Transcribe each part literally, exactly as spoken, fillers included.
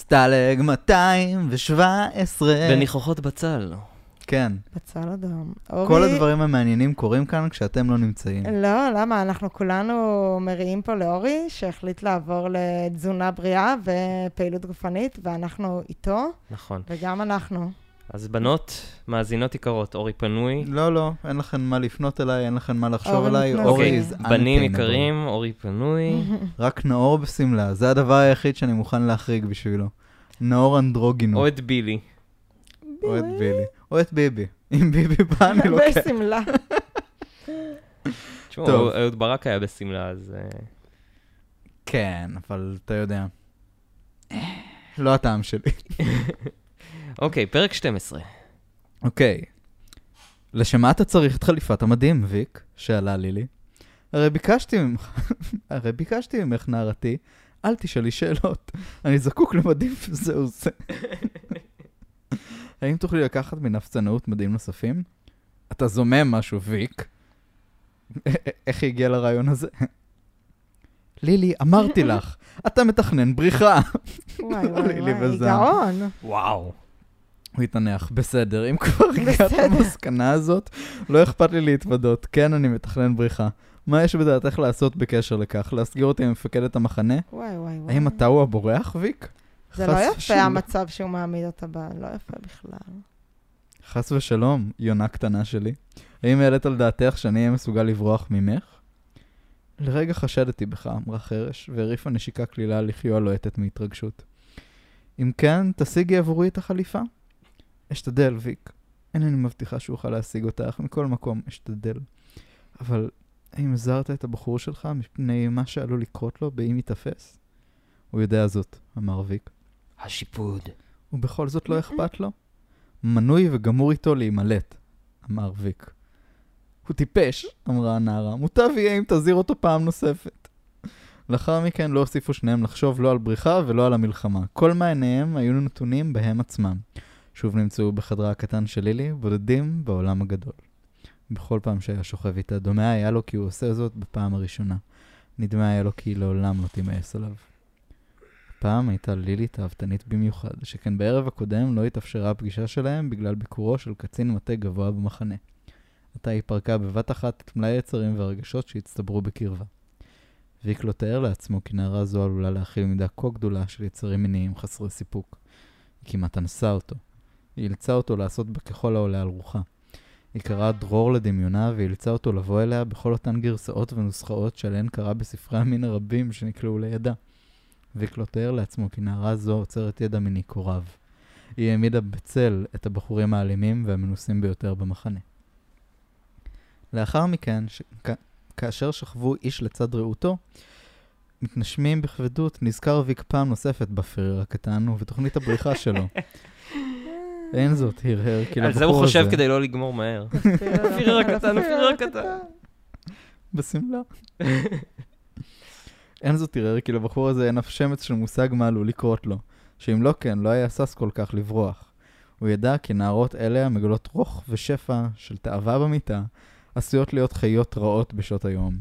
סטלג מאתיים שבע עשרה. בניחוחות בצל. כן. בצל אדם. כל הדברים המעניינים קורים כאן כשאתם לא נמצאים. לא, למה? אנחנו כולנו מריעים פה לאורי, שהחליט לעבור לתזונה בריאה ופעילות גופנית, ואנחנו איתו. נכון. וגם אנחנו. אז בנות, מאזינות יקרות, אורי פנוי. לא, לא, אין לכם מה לפנות אליי, אין לכם מה לחשוב אליי. אוקיי, בנים יקרים, אורי פנוי. רק נאור בסמלה, זה הדבר היחיד שאני מוכן להחריג בשבילו. נאור אנדרוגינו. או את בילי. או את בילי. או את ביבי. אם ביבי בא, אני לוקח. בסמלה. תשמעו, עוד ברק היה בסמלה, אז... כן, אבל אתה יודע. לא הטעם שלי. אוקיי, פרק שתים עשרה. אוקיי. לשמה אתה צריך את חליפת המדים, ויק, שאלה לילי. הרי ביקשתי ממך, הרי ביקשתי ממך נערתי, אל תשאלי שאלות. אני זקוק למדים וזהו זה. האם תוכלי לקחת מנפצנות מדים נוספים? אתה זומם משהו, ויק. איך הגיע לרעיון הזה? לילי, אמרתי לך, אתה מתכנן בריחה. וואי, וואי, וואי, גאון. וואו. הוא התענח, בסדר, אם כבר הגעת למסקנה הזאת, לא אכפת לי להתוודות. כן, אני מתכנן בריחה. מה יש בדעתך לעשות בקשר לכך? להסגיר אותי ממפקדת המחנה? וואי, וואי, וואי. האם אתה הוא הבורח, ויק? זה לא יפה המצב שהוא מעמיד אותה בה, לא יפה בכלל. חס ושלום, יונה קטנה שלי. האם העלית על דעתך שאני אהיה מסוגל לברוח ממך? לרגע חשדתי בך, אמרה חרש, והריפה נשיקה כלילה לחיו הלוהטת מהתרגשות. אם כן, תשיגי עבורי את החליפה? אשתדל, ויק. אינני מבטיחה שאוכל להשיג אותך, מכל מקום אשתדל. אבל האם הזרת את הבחור שלך מפני מה שעלול לקרות לו באם יתאפס? הוא יודע זאת, אמר ויק. השיפוד. ובכל זאת לא אכפת לו? מנוי וגמור איתו להימלט, אמר ויק. הוא טיפש, אמרה הנערה. מוטב יהיה אם תזיר אותו פעם נוספת. לאחר מכן לא הוסיפו שניהם לחשוב לא על בריחה ולא על המלחמה. כל מעיניהם היו נתונים בהם עצמם. שוב נמצאו בחדרה הקטן של לילי, בודדים בעולם הגדול. בכל פעם שהיה שוכב איתה, דומה היה לו כי הוא עושה זאת בפעם הראשונה. נדמה היה לו כי לעולם לא תימאס עליו. הפעם הייתה לילי תאוותנית במיוחד, שכן בערב הקודם לא התאפשרה הפגישה שלהם בגלל ביקורו של קצין מטה גבוה במחנה. עתה היא פרקה בבת אחת את מלא היצרים והרגשות שהצטברו בקרבה. ויק לא תאר לעצמו כי נערה זו עלולה להכיל מידה כה גדולה של יצרים מיניים חסרי סיפוק. היא כמעט אנסה אותו. היא אילצה אותו לעשות בה ככל העולה על רוחה. היא קראה דרור לדמיונה ואילצה אותו לבוא אליה בכל אותן גרסאות ונוסחאות שעליהן קרא בספרי המין הרבים שנקלעו לידה. ויק לא תאר לעצמו כי נערה זו עוצרת ידע מיני קוריו. היא העמידה בצל את הבחורים האלימים והמנוסים ביותר במחנה. לאחר מכן, ש... כ... כאשר שכבו איש לצד ראותו, מתנשמים בכבדות, נזכר ויק פעם נוספת בפריר הקטן ובתוכנית הבריחה שלו. אין זאת, הרהר, כי לבחור הזה... על זה הוא חושב כדי לא לגמור מהר. הפריר הקטן, הפריר הקטן. בשמלה. אין זאת, הרהר, כי לבחור הזה אין אף שמץ של מושג מה עלול לקרות לו, שאם לא כן, לא היה סס כל כך לברוח. הוא ידע כי נערות אלה מגלות רוח ושפע של תאווה במיטה, עשויות להיות חיות רעות בשעות היום.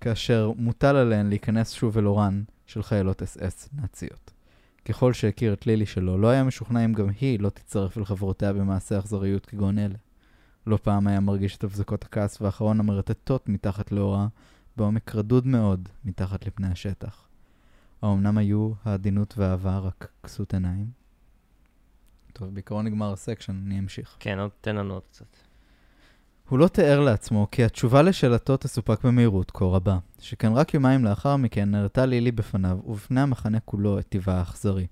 כאשר מוטל עליהן להיכנס שוב אל אורן של חיילות אס-אס נאציות. ככל שהכיר את לילי שלו, לא היה משוכנע אם גם היא לא תצטרף אל חברותיה במעשה אכזריות כגון אלה. לא פעם היה מרגיש את הבזקות הכעס והאחרון המרטטות מתחת לאורה, בעומק רדוד מאוד מתחת לפני השטח. האמנם היו העדינות והאהבה רק כסות עיניים? טוב, בעיקרון נגמר הסקשן, אני אמשיך. כן, עוד תן לנו עוד קצת. הוא לא תיאר לעצמו כי התשובה לשאלתו תסופק במהירות כה רבה, שכן רק יומיים לאחר מכן נראתה לילי בפניו ובפני המחנה כולו את טבעה האכזרי.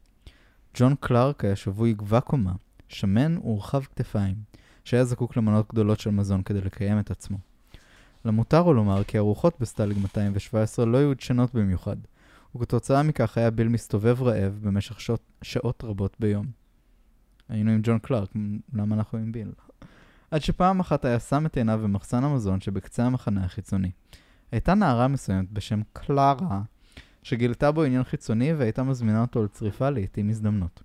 ג'ון קלארק היה שבוי גבה קומה, שמן ורחב כתפיים, שהיה זקוק למנות גדולות של מזון כדי לקיים את עצמו. למותר הוא לומר כי הרוחות בסטלג מאתיים שבע עשרה לא היו דשנות במיוחד, וכתוצאה מכך היה ביל מסתובב רעב במשך שעות, שעות רבות ביום. היינו עם ג'ון קלארק, למה אנחנו עם ביל? עד שפעם אחת היה שם את עיניו במחסן המזון שבקצה המחנה החיצוני. הייתה נערה מסוימת בשם קלרה, שגילתה בו עניין חיצוני והייתה מזמינה אותו לצריפה לעתים הזדמנות.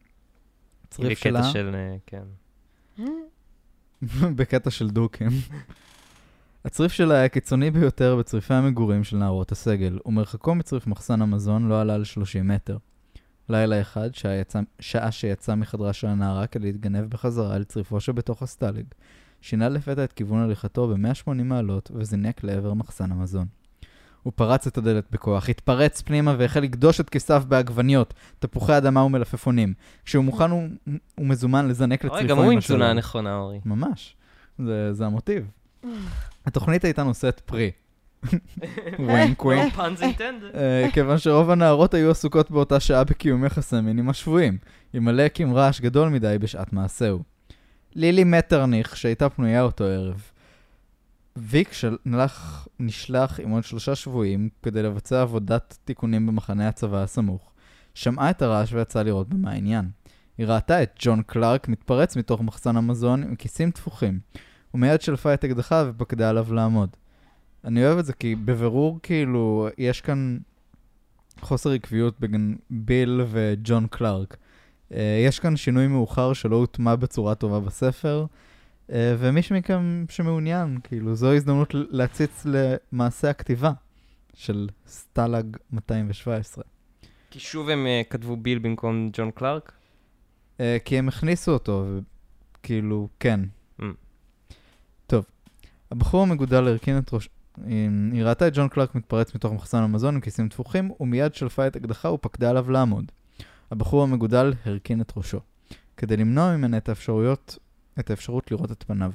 צריף שלה... בקטע של... כן. בקטע של דוקים. הצריף שלה היה קיצוני ביותר בצריפי המגורים של נערות הסגל, ומרחקו מצריף מחסן המזון לא עלה ל-שלושים מטר. לילה אחד, שעה שיצא מחדרה של הנערה כדי להתגנב בחזרה אל צריפו שבתוך הסטלג. שינה לפתע את כיוון הליכתו ב-מאה ושמונים מעלות וזינק לעבר מחסן המזון. הוא פרץ את הדלת בכוח, התפרץ פנימה והחל לקדוש את כיסיו בעגבניות, תפוחי אדמה ומלפפונים. כשהוא מוכן הוא, הוא מזומן לזנק לצריפו. אוי, גם הוא עם תזונה נכונה, אורי. ממש. זה, זה המוטיב. התוכנית הייתה נושאת פרי. ווינק ווינק. כיוון שרוב הנערות היו עסוקות באותה שעה בקיום יחסי מין עם השבויים, עם הלקים רעש גדול מדי בשעת מעשהו. לילי מטרניך, שהייתה פנויה אותו ערב. ויק שנלך, נשלח עם עוד שלושה שבויים כדי לבצע עבודת תיקונים במחנה הצבא הסמוך. שמעה את הרעש ויצאה לראות במה העניין. היא ראתה את ג'ון קלארק מתפרץ מתוך מחסן המזון עם כיסים תפוחים. הוא מיד שלפה את אקדחה ופקדה עליו לעמוד. אני אוהב את זה כי בבירור כאילו יש כאן חוסר עקביות בגן ביל וג'ון קלארק. יש כאן שינוי מאוחר שלא הוטמע בצורה טובה בספר, ומי שמכם שמעוניין, כאילו זו הזדמנות להציץ למעשה הכתיבה של סטלג מאתיים שבע עשרה. כי שוב הם כתבו ביל במקום ג'ון קלארק? כי הם הכניסו אותו, כאילו כן. טוב, הבחור המגודל הרכין את ראש... היא ראתה את ג'ון קלארק מתפרץ מתוך מחסן המזון עם כיסים תפוחים, ומיד שלפה את אקדחה ופקדה עליו לעמוד. הבחור המגודל הרכין את ראשו, כדי למנוע ממנה את האפשרויות, את האפשרות לראות את פניו,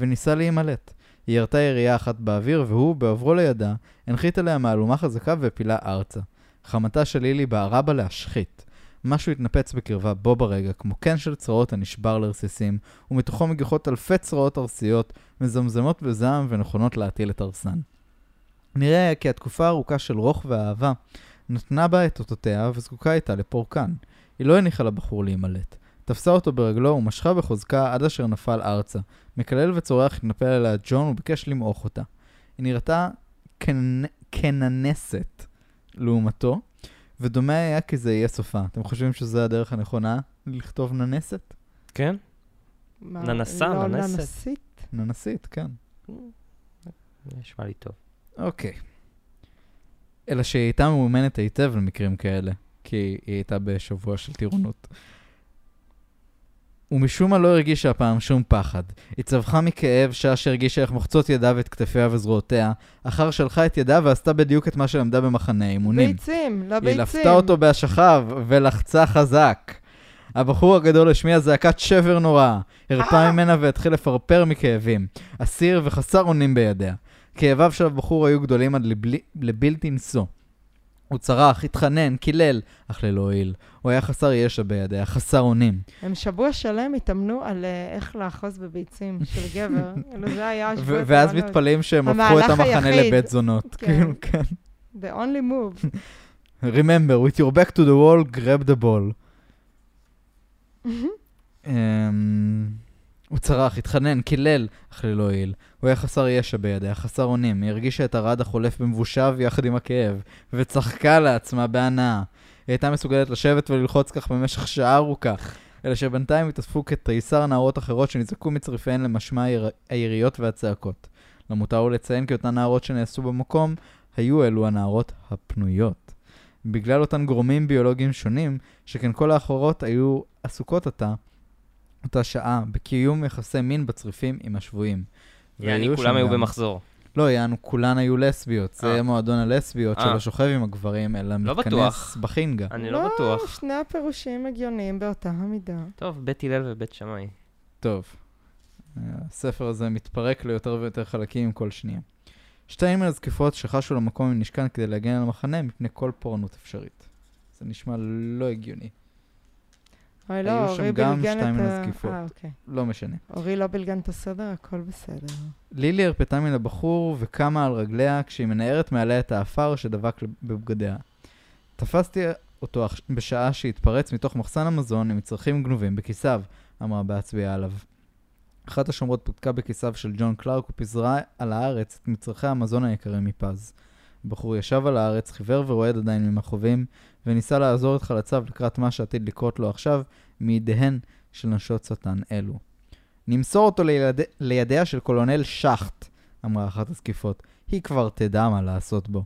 וניסה להימלט. היא ירתה ירייה אחת באוויר, והוא, בעוברו לידה, הנחית עליה מהלומה חזקה ופילה ארצה. חמתה של לילי בערה בה להשחית. משהו התנפץ בקרבה בו ברגע, כמו קן של צרעות הנשבר לרסיסים, ומתוכו מגיחות אלפי צרעות ארסיות, מזמזמות בזעם ונכונות להטיל את ארסן. נראה כי התקופה הארוכה של רוך והאהבה נתנה בה את אותותיה וזקוקה הייתה לפורקן. היא לא הניחה לבחור להימלט. תפסה אותו ברגלו ומשכה בחוזקה עד אשר נפל ארצה. מקלל וצורח התנפל אליה ג'ון וביקש למעוך אותה. היא נראתה כננסת לעומתו, ודומה היה כי זה יהיה סופה. אתם חושבים שזה הדרך הנכונה לכתוב ננסת? כן. ננסה, ננסת. ננסית. ננסית, כן. נשמע לי טוב. אוקיי. אלא שהיא הייתה מאומנת היטב למקרים כאלה, כי היא הייתה בשבוע של טירונות. ומשום מה לא הרגישה הפעם שום פחד. היא צווחה מכאב שעה שהרגישה איך מוחצות ידה ואת כתפיה וזרועותיה, אחר שלחה את ידה ועשתה בדיוק את מה שלמדה במחנה אימונים. ביצים, לא ביצים. היא לפתה אותו בהשכב ולחצה חזק. הבחור הגדול השמיע זעקת שבר נורא, הרפה ממנה והתחיל לפרפר מכאבים, אסיר וחסר אונים בידיה. כאביו של הבחור היו גדולים עד לבל... לבלתי נסו. הוא צרח, התחנן, קילל, אך ללא הועיל. הוא היה חסר ישע בידיה, חסר אונים. הם שבוע שלם התאמנו על איך לאחוז בביצים של גבר. אלו זה היה שבוע... ואז מתפלאים שהם הפכו את המחנה לבית זונות. כאילו, כן. The only move. Remember, with your back to the wall, grab the ball. הוא צרח, התחנן, קילל, אך ללא הועיל. הוא היה חסר ישע בידיה, חסר אונים. היא הרגישה את הרד החולף במבושיו יחד עם הכאב, וצחקה לעצמה בהנאה. היא הייתה מסוגלת לשבת וללחוץ כך במשך שעה ארוכה, אלא שבינתיים התאספו כתריסר נערות אחרות שנזעקו מצריפיהן למשמע היריות והצעקות. למותר הוא לציין כי אותן נערות שנעשו במקום היו אלו הנערות הפנויות. בגלל אותן גורמים ביולוגיים שונים, שכן כל האחרות היו עסוקות עתה, אותה שעה, בקיום יחסי מין בצריפים עם השבויים. יעני, כולם היו במחזור. לא, יענו, כולן היו לסביות. זה מועדון הלסביות שלא שוכב עם הגברים, אלא מתכנס בחינגה. אני לא בטוח. לא, שני הפירושים הגיוניים באותה המידה. טוב, בית הלל ובית שמאי. טוב. הספר הזה מתפרק ליותר ויותר חלקים עם כל שנייה. שתיים מן הזקיפות שחשו למקום עם נשכן כדי להגן על המחנה מפני כל פורנות אפשרית. זה נשמע לא הגיוני. היו שם גם שתיים מן הזקיפות. לא משנה. אורי לא בלגן את הסדר, הכל בסדר. לילי הרפתה מן הבחור וקמה על רגליה כשהיא מנערת מעליה את האפר שדבק בבגדיה. תפסתי אותו בשעה שהתפרץ מתוך מחסן המזון עם מצרכים גנובים בכיסיו, אמרה בהצביעה עליו. אחת השומרות פתקה בכיסיו של ג'ון קלארק ופיזרה על הארץ את מצרכי המזון היקרים מפז. הבחור ישב על הארץ, חיוור ורועד עדיין ממחובים, וניסה לעזור את חלציו לקראת מה שעתיד לקרות לו עכשיו מידיהן של נשות שטן אלו. נמסור אותו ליד... לידיה של קולונל שחט, אמרה אחת הזקיפות. היא כבר תדע מה לעשות בו.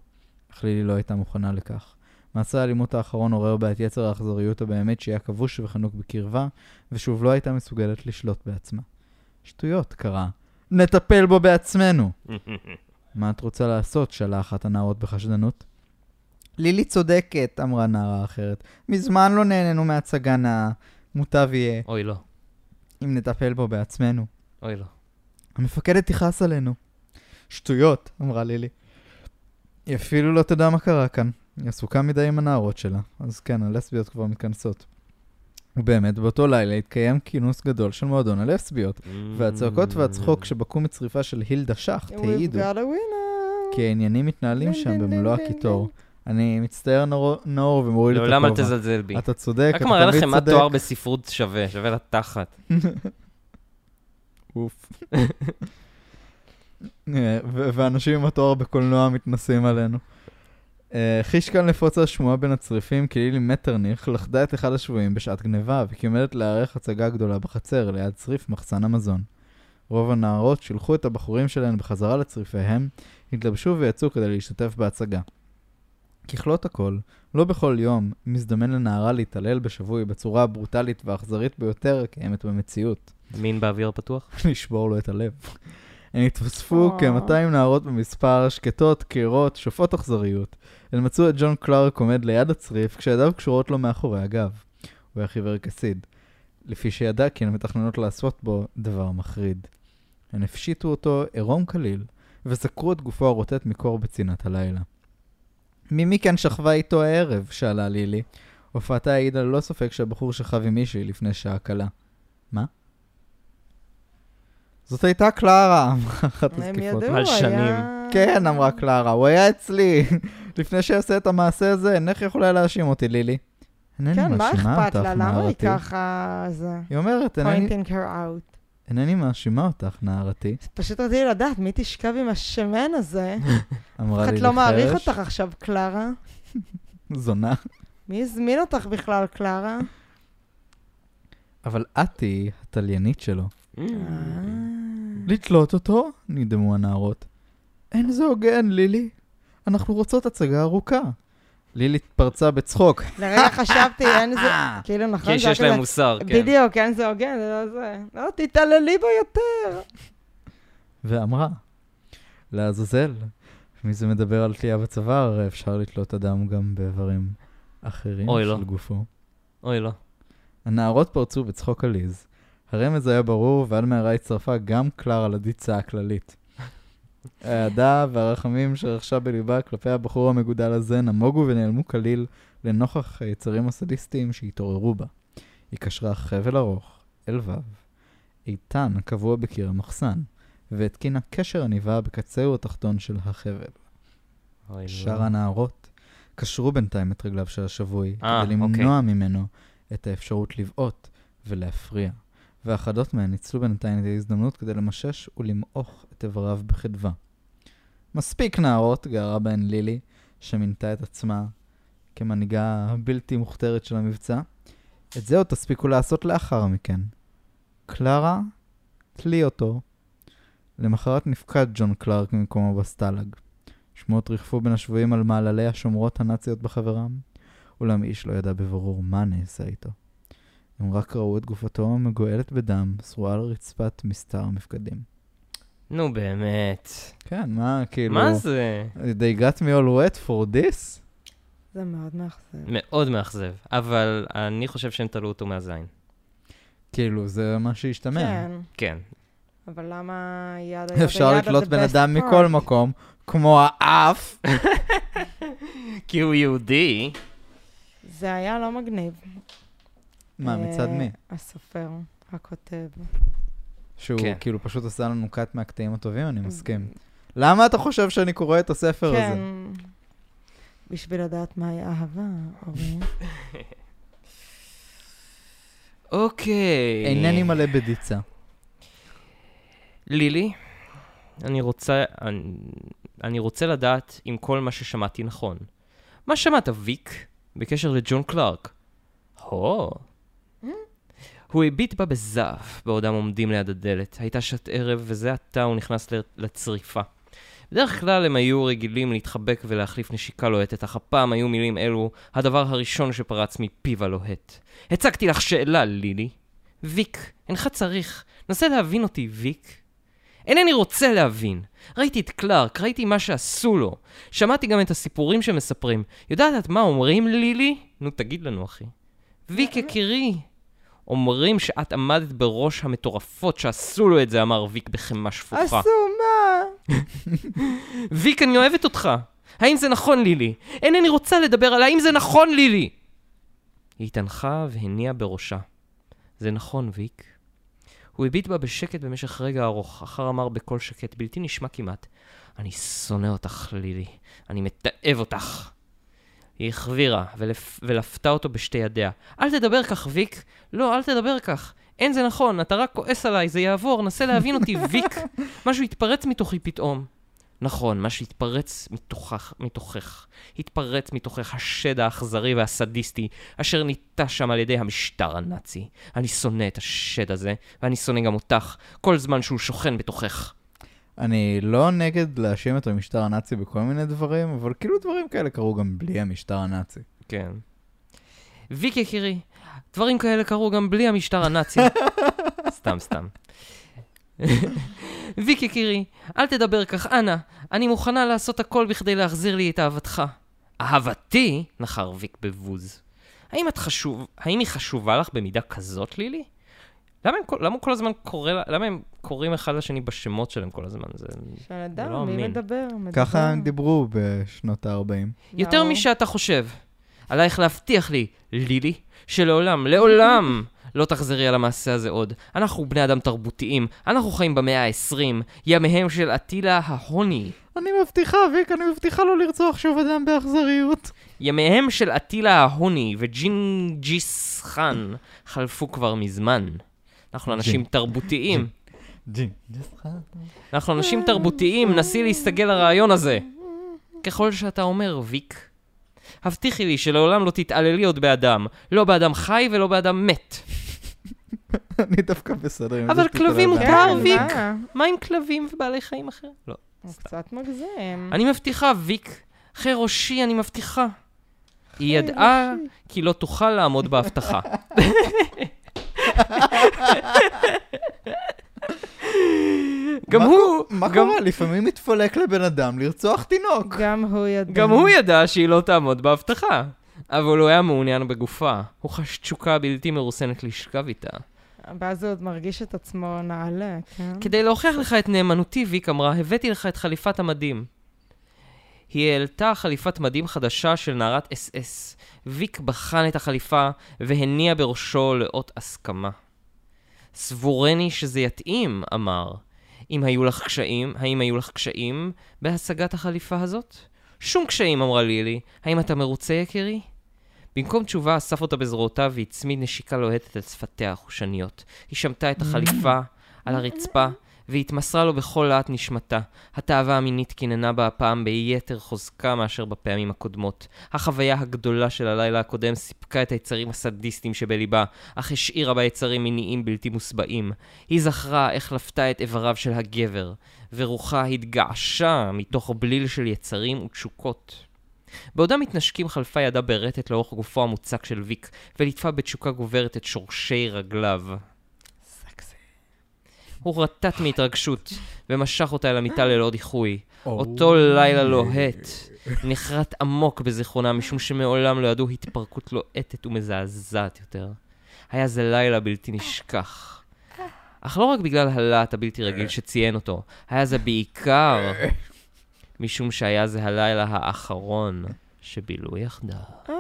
אך לילי לא הייתה מוכנה לכך. מעשה האלימות האחרון עורר בה את יצר האכזריות הבאמת שהיה כבוש וחנוק בקרבה, ושוב לא הייתה מסוגלת לשלוט בעצמה. שטויות, קרה. נטפל בו בעצמנו! מה את רוצה לעשות? שאלה אחת הנערות בחשדנות. לילי צודקת, אמרה נערה אחרת. מזמן לא נהננו מהצגן המוטב יהיה. אוי לא. אם נטפל בו בעצמנו. אוי לא. המפקדת תיחס עלינו. שטויות, אמרה לילי. היא אפילו לא תדע מה קרה כאן. היא עסוקה מדי עם הנערות שלה. אז כן, הלסביות כבר מתכנסות. ובאמת, באותו לילה התקיים כינוס גדול של מועדון הלסביות. והצעקות והצחוק שבקו מצריפה של הילדה שחט העידו. כי העניינים מתנהלים שם במלוא הקיטור. אני מצטער נאור ומוריד את הכובע. לעולם אל תזלזל בי. אתה צודק, אתה תמיד צודק. רק מראה לכם מה תואר בספרות שווה, שווה לתחת. אוף. ואנשים עם התואר בקולנוע מתנסים עלינו. חיש כאן לפוצה שמועה בין הצריפים, כי לילי מטרניך לחדה את אחד השבועים בשעת גניבה, וכי עומדת להערך הצגה גדולה בחצר, ליד צריף מחסן המזון. רוב הנערות שילחו את הבחורים שלהן בחזרה לצריפיהם, התלבשו ויצאו כדי להשתתף בהצגה. ככלות הכל, לא בכל יום מזדמן לנערה להתעלל בשבוי בצורה הברוטלית והאכזרית ביותר הקיימת במציאות. מין באוויר פתוח? לשבור לו את הלב. הן התווספו כ-מאתיים נערות במספר, שקטות, קירות, שופעות אכזריות. הן מצאו את ג'ון קלארק עומד ליד הצריף כשידיו קשורות לו מאחורי הגב. הוא היה חיוור כסיד, לפי שידע כי הן מתכננות לעשות בו דבר מחריד. הן הפשיטו אותו עירום כליל וסקרו את גופו הרוטט מקור בצינת הלילה. מי מכאן שכבה איתו הערב? שאלה לילי. הופעתה העידה ללא ספק שהבחור שכב עם מישהי לפני שעה קלה. מה? זאת הייתה קלרה, אמרה אחת הזקיפות. על שנים. כן, אמרה קלרה, הוא היה אצלי. לפני שעשה את המעשה הזה, אינך יכולה להאשים אותי, לילי. כן, מה אכפת לה? למה היא ככה... היא אומרת, אינני מאשימה אותך, נערתי. פשוט רציתי לדעת, מי תשכב עם השמן הזה? אמרה לילי חרש. את לא מעריך אותך עכשיו, קלרה. זונה. מי הזמין אותך בכלל, קלרה? אבל את היא התליינית שלו. לתלות אותו? נדמו הנערות. אין זה הוגן, לילי. אנחנו רוצות הצגה ארוכה. לילי התפרצה בצחוק. לרגע חשבתי, אין זה... כאילו נכון... כי שיש להם מוסר, כן. בדיוק, אין זה הוגן, זה לא זה. לא, תתעללי בו יותר. ואמרה, לעזאזל, מי זה מדבר על תלייה בצוואר, אפשר לתלות אדם גם באיברים אחרים של גופו. אוי לא. הנערות פרצו בצחוק עליז. הרמז היה ברור, ועד מהרה הצטרפה גם קלר על הדיצה הכללית. העדה והרחמים שרחשה בליבה כלפי הבחור המגודל הזה נמוגו ונעלמו כליל לנוכח היצרים הסדיסטיים שהתעוררו בה. היא קשרה חבל ארוך, אלבב, איתן קבוע בקיר המחסן, והתקינה קשר עניבה בקצהו התחתון של החבל. שאר הנערות קשרו בינתיים את רגליו של השבוי 아, כדי למנוע okay. ממנו את האפשרות לבעוט ולהפריע. ואחדות מהן ניצלו בינתיים את ההזדמנות כדי למשש ולמעוך את עבריו בחדווה. מספיק נערות, גרה בהן לילי, שמינתה את עצמה כמנהיגה הבלתי מוכתרת של המבצע. את זה עוד תספיקו לעשות לאחר מכן. קלרה, תלי אותו. למחרת נפקד ג'ון קלארק ממקומו בסטלג. שמות ריחפו בין השבועים על מעללי השומרות הנאציות בחברם, אולם איש לא ידע בברור מה נעשה איתו. הם רק ראו את גופתו המגועלת בדם, שרועה על רצפת מסתר המפקדים. נו באמת. כן, מה, כאילו... מה זה? They got me all wet for this? זה מאוד מאכזב. מאוד מאכזב, אבל אני חושב שהם תלו אותו מהזין. כאילו, זה מה שהשתמע. כן. כן. אבל למה יד היד... אפשר לתלות בן אדם מכל מקום, כמו האף. כי הוא יהודי. זה היה לא מגניב. מה, מצד מי? הסופר, הכותב. שהוא כאילו פשוט עשה לנו קאט מהקטעים הטובים, אני מסכים. למה אתה חושב שאני קורא את הספר הזה? כן. בשביל לדעת מהי אהבה, אורי. אוקיי. אינני מלא בדיצה. לילי, אני רוצה, אני רוצה לדעת אם כל מה ששמעתי נכון. מה שמעת, ויק, בקשר לג'ון קלארק? הו... הוא הביט בה בזעף, בעודם עומדים ליד הדלת. הייתה שעת ערב, וזה עתה הוא נכנס לצריפה. בדרך כלל הם היו רגילים להתחבק ולהחליף נשיקה לוהטת, אך הפעם היו מילים אלו הדבר הראשון שפרץ מפיו הלוהט. הצגתי לך שאלה, לילי. ויק, אינך צריך. נסה להבין אותי, ויק. אינני רוצה להבין. ראיתי את קלארק, ראיתי מה שעשו לו. שמעתי גם את הסיפורים שמספרים. יודעת את מה אומרים, לילי? נו, תגיד לנו, אחי. ויק, יקירי. אומרים שאת עמדת בראש המטורפות שעשו לו את זה, אמר ויק בחמה שפוחה. עשו מה? ויק, אני אוהבת אותך. האם זה נכון, לילי? אינני רוצה לדבר על האם זה נכון, לילי. היא התענחה והניעה בראשה. זה נכון, ויק. הוא הביט בה בשקט במשך רגע ארוך, אחר אמר בקול שקט, בלתי נשמע כמעט. אני שונא אותך, לילי. אני מתאב אותך. היא החבירה ולפ... ולפתה אותו בשתי ידיה. אל תדבר כך, ויק. לא, אל תדבר כך. אין זה נכון, אתה רק כועס עליי, זה יעבור, נסה להבין אותי, ויק. משהו התפרץ מתוכי פתאום. נכון, משהו התפרץ מתוכך, מתוכך. התפרץ מתוכך השד האכזרי והסדיסטי, אשר ניטה שם על ידי המשטר הנאצי. אני שונא את השד הזה, ואני שונא גם אותך, כל זמן שהוא שוכן בתוכך. אני לא נגד להאשים את המשטר הנאצי בכל מיני דברים, אבל כאילו דברים כאלה קרו גם בלי המשטר הנאצי. כן. ויק יקירי, דברים כאלה קרו גם בלי המשטר הנאצי. סתם, סתם. ויק יקירי, אל תדבר כך, אנא. אני מוכנה לעשות הכל בכדי להחזיר לי את אהבתך. אהבתי? נחר ויק בבוז. האם את חשוב... האם היא חשובה לך במידה כזאת, לילי? למה הם כל, למה כל הזמן קורא, למה הם קוראים אחד לשני בשמות שלהם כל הזמן? זה, של אדם, לא מי מדבר, מדבר. ככה הם דיברו בשנות ה-ארבעים. יותר משאתה חושב. עלייך להבטיח לי, לילי, שלעולם, לעולם, לא תחזרי על המעשה הזה עוד. אנחנו בני אדם תרבותיים, אנחנו חיים במאה ה-עשרים, ימיהם של אטילה ההוני. אני מבטיחה, ויק, אני מבטיחה לא לרצוח שוב אדם באכזריות. ימיהם של אטילה ההוני וג'ינג'יס חאן חלפו כבר מזמן. אנחנו אנשים תרבותיים. אנחנו אנשים תרבותיים, נסי להסתגל לרעיון הזה. ככל שאתה אומר, ויק, הבטיחי לי שלעולם לא תתעללי עוד באדם, לא באדם חי ולא באדם מת. אני דווקא בסדר. אבל כלבים מותר, ויק. מה עם כלבים ובעלי חיים אחר? לא. קצת מגזם. אני מבטיחה, ויק. חי ראשי, אני מבטיחה. היא ידעה כי לא תוכל לעמוד בהבטחה. גם הוא, מה קורה? לפעמים מתפולק לבן אדם לרצוח תינוק. גם הוא ידע. גם הוא ידע שהיא לא תעמוד בהבטחה. אבל הוא היה מעוניין בגופה. הוא חש תשוקה בלתי מרוסנת לשכב איתה. ואז הוא עוד מרגיש את עצמו נעלה. כדי להוכיח לך את נאמנותי, ויק אמרה, הבאתי לך את חליפת המדים. היא העלתה חליפת מדים חדשה של נערת אס-אס. ויק בחן את החליפה והניע בראשו לאות הסכמה. סבורני שזה יתאים, אמר. אם היו לך קשיים, האם היו לך קשיים בהשגת החליפה הזאת? שום קשיים, אמרה לילי. האם אתה מרוצה, יקירי? במקום תשובה, אסף אותה בזרועותיו והצמיד נשיקה לוהטת על שפתיה החושניות. היא שמטה את החליפה על הרצפה והתמסרה לו בכל לעת נשמתה. התאווה המינית קיננה בה הפעם ביתר חוזקה מאשר בפעמים הקודמות. החוויה הגדולה של הלילה הקודם סיפקה את היצרים הסדיסטיים שבליבה, אך השאירה ביצרים מיניים בלתי מוסבעים. היא זכרה איך לפתה את עבריו של הגבר, ורוחה התגעשה מתוך בליל של יצרים ותשוקות. בעודם מתנשקים חלפה ידה ברטט לאורך גופו המוצק של ויק, ולטפה בתשוקה גוברת את שורשי רגליו. הוא רטט מהתרגשות ומשך אותה אל המיטה ללא דיחוי. אותו לילה לוהט נחרט עמוק בזיכרונה, משום שמעולם לא ידעו התפרקות לוהטת ומזעזעת יותר. היה זה לילה בלתי נשכח. אך לא רק בגלל הלהט הבלתי רגיל שציין אותו, היה זה בעיקר משום שהיה זה הלילה האחרון שבילו יחדיו. Oh, no.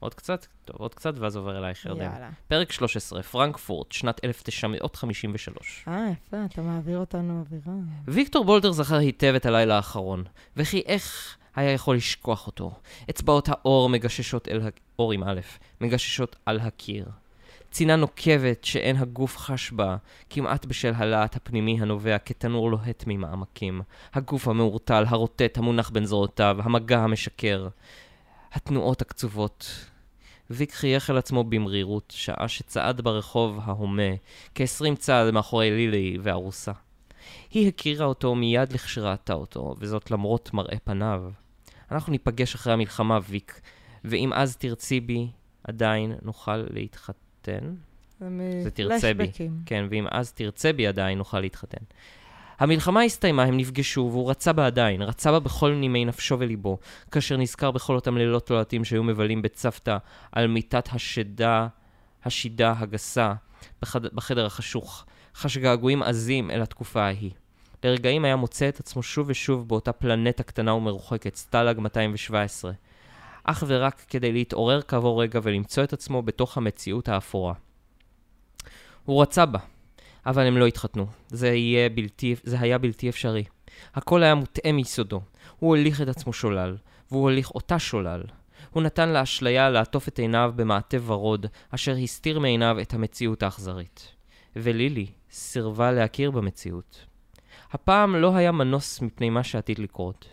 עוד קצת? טוב, עוד קצת, ואז עובר אלייך, ירדן. פרק שלוש עשרה, פרנקפורט, שנת אלף תשע מאות חמישים ושלוש. אה, יפה, אתה מעביר אותנו אווירה. ויקטור בולדר זכר היטב את הלילה האחרון, וכי איך היה יכול לשכוח אותו. אצבעות האור מגששות אל האור עם א', מגששות על הקיר. צינה נוקבת שאין הגוף חש בה, כמעט בשל הלהט הפנימי הנובע כתנור לוהט ממעמקים. הגוף המאורטל, הרוטט, המונח בין זרועותיו, המגע המשקר, התנועות הקצובות. ויק חייך אל עצמו במרירות, שעה שצעד ברחוב ההומה, כ-עשרים צעד מאחורי לילי והרוסה. היא הכירה אותו מיד לכשראתה אותו, וזאת למרות מראה פניו. אנחנו ניפגש אחרי המלחמה, ויק, ואם אז תרצי בי, עדיין נוכל להתחתן. זה תרצה בי. כן, ואם אז תרצה בי, עדיין נוכל להתחתן. המלחמה הסתיימה, הם נפגשו, והוא רצה בה עדיין, רצה בה בכל נימי נפשו וליבו, כאשר נזכר בכל אותם לילות לוהטים שהיו מבלים בצוותא על מיטת השדה, השידה הגסה, בחד... בחדר החשוך, חש געגועים עזים אל התקופה ההיא. לרגעים היה מוצא את עצמו שוב ושוב באותה פלנטה קטנה ומרוחקת, סטלג מאתיים שבע עשרה, אך ורק כדי להתעורר כעבור רגע ולמצוא את עצמו בתוך המציאות האפורה. הוא רצה בה. אבל הם לא התחתנו. זה היה בלתי, זה היה בלתי אפשרי. הכל היה מוטעה מיסודו. הוא הוליך את עצמו שולל, והוא הוליך אותה שולל. הוא נתן לאשליה לעטוף את עיניו במעטה ורוד, אשר הסתיר מעיניו את המציאות האכזרית. ולילי סירבה להכיר במציאות. הפעם לא היה מנוס מפני מה שעתיד לקרות.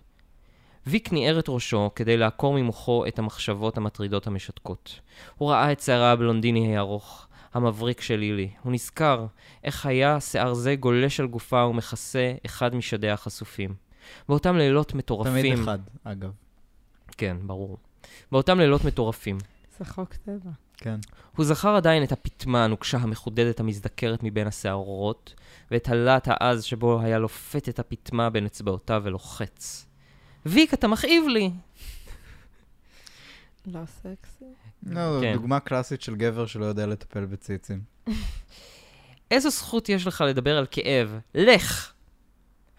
ויק ניער את ראשו כדי לעקור ממוחו את המחשבות המטרידות המשתקות. הוא ראה את שערה הבלונדיני הארוך. המבריק של לילי. הוא נזכר איך היה שיער זה גולש על גופה ומכסה אחד משדיה החשופים. באותם לילות מטורפים... תמיד אחד, אגב. כן, ברור. באותם לילות מטורפים. זה חוק טבע. כן. הוא זכר עדיין את הפתמה הנוקשה המחודדת המזדקרת מבין השערות, ואת הלט העז שבו היה לופת את הפתמה בין אצבעותיו ולוחץ. ויק, אתה מכאיב לי! לא סקסי. לא, זו דוגמה קלאסית של גבר שלא יודע לטפל בציצים. איזו זכות יש לך לדבר על כאב? לך!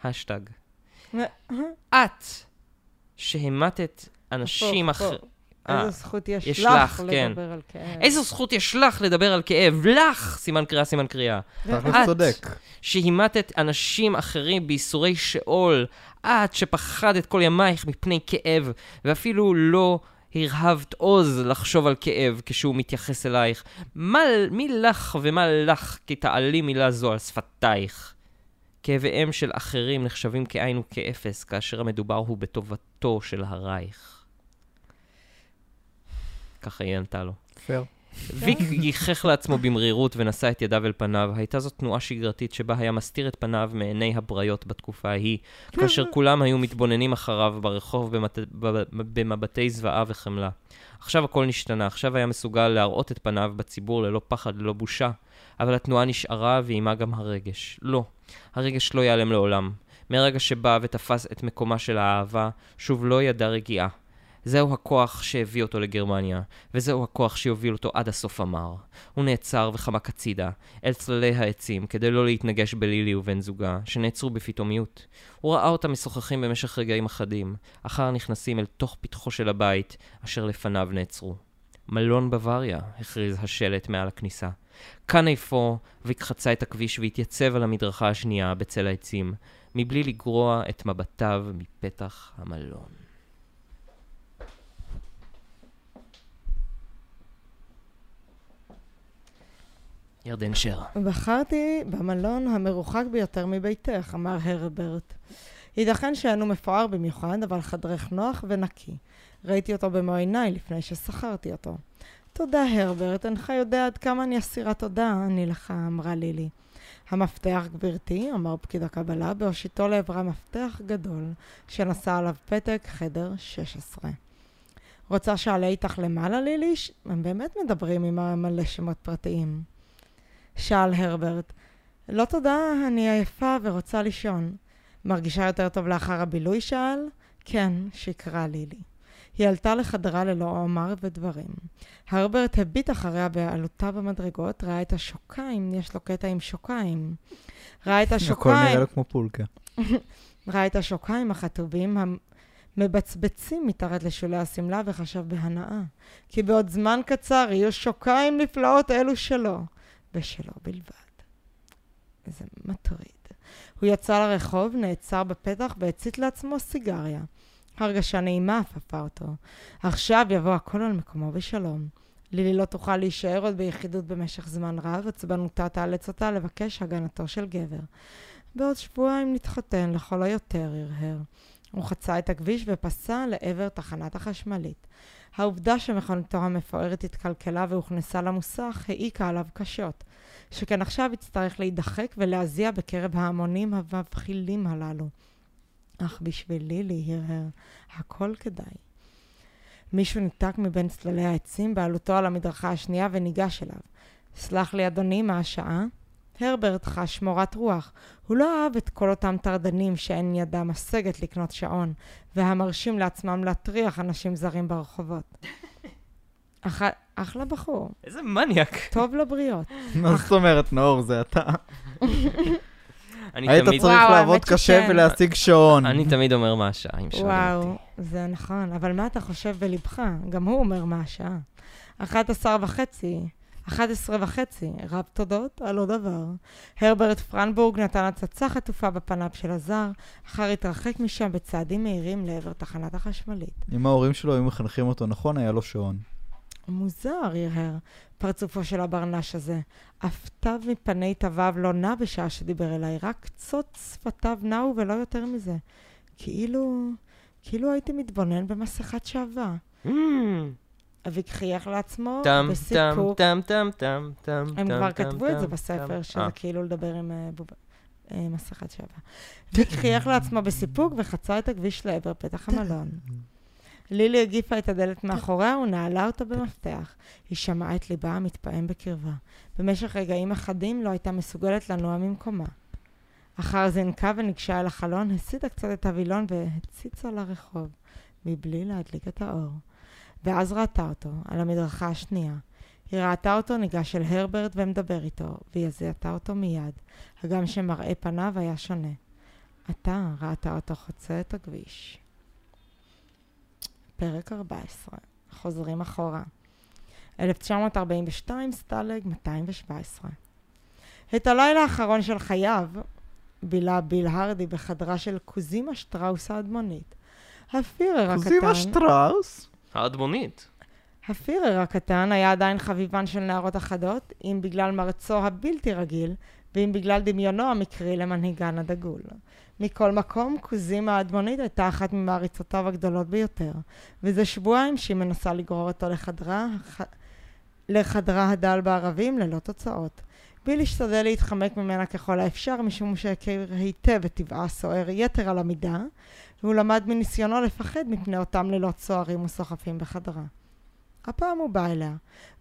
השטג. את שהמתת אנשים אחרים... איזו זכות יש לך לדבר על כאב? איזו זכות יש לך לדבר על כאב? לך! סימן קריאה, סימן קריאה. את שהמתת אנשים אחרים בייסורי שאול. את שפחדת כל ימייך מפני כאב, ואפילו לא... הרהבת עוז לחשוב על כאב כשהוא מתייחס אלייך. מה, מי לך ומה לך כי תעלי מילה זו על שפתייך. כאביהם של אחרים נחשבים כאין וכאפס, כאשר המדובר הוא בטובתו של הרייך. ככה היא ענתה לו. פייר. ויק ייחך לעצמו במרירות ונשא את ידיו אל פניו. הייתה זו תנועה שגרתית שבה היה מסתיר את פניו מעיני הבריות בתקופה ההיא, כאשר כולם היו מתבוננים אחריו ברחוב במת... במבטי זוועה וחמלה. עכשיו הכל נשתנה, עכשיו היה מסוגל להראות את פניו בציבור ללא פחד, ללא בושה, אבל התנועה נשארה ועימה גם הרגש. לא, הרגש לא ייעלם לעולם. מהרגע שבא ותפס את מקומה של האהבה, שוב לא ידע רגיעה. זהו הכוח שהביא אותו לגרמניה, וזהו הכוח שיוביל אותו עד הסוף המר. הוא נעצר וחמק הצידה, אל צללי העצים, כדי לא להתנגש בלילי ובן זוגה, שנעצרו בפתאומיות. הוא ראה אותם משוחחים במשך רגעים אחדים, אחר נכנסים אל תוך פתחו של הבית, אשר לפניו נעצרו. מלון בווריה, הכריז השלט מעל הכניסה. כאן איפה, והקחצה את הכביש והתייצב על המדרכה השנייה בצל העצים, מבלי לגרוע את מבטיו מפתח המלון. ירדן שר. בחרתי במלון המרוחק ביותר מביתך, אמר הרברט. ייתכן שאנו מפואר במיוחד, אבל חדרך נוח ונקי. ראיתי אותו במו עיניי לפני ששכרתי אותו. תודה, הרברט, אינך יודע עד כמה אני אסירה תודה, אני לך, אמרה לילי. המפתח, גברתי, אמר פקיד הקבלה, בהושיטו לעברה מפתח גדול, שנשא עליו פתק חדר שש עשרה. רוצה שעלה איתך למעלה, לילי? הם באמת מדברים עם מלא שמות פרטיים. שאל הרברט, לא תודה, אני עייפה ורוצה לישון. מרגישה יותר טוב לאחר הבילוי, שאל? כן, שיקרה לילי. היא עלתה לחדרה ללא אומר ודברים. הרברט הביט אחריה בעלותה במדרגות, ראה את השוקיים, יש לו קטע עם שוקיים. ראה את השוקיים... הכל נראה לו כמו פולקה. ראה את השוקיים החטובים המ... מבצבצים מתארת לשולי הסמלה וחשב בהנאה. כי בעוד זמן קצר יהיו שוקיים נפלאות אלו שלו. ושלו בלבד. זה מטריד. הוא יצא לרחוב, נעצר בפתח והציט לעצמו סיגריה. הרגשה נעימה הפפה אותו. עכשיו יבוא הכל על מקומו בשלום. לילי לא תוכל להישאר עוד ביחידות במשך זמן רב, עצבנותה תאלץ אותה לבקש הגנתו של גבר. בעוד שבועיים נתחתן לכל היותר, הרהר. הוא חצה את הכביש ופסע לעבר תחנת החשמלית. העובדה שמכניתו המפוארת התקלקלה והוכנסה למוסך העיקה עליו קשות, שכן עכשיו יצטרך להידחק ולהזיע בקרב ההמונים המבחילים הללו. אך בשבילי להירהר, הכל כדאי. מישהו ניתק מבין צללי העצים בעלותו על המדרכה השנייה וניגש אליו. סלח לי אדוני, מה השעה? הרברט חש מורת רוח. הוא לא אהב את כל אותם טרדנים שאין ידה משגת לקנות שעון, והמרשים לעצמם להטריח אנשים זרים ברחובות. אח... אחלה בחור. איזה מניאק. טוב לבריות. מה זאת אומרת, נאור, זה אתה? היית צריך לעבוד קשה ולהשיג שעון. אני תמיד אומר מה השעה, אם שואלים אותי. וואו, זה נכון. אבל מה אתה חושב בלבך? גם הוא אומר מה השעה. אחת עשרה וחצי. אחת עשרה וחצי, רב תודות על עוד דבר. הרברט פרנבורג נתן הצצה חטופה בפניו של הזר, אחר התרחק משם בצעדים מהירים לעבר תחנת החשמלית. אם ההורים שלו היו מחנכים אותו נכון, היה לו שעון. מוזר, ירהר, פרצופו של הברנש הזה. אפתיו מפני תביו לא נע בשעה שדיבר אליי, רק קצות שפתיו נעו ולא יותר מזה. כאילו, כאילו הייתי מתבונן במסכת שעבה. Mm. אביק חייך לעצמו בסיפוק. הם כבר כתבו את זה בספר, שזה כאילו לדבר עם מסכת שבע. אביק חייך לעצמו בסיפוק וחצה את הכביש לעבר פתח המלון. לילי הגיפה את הדלת מאחוריה ונעלה אותה במפתח. היא שמעה את ליבה המתפעם בקרבה. במשך רגעים אחדים לא הייתה מסוגלת לנוע ממקומה. אחר זנקה וניגשה אל החלון, הסיטה קצת את הווילון והציצה לרחוב, מבלי להדליק את האור. ואז ראתה אותו על המדרכה השנייה. היא ראתה אותו ניגש אל הרברט ומדבר איתו, והיא זיהתה אותו מיד, הגם שמראה פניו היה שונה. אתה ראתה אותו חוצה את הכביש. פרק ארבע עשרה. חוזרים אחורה. אלף תשע מאות ארבעים ושתיים, סטלג מאתיים שבע עשרה. את הלילה האחרון של חייו בילה ביל הרדי בחדרה של קוזימה שטראוס האדמונית. הפירר הקטן... קוזימה שטראוס? האדמונית. הפירר הקטן היה עדיין חביבן של נערות אחדות, אם בגלל מרצו הבלתי רגיל, ואם בגלל דמיונו המקרי למנהיגן הדגול. מכל מקום, קוזימה האדמונית הייתה אחת ממעריצותיו הגדולות ביותר, וזה שבועיים שהיא מנסה לגרור אותו לחדרה, ח... לחדרה הדל בערבים ללא תוצאות. ביל השתדל להתחמק ממנה ככל האפשר, משום שהכיר היטב את טבעה סוער יתר על המידה, והוא למד מניסיונו לפחד מפני אותם לילות סוערים וסוחפים בחדרה. הפעם הוא בא אליה,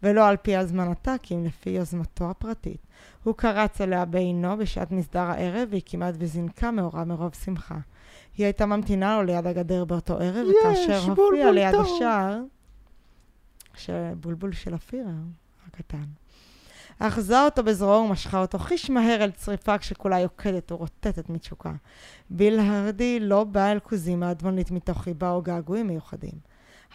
ולא על פי הזמנתה, כי אם לפי יוזמתו הפרטית. הוא קרץ אליה בעינו בשעת מסדר הערב, והיא כמעט וזינקה מאורה מרוב שמחה. היא הייתה ממתינה לו ליד הגדר באותו ערב, yeah, וכאשר הופיע ליד טוב. השער, שבולבול של הפירה הקטן. אחזה אותו בזרוע ומשכה אותו חיש מהר אל צריפה כשכולה יוקדת ורוטטת מתשוקה. ביל הרדי לא בא אל קוזימה האדמונית מתוך חיבה או געגועים מיוחדים.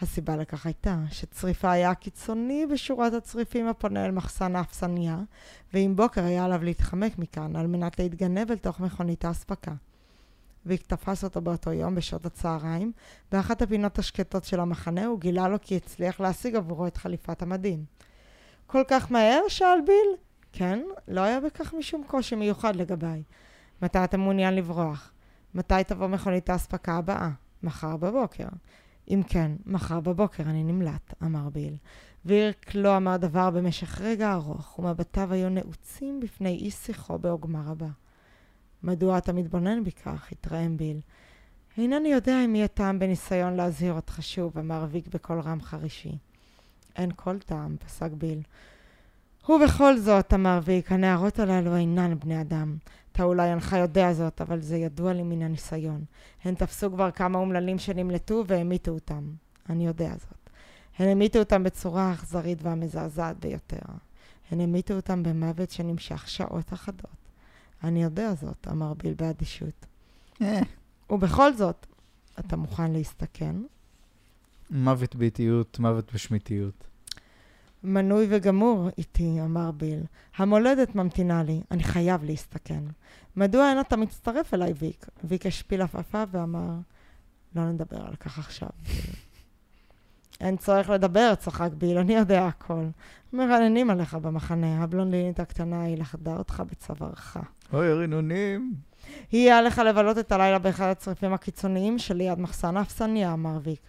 הסיבה לכך הייתה שצריפה היה קיצוני בשורת הצריפים הפונה אל מחסן האפסניה, ועם בוקר היה עליו להתחמק מכאן על מנת להתגנב אל תוך מכונית ההספקה. והתפס אותו באותו יום בשעות הצהריים, באחת הפינות השקטות של המחנה הוא גילה לו כי הצליח להשיג עבורו את חליפת המדים. כל כך מהר? שאל ביל. כן, לא היה בכך משום קושי מיוחד לגביי. מתי אתה מעוניין לברוח? מתי תבוא מכונית ההספקה הבאה? מחר בבוקר. אם כן, מחר בבוקר אני נמלט, אמר ביל. וירק לא אמר דבר במשך רגע ארוך, ומבטיו היו נעוצים בפני איש שיחו בעוגמה רבה. מדוע אתה מתבונן בכך? התרעם ביל. אינני יודע אם יהיה טעם בניסיון להזהיר אותך שוב, אמר ויק בקול רם חרישי. אין כל טעם, פסק ביל. ובכל זאת, אמר ויק, הנערות הללו אינן בני אדם. אתה אולי אינך יודע זאת, אבל זה ידוע לי מן הניסיון. הן תפסו כבר כמה אומללים שנמלטו והמיתו אותם. אני יודע זאת. הן המיתו אותם בצורה האכזרית והמזעזעת ביותר. הן המיתו אותם במוות שנמשך שעות אחדות. אני יודע זאת, אמר ביל באדישות. ובכל זאת, אתה מוכן להסתכן? מוות באיטיות, מוות בשמיתיות. מנוי וגמור איתי, אמר ביל. המולדת ממתינה לי, אני חייב להסתכן. מדוע אין אתה מצטרף אליי, ויק? ויק השפיל אף אפה ואמר, לא נדבר על כך עכשיו. אין צורך לדבר, צחק ביל, אני יודע הכל. מרננים עליך במחנה, הבלונדינית הקטנה היא לחדה אותך בצווארך. אוי, רינונים. היא היה לך לבלות את הלילה באחד הצריפים הקיצוניים שלי עד מחסן האפסניה, אמר ויק.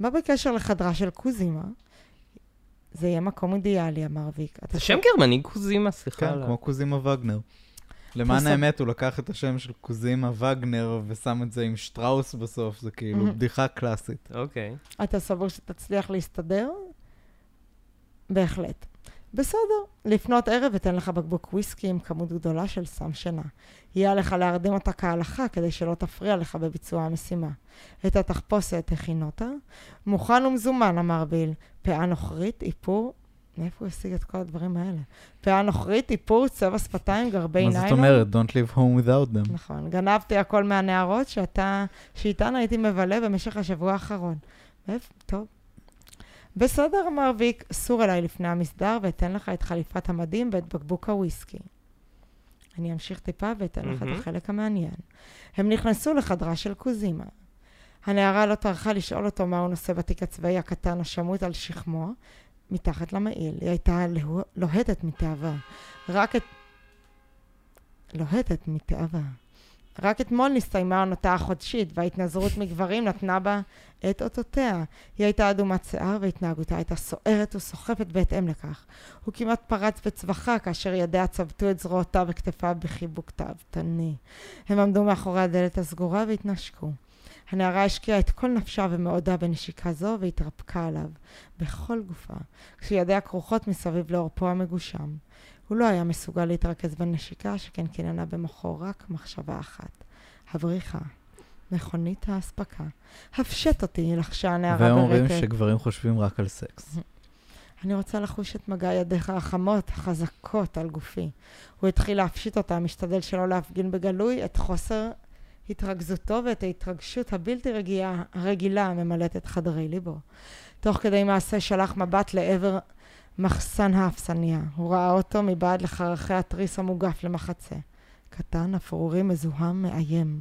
מה בקשר לחדרה של קוזימה? זה יהיה מקום אידיאלי, אמר ויק. זה שם גרמני, קוזימה, סליחה. כן, כמו קוזימה וגנר. למען האמת, הוא לקח את השם של קוזימה וגנר ושם את זה עם שטראוס בסוף, זה כאילו בדיחה קלאסית. אוקיי. אתה סבור שתצליח להסתדר? בהחלט. בסדר, לפנות ערב אתן לך בקבוק וויסקי עם כמות גדולה של סם שינה. יהיה לך להרדים אותה כהלכה כדי שלא תפריע לך בביצוע המשימה. את התחפושת הכינותה? מוכן ומזומן, אמר ביל. פאה נוכרית, איפור... מאיפה הוא השיג את כל הדברים האלה? פאה נוכרית, איפור, צבע שפתיים, גרבי ניילון. מה זאת אומרת? Don't live home without them. נכון. גנבתי הכל מהנערות שאתה... שאיתן הייתי מבלה במשך השבוע האחרון. מאיפה? טוב. בסדר, אמר ויק, סור אליי לפני המסדר ואתן לך את חליפת המדים ואת בקבוק הוויסקי. אני אמשיך טיפה ואתן לך את החלק המעניין. הם נכנסו לחדרה של קוזימה. הנערה לא טרחה לשאול אותו מה הוא נושא בתיק הצבאי הקטן השמות על שכמו, מתחת למעיל. היא הייתה לוהטת מתאווה. רק את... לוהטת מתאווה. רק אתמול נסתיימה העונתה החודשית, וההתנזרות מגברים נתנה בה את אותותיה. היא הייתה אדומת שיער, והתנהגותה הייתה סוערת וסוחפת בהתאם לכך. הוא כמעט פרץ בצווחה, כאשר ידיה צבטו את זרועותיו וכתפיו בחיבוק תאוותני. הם עמדו מאחורי הדלת הסגורה והתנשקו. הנערה השקיעה את כל נפשה ומעודה בנשיקה זו, והתרפקה עליו, בכל גופה, כשידיה כרוכות מסביב לאורפו המגושם. הוא לא היה מסוגל להתרכז בנשיקה, שכן קיננה במוחו רק מחשבה אחת. הבריחה. מכונית ההספקה. הפשט אותי, לחשה הנערה ברקת. והם אומרים שגברים חושבים רק על סקס. אני רוצה לחוש את מגע ידיך החמות, החזקות על גופי. הוא התחיל להפשיט אותה, משתדל שלא להפגין בגלוי את חוסר התרכזותו ואת ההתרגשות הבלתי רגיעה, הרגילה הממלאת את חדרי ליבו. תוך כדי מעשה שלח מבט לעבר מחסן האפסניה. הוא ראה אותו מבעד לחרכי התריס המוגף למחצה. קטן, אפרורי, מזוהם, מאיים.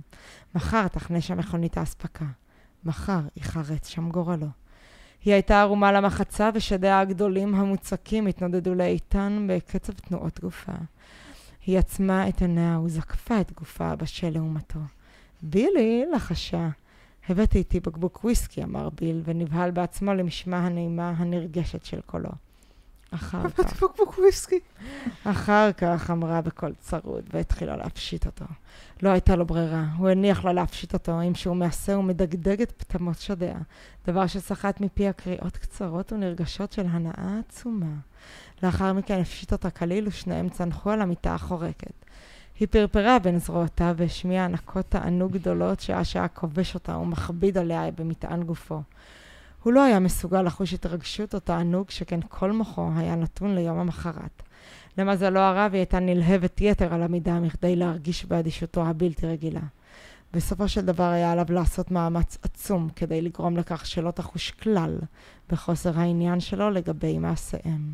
מחר תחנש המכונית ההספקה. מחר יחרץ שם גורלו. היא הייתה ערומה למחצה ושדיה הגדולים המוצקים התנודדו לאיתן בקצב תנועות גופה. היא עצמה את עיניה וזקפה את גופה בשל לעומתו. בילי לחשה. הבאתי איתי בקבוק וויסקי, אמר ביל, ונבהל בעצמו למשמע הנעימה הנרגשת של קולו. אחר כך. הבאתי בקבוק וויסקי. אחר כך אמרה בקול צרוד, והתחילה להפשיט אותו. לא הייתה לו ברירה. הוא הניח לה להפשיט אותו, אם שהוא מעשה הוא מדגדג את פטמות שדיה. דבר שסחט מפי הקריאות קצרות ונרגשות של הנאה עצומה. לאחר מכן הפשיט אותה כליל ושניהם צנחו על המיטה החורקת. היא פרפרה בין זרועותיו והשמיעה ענקות תענוג גדולות שעה שעה כובש אותה ומכביד עליה במטען גופו. הוא לא היה מסוגל לחוש התרגשות או תענוג שכן כל מוחו היה נתון ליום המחרת. למזלו הרע היא הייתה נלהבת יתר על המידה מכדי להרגיש באדישותו הבלתי רגילה. בסופו של דבר היה עליו לעשות מאמץ עצום כדי לגרום לכך שלא תחוש כלל בחוסר העניין שלו לגבי מעשיהם.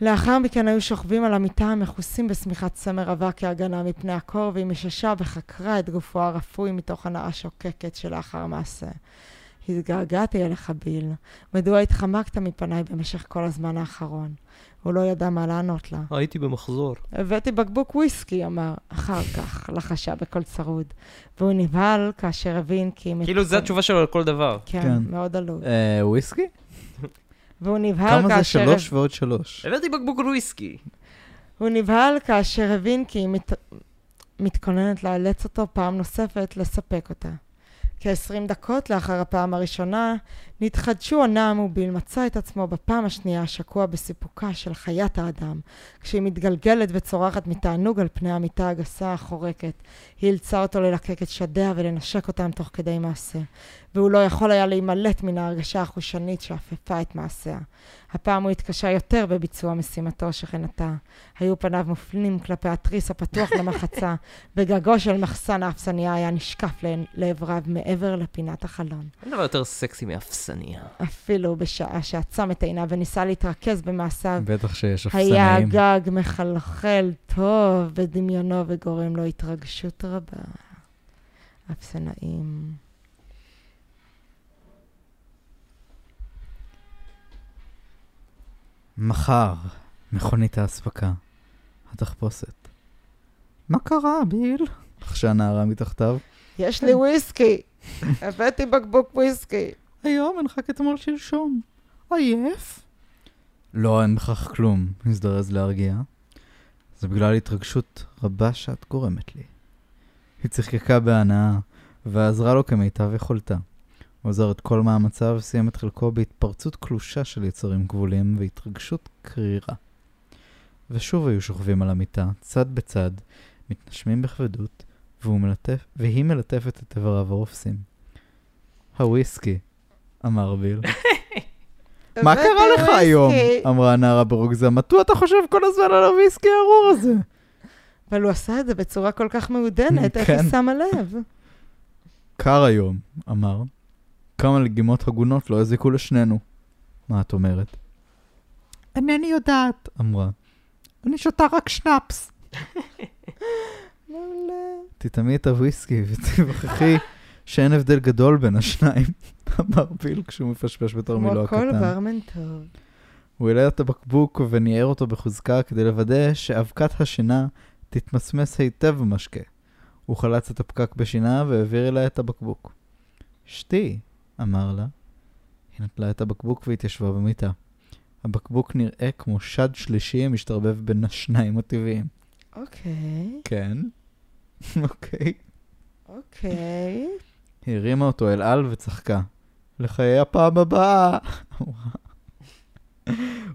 לאחר מכן היו שוכבים על המיטה המכוסים בסמיכת סמר אבק כהגנה מפני הקור, והיא מששה וחקרה את גופו הרפוי מתוך הנאה שוקקת שלאחר המעשה. התגעגעתי אליך, ביל. מדוע התחמקת מפניי במשך כל הזמן האחרון? הוא לא ידע מה לענות לה. הייתי במחזור. הבאתי בקבוק וויסקי, אמר. אחר כך לחשה בכל צרוד. והוא נבהל כאשר הבין כי... כאילו זו התשובה שלו על כל דבר. כן, מאוד עלוב. וויסקי? והוא נבהל כמה זה שלוש ועוד שלוש? הבאתי בקבוק וויסקי. הוא נבהל כאשר הבין כי היא מתכוננת לאלץ אותו פעם נוספת לספק אותה. כ-עשרים דקות לאחר הפעם הראשונה נתחדשו הנם וביל מצא את עצמו בפעם השנייה שקוע בסיפוקה של חיית האדם. כשהיא מתגלגלת וצורחת מתענוג על פני המיטה הגסה החורקת, היא הלצה אותו ללקק את שדיה ולנשק אותם תוך כדי מעשה, והוא לא יכול היה להימלט מן ההרגשה החושנית שאפפה את מעשיה. הפעם הוא התקשה יותר בביצוע משימתו שכנתה. היו פניו מופנים כלפי התריס הפתוח למחצה, וגגו של מחסן האפסניה היה נשקף לעבריו מעבר לפינת החלון. אין דבר יותר סקסי מאפסניה. אפילו בשעה שעצם את עיניו וניסה להתרכז במעשיו, בטח שיש אפסניים. היה הגג מחלחל טוב בדמיונו וגורם לו התרגשות רבה. אפסנאים. מחר, מכונית האספקה, התחפושת. מה קרה, ביל? לחשה נערה מתחתיו. יש לי וויסקי. הבאתי בקבוק וויסקי. היום אין לך כתמול שלשום. עייף? לא, אין בכך כלום, הזדרז להרגיע. זה בגלל התרגשות רבה שאת גורמת לי. היא צחקקה בהנאה, ועזרה לו כמיטב יכולתה. הוא עזר את כל מאמציו וסיים את חלקו בהתפרצות קלושה של יצרים גבולים והתרגשות קרירה. ושוב היו שוכבים על המיטה, צד בצד, מתנשמים בכבדות, מלטף, והיא מלטפת את עבריו הרופסים. הוויסקי, אמר ביל. מה קרה לך היום? אמרה הנערה ברוגזה. מתו אתה חושב כל הזמן על הוויסקי הארור הזה? אבל הוא עשה את זה בצורה כל כך מעודנת, איך היא שמה לב? קר היום, אמר. כמה לגימות הגונות לא הזיקו לשנינו. מה את אומרת? אינני יודעת, אמרה. אני שותה רק שנאפס. תתעמי את הוויסקי ותבחכי שאין הבדל גדול בין השניים, אמר ביל כשהוא מפשפש בתרמילו הקטן. כמו כל ברמן טוב. הוא העלה את הבקבוק וניער אותו בחוזקה כדי לוודא שאבקת השינה תתמסמס היטב במשקה. הוא חלץ את הפקק בשינה והעביר אליה את הבקבוק. שתי, אמר לה. היא נטלה את הבקבוק והתיישבה במיטה. הבקבוק נראה כמו שד שלישי משתרבב בין השניים הטבעיים. אוקיי. כן. אוקיי. אוקיי. היא הרימה אותו אל על וצחקה. לחיי הפעם הבאה!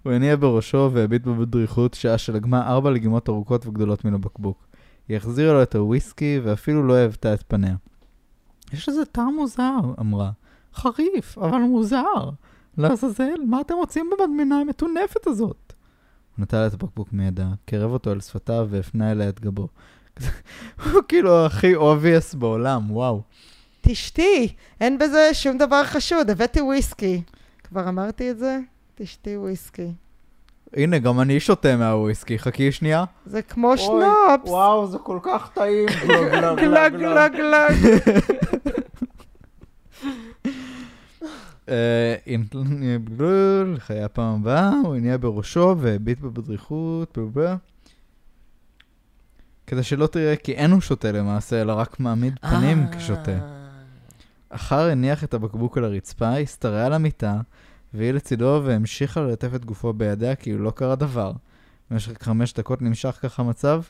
הוא הניע בראשו והביט בדריכות שעה שלגמה ארבע לגימות ארוכות וגדולות מן הבקבוק. היא החזירה לו את הוויסקי ואפילו לא אהבתה את פניה. יש איזה טעם מוזר, אמרה. חריף, אבל מוזר. לעזאזל, מה אתם רוצים במדמינה המטונפת הזאת? הוא נטל את הבקבוק מידה, קרב אותו אל שפתיו והפנה אליה את גבו. הוא כאילו הכי obvious בעולם, וואו. תשתי, אין בזה שום דבר חשוד, הבאתי וויסקי. כבר אמרתי את זה? תשתי וויסקי. הנה, גם אני שותה מהוויסקי, חכי שנייה. זה כמו שנאפס. וואו, זה כל כך טעים. גלג, גלג, גלג, גלג. לחיי הפעם הבאה, הוא הניע בראשו והביט בבדריכות, כדי שלא תראה כי אין הוא שותה למעשה, אלא רק מעמיד פנים כשותה. אחר הניח את הבקבוק על הרצפה, הסתרע על המיטה, והיא לצידו והמשיכה ללטף את גופו בידיה כי הוא לא קרה דבר. במשך חמש דקות נמשך ככה המצב,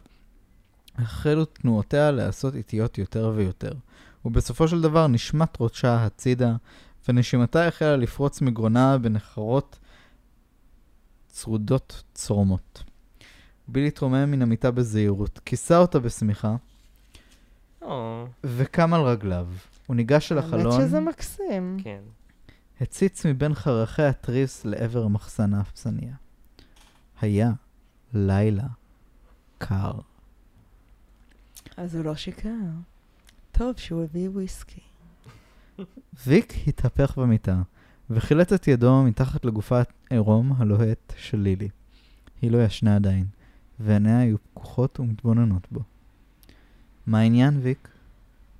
החלו תנועותיה לעשות איטיות יותר ויותר. ובסופו של דבר נשמת ראשה הצידה, ונשימתה החלה לפרוץ מגרונה בנחרות צרודות צורמות. ביל התרומם מן המיטה בזהירות, כיסה אותה בשמיכה, oh. וקם על רגליו. הוא ניגש אל החלון. האמת שזה מקסים. כן. הציץ מבין חרכי הטריס לעבר המחסן האפסניה. היה לילה קר. אז הוא לא שיקר. טוב שהוא הביא וויסקי. ויק התהפך במיטה, וחילץ את ידו מתחת לגופת עירום הלוהט של לילי. היא לא ישנה עדיין, ועיניה היו פקוחות ומתבוננות בו. מה העניין, ויק?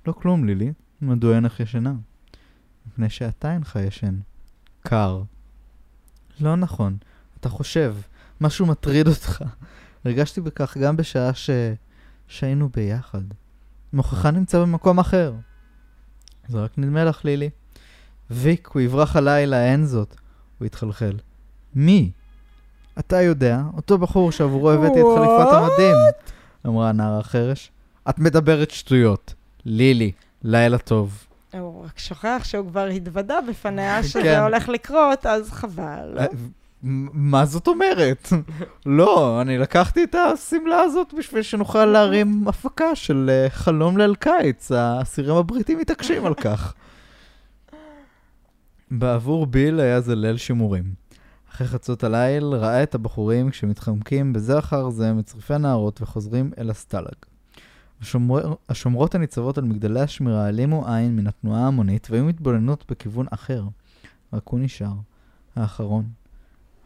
לא כלום, לילי. מדוע אינך ישנה? מפני שאתה אינך ישן. קר. לא נכון. אתה חושב. משהו מטריד אותך. הרגשתי בכך גם בשעה ש... שהיינו ביחד. מוכרח נמצא במקום אחר. זה רק נדמה לך, לילי. ויק, הוא יברח הלילה, אין זאת. הוא התחלחל. מי? אתה יודע, אותו בחור שעבורו הבאתי את חליפת המדים, אמרה הנערה חרש. את מדברת שטויות. לילי, לילה טוב. הוא רק שוכח שהוא כבר התוודע בפניה שזה הולך לקרות, אז חבל. מה זאת אומרת? לא, אני לקחתי את הסמלה הזאת בשביל שנוכל להרים הפקה של חלום ליל קיץ. האסירים הבריטים מתעקשים על כך. בעבור ביל היה זה ליל שימורים. אחרי חצות הליל ראה את הבחורים כשמתחמקים בזה אחר זה מצריפי נערות וחוזרים אל הסטלג. השומר... השומרות הניצבות על מגדלי השמירה העלימו עין מן התנועה ההמונית והיו מתבוננות בכיוון אחר. רק הוא נשאר, האחרון,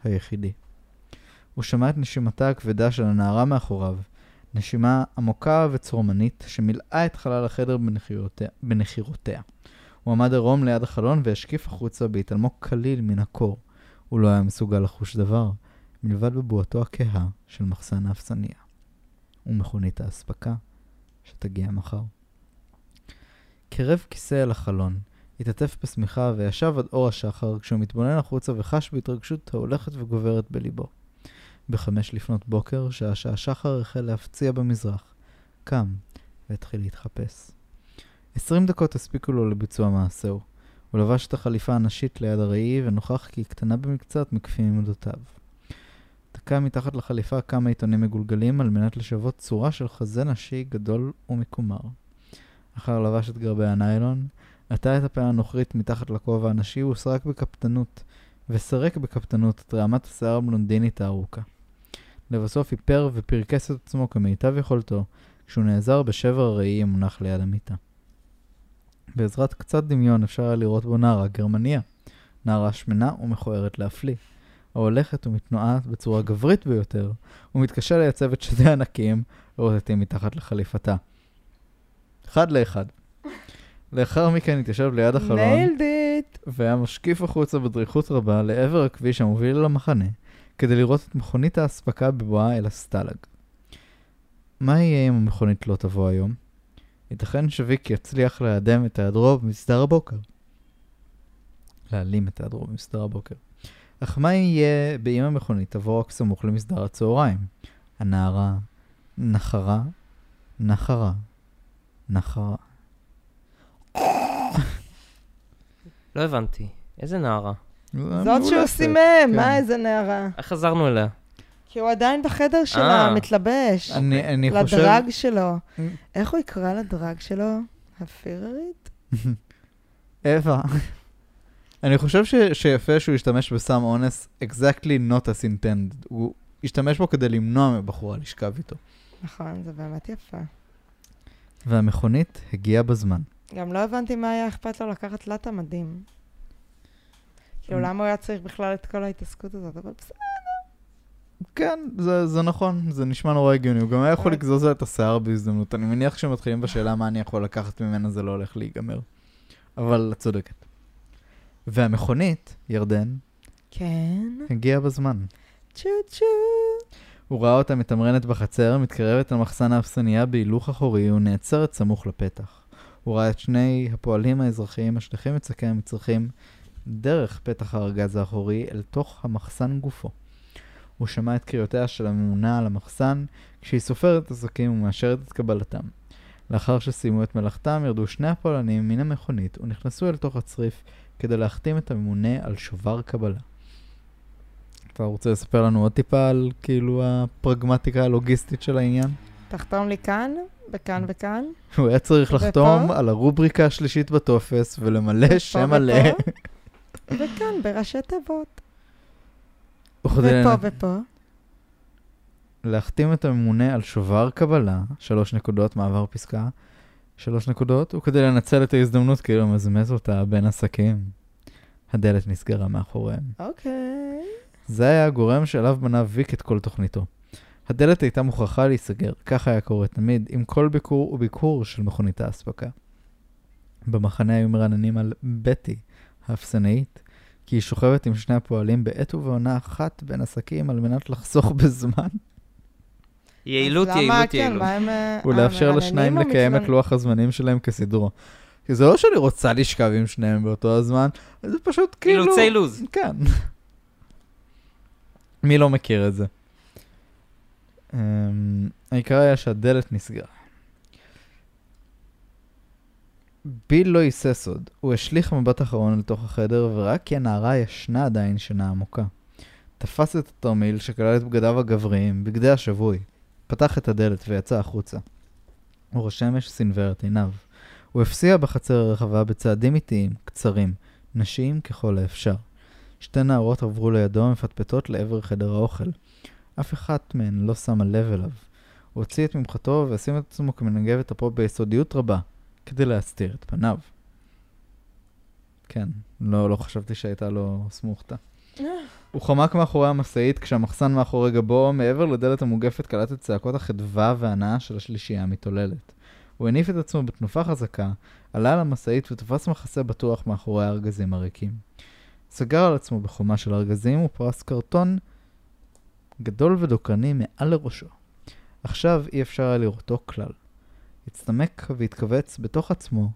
היחידי. הוא שמע את נשימתה הכבדה של הנערה מאחוריו, נשימה עמוקה וצורמנית שמילאה את חלל החדר בנחירותיה. בנחירותיה. הוא עמד ערום ליד החלון והשקיף החוצה בהתעלמו כליל מן הקור. הוא לא היה מסוגל לחוש דבר. מלבד בבועתו הכהה של מחסן האפסניה ומכונית האספקה שתגיע מחר. קרב כיסא על החלון, התעטף בשמיכה וישב עד אור השחר כשהוא מתבונן החוצה וחש בהתרגשות ההולכת וגוברת בליבו. בחמש לפנות בוקר, שעה שהשחר החל להפציע במזרח, קם והתחיל להתחפש. עשרים דקות הספיקו לו לביצוע מעשהו. הוא לבש את החליפה הנשית ליד הראי ונוכח כי היא קטנה במקצת מכפי עמודותיו. דקה מתחת לחליפה כמה עיתונים מגולגלים על מנת לשוות צורה של חזה נשי גדול ומקומר. אחר לבש את גרבי הניילון, עטה את הפאה הנוכרית מתחת לכובע הנשי וסרק בקפטנות, וסרק בקפטנות את רעמת השיער הבלונדינית הארוכה. לבסוף היפר ופרקס את עצמו כמיטב יכולתו, כשהוא נעזר בשבר הראי המונח ליד המיטה. בעזרת קצת דמיון אפשר היה לראות בו נערה גרמניה, נערה שמנה ומכוערת להפליא, ההולכת ומתנועת בצורה גברית ביותר, ומתקשה לייצב את שתי ענקים רוטטים מתחת לחליפתה. אחד לאחד. לאחר מכן התיישב ליד החלון, והיה משקיף החוצה בדריכות רבה לעבר הכביש המוביל למחנה, כדי לראות את מכונית האספקה בבואה אל הסטלג. מה יהיה אם המכונית לא תבוא היום? ייתכן שוויק יצליח להעלים את היעדרו במסדר הבוקר. להעלים את היעדרו במסדר הבוקר. אך מה יהיה באם המכונית תבוא רק סמוך למסדר הצהריים? הנערה, נחרה, נחרה, נחרה. לא הבנתי. איזה נערה? זאת שהוא סימם. מה איזה נערה? איך חזרנו אליה? כי הוא עדיין בחדר שלה, מתלבש. לדרג שלו. איך הוא יקרא לדרג שלו? הפיררית? איפה. אני חושב שיפה שהוא השתמש בסם אונס exactly not as intended. הוא השתמש בו כדי למנוע מבחורה לשכב איתו. נכון, זה באמת יפה. והמכונית הגיעה בזמן. גם לא הבנתי מה היה אכפת לו לקחת תלת המדים. כאילו, למה הוא היה צריך בכלל את כל ההתעסקות הזאת? אבל בסדר. כן, זה, זה נכון, זה נשמע נורא הגיוני. הוא גם היה יכול לגזוז את השיער בהזדמנות. אני מניח שמתחילים בשאלה מה אני יכול לקחת ממנה, זה לא הולך להיגמר. אבל את צודקת. והמכונית, ירדן, כן. הגיעה בזמן. צ'ו צ'ו. הוא ראה אותה מתמרנת בחצר, מתקרבת על מחסן האפסניה בהילוך אחורי ונעצרת סמוך לפתח. הוא ראה את שני הפועלים האזרחיים השליחים את שקי המצרכים דרך פתח הארגז האחורי אל תוך המחסן גופו. הוא שמע את קריאותיה של הממונה על המחסן כשהיא סופרת את השקים ומאשרת את קבלתם. לאחר שסיימו את מלאכתם ירדו שני הפועלנים מן המכונית ונכנסו אל תוך הצריף כדי להחתים את הממונה על שובר קבלה. אתה רוצה לספר לנו עוד טיפה על כאילו הפרגמטיקה הלוגיסטית של העניין? תחתום לי כאן, וכאן וכאן. הוא היה צריך לחתום על הרובריקה השלישית בטופס ולמלא שם מלא. וכאן, בראשי תיבות. ופה ופה. להחתים את הממונה על שובר קבלה, שלוש נקודות מעבר פסקה, שלוש נקודות, וכדי לנצל את ההזדמנות כאילו מזמז אותה בין עסקים. הדלת נסגרה מאחוריהם. אוקיי. זה היה הגורם שעליו בנה ויק את כל תוכניתו. הדלת הייתה מוכרחה להיסגר, כך היה קורה תמיד, עם כל ביקור וביקור של מכונית האספקה. במחנה היו מרננים על בטי, האפסנאית, כי היא שוכבת עם שני הפועלים בעת ובעונה אחת בין עסקים על מנת לחסוך בזמן. יעילות, יעילות, יעילות. ולאפשר לשניים לקיים את לוח הזמנים שלהם כסדרו. כי זה לא שאני רוצה לשכב עם שניהם באותו הזמן, זה פשוט כאילו... אילוצי לוז. כן. מי לא מכיר את זה? העיקר היה שהדלת נסגרה. ביל לא היסס עוד. הוא השליך מבט אחרון לתוך החדר ורק כי הנערה ישנה עדיין שינה עמוקה. תפס את התרמיל שכלל את בגדיו הגבריים, בגדי השבוי. פתח את הדלת ויצא החוצה. אור השמש סנוור את עיניו. הוא הפסיע בחצר הרחבה בצעדים איטיים, קצרים, נשיים ככל האפשר. שתי נערות עברו לידו מפטפטות לעבר חדר האוכל. אף אחת מהן לא שמה לב אליו. הוא הוציא את ממחתו ושים את עצמו כמנגב את הפו ביסודיות רבה, כדי להסתיר את פניו. כן, לא, לא חשבתי שהייתה לו סמוכתה. הוא חמק מאחורי המסעית כשהמחסן מאחורי גבו, מעבר לדלת המוגפת קלט את צעקות החדווה והנאה של השלישייה המתעוללת. הוא הניף את עצמו בתנופה חזקה, עלה על המסעית ותפס מחסה בטוח מאחורי הארגזים הריקים. סגר על עצמו בחומה של ארגזים ופרס קרטון גדול ודוקני מעל לראשו. עכשיו אי אפשר היה לראותו כלל. הצטמק והתכווץ בתוך עצמו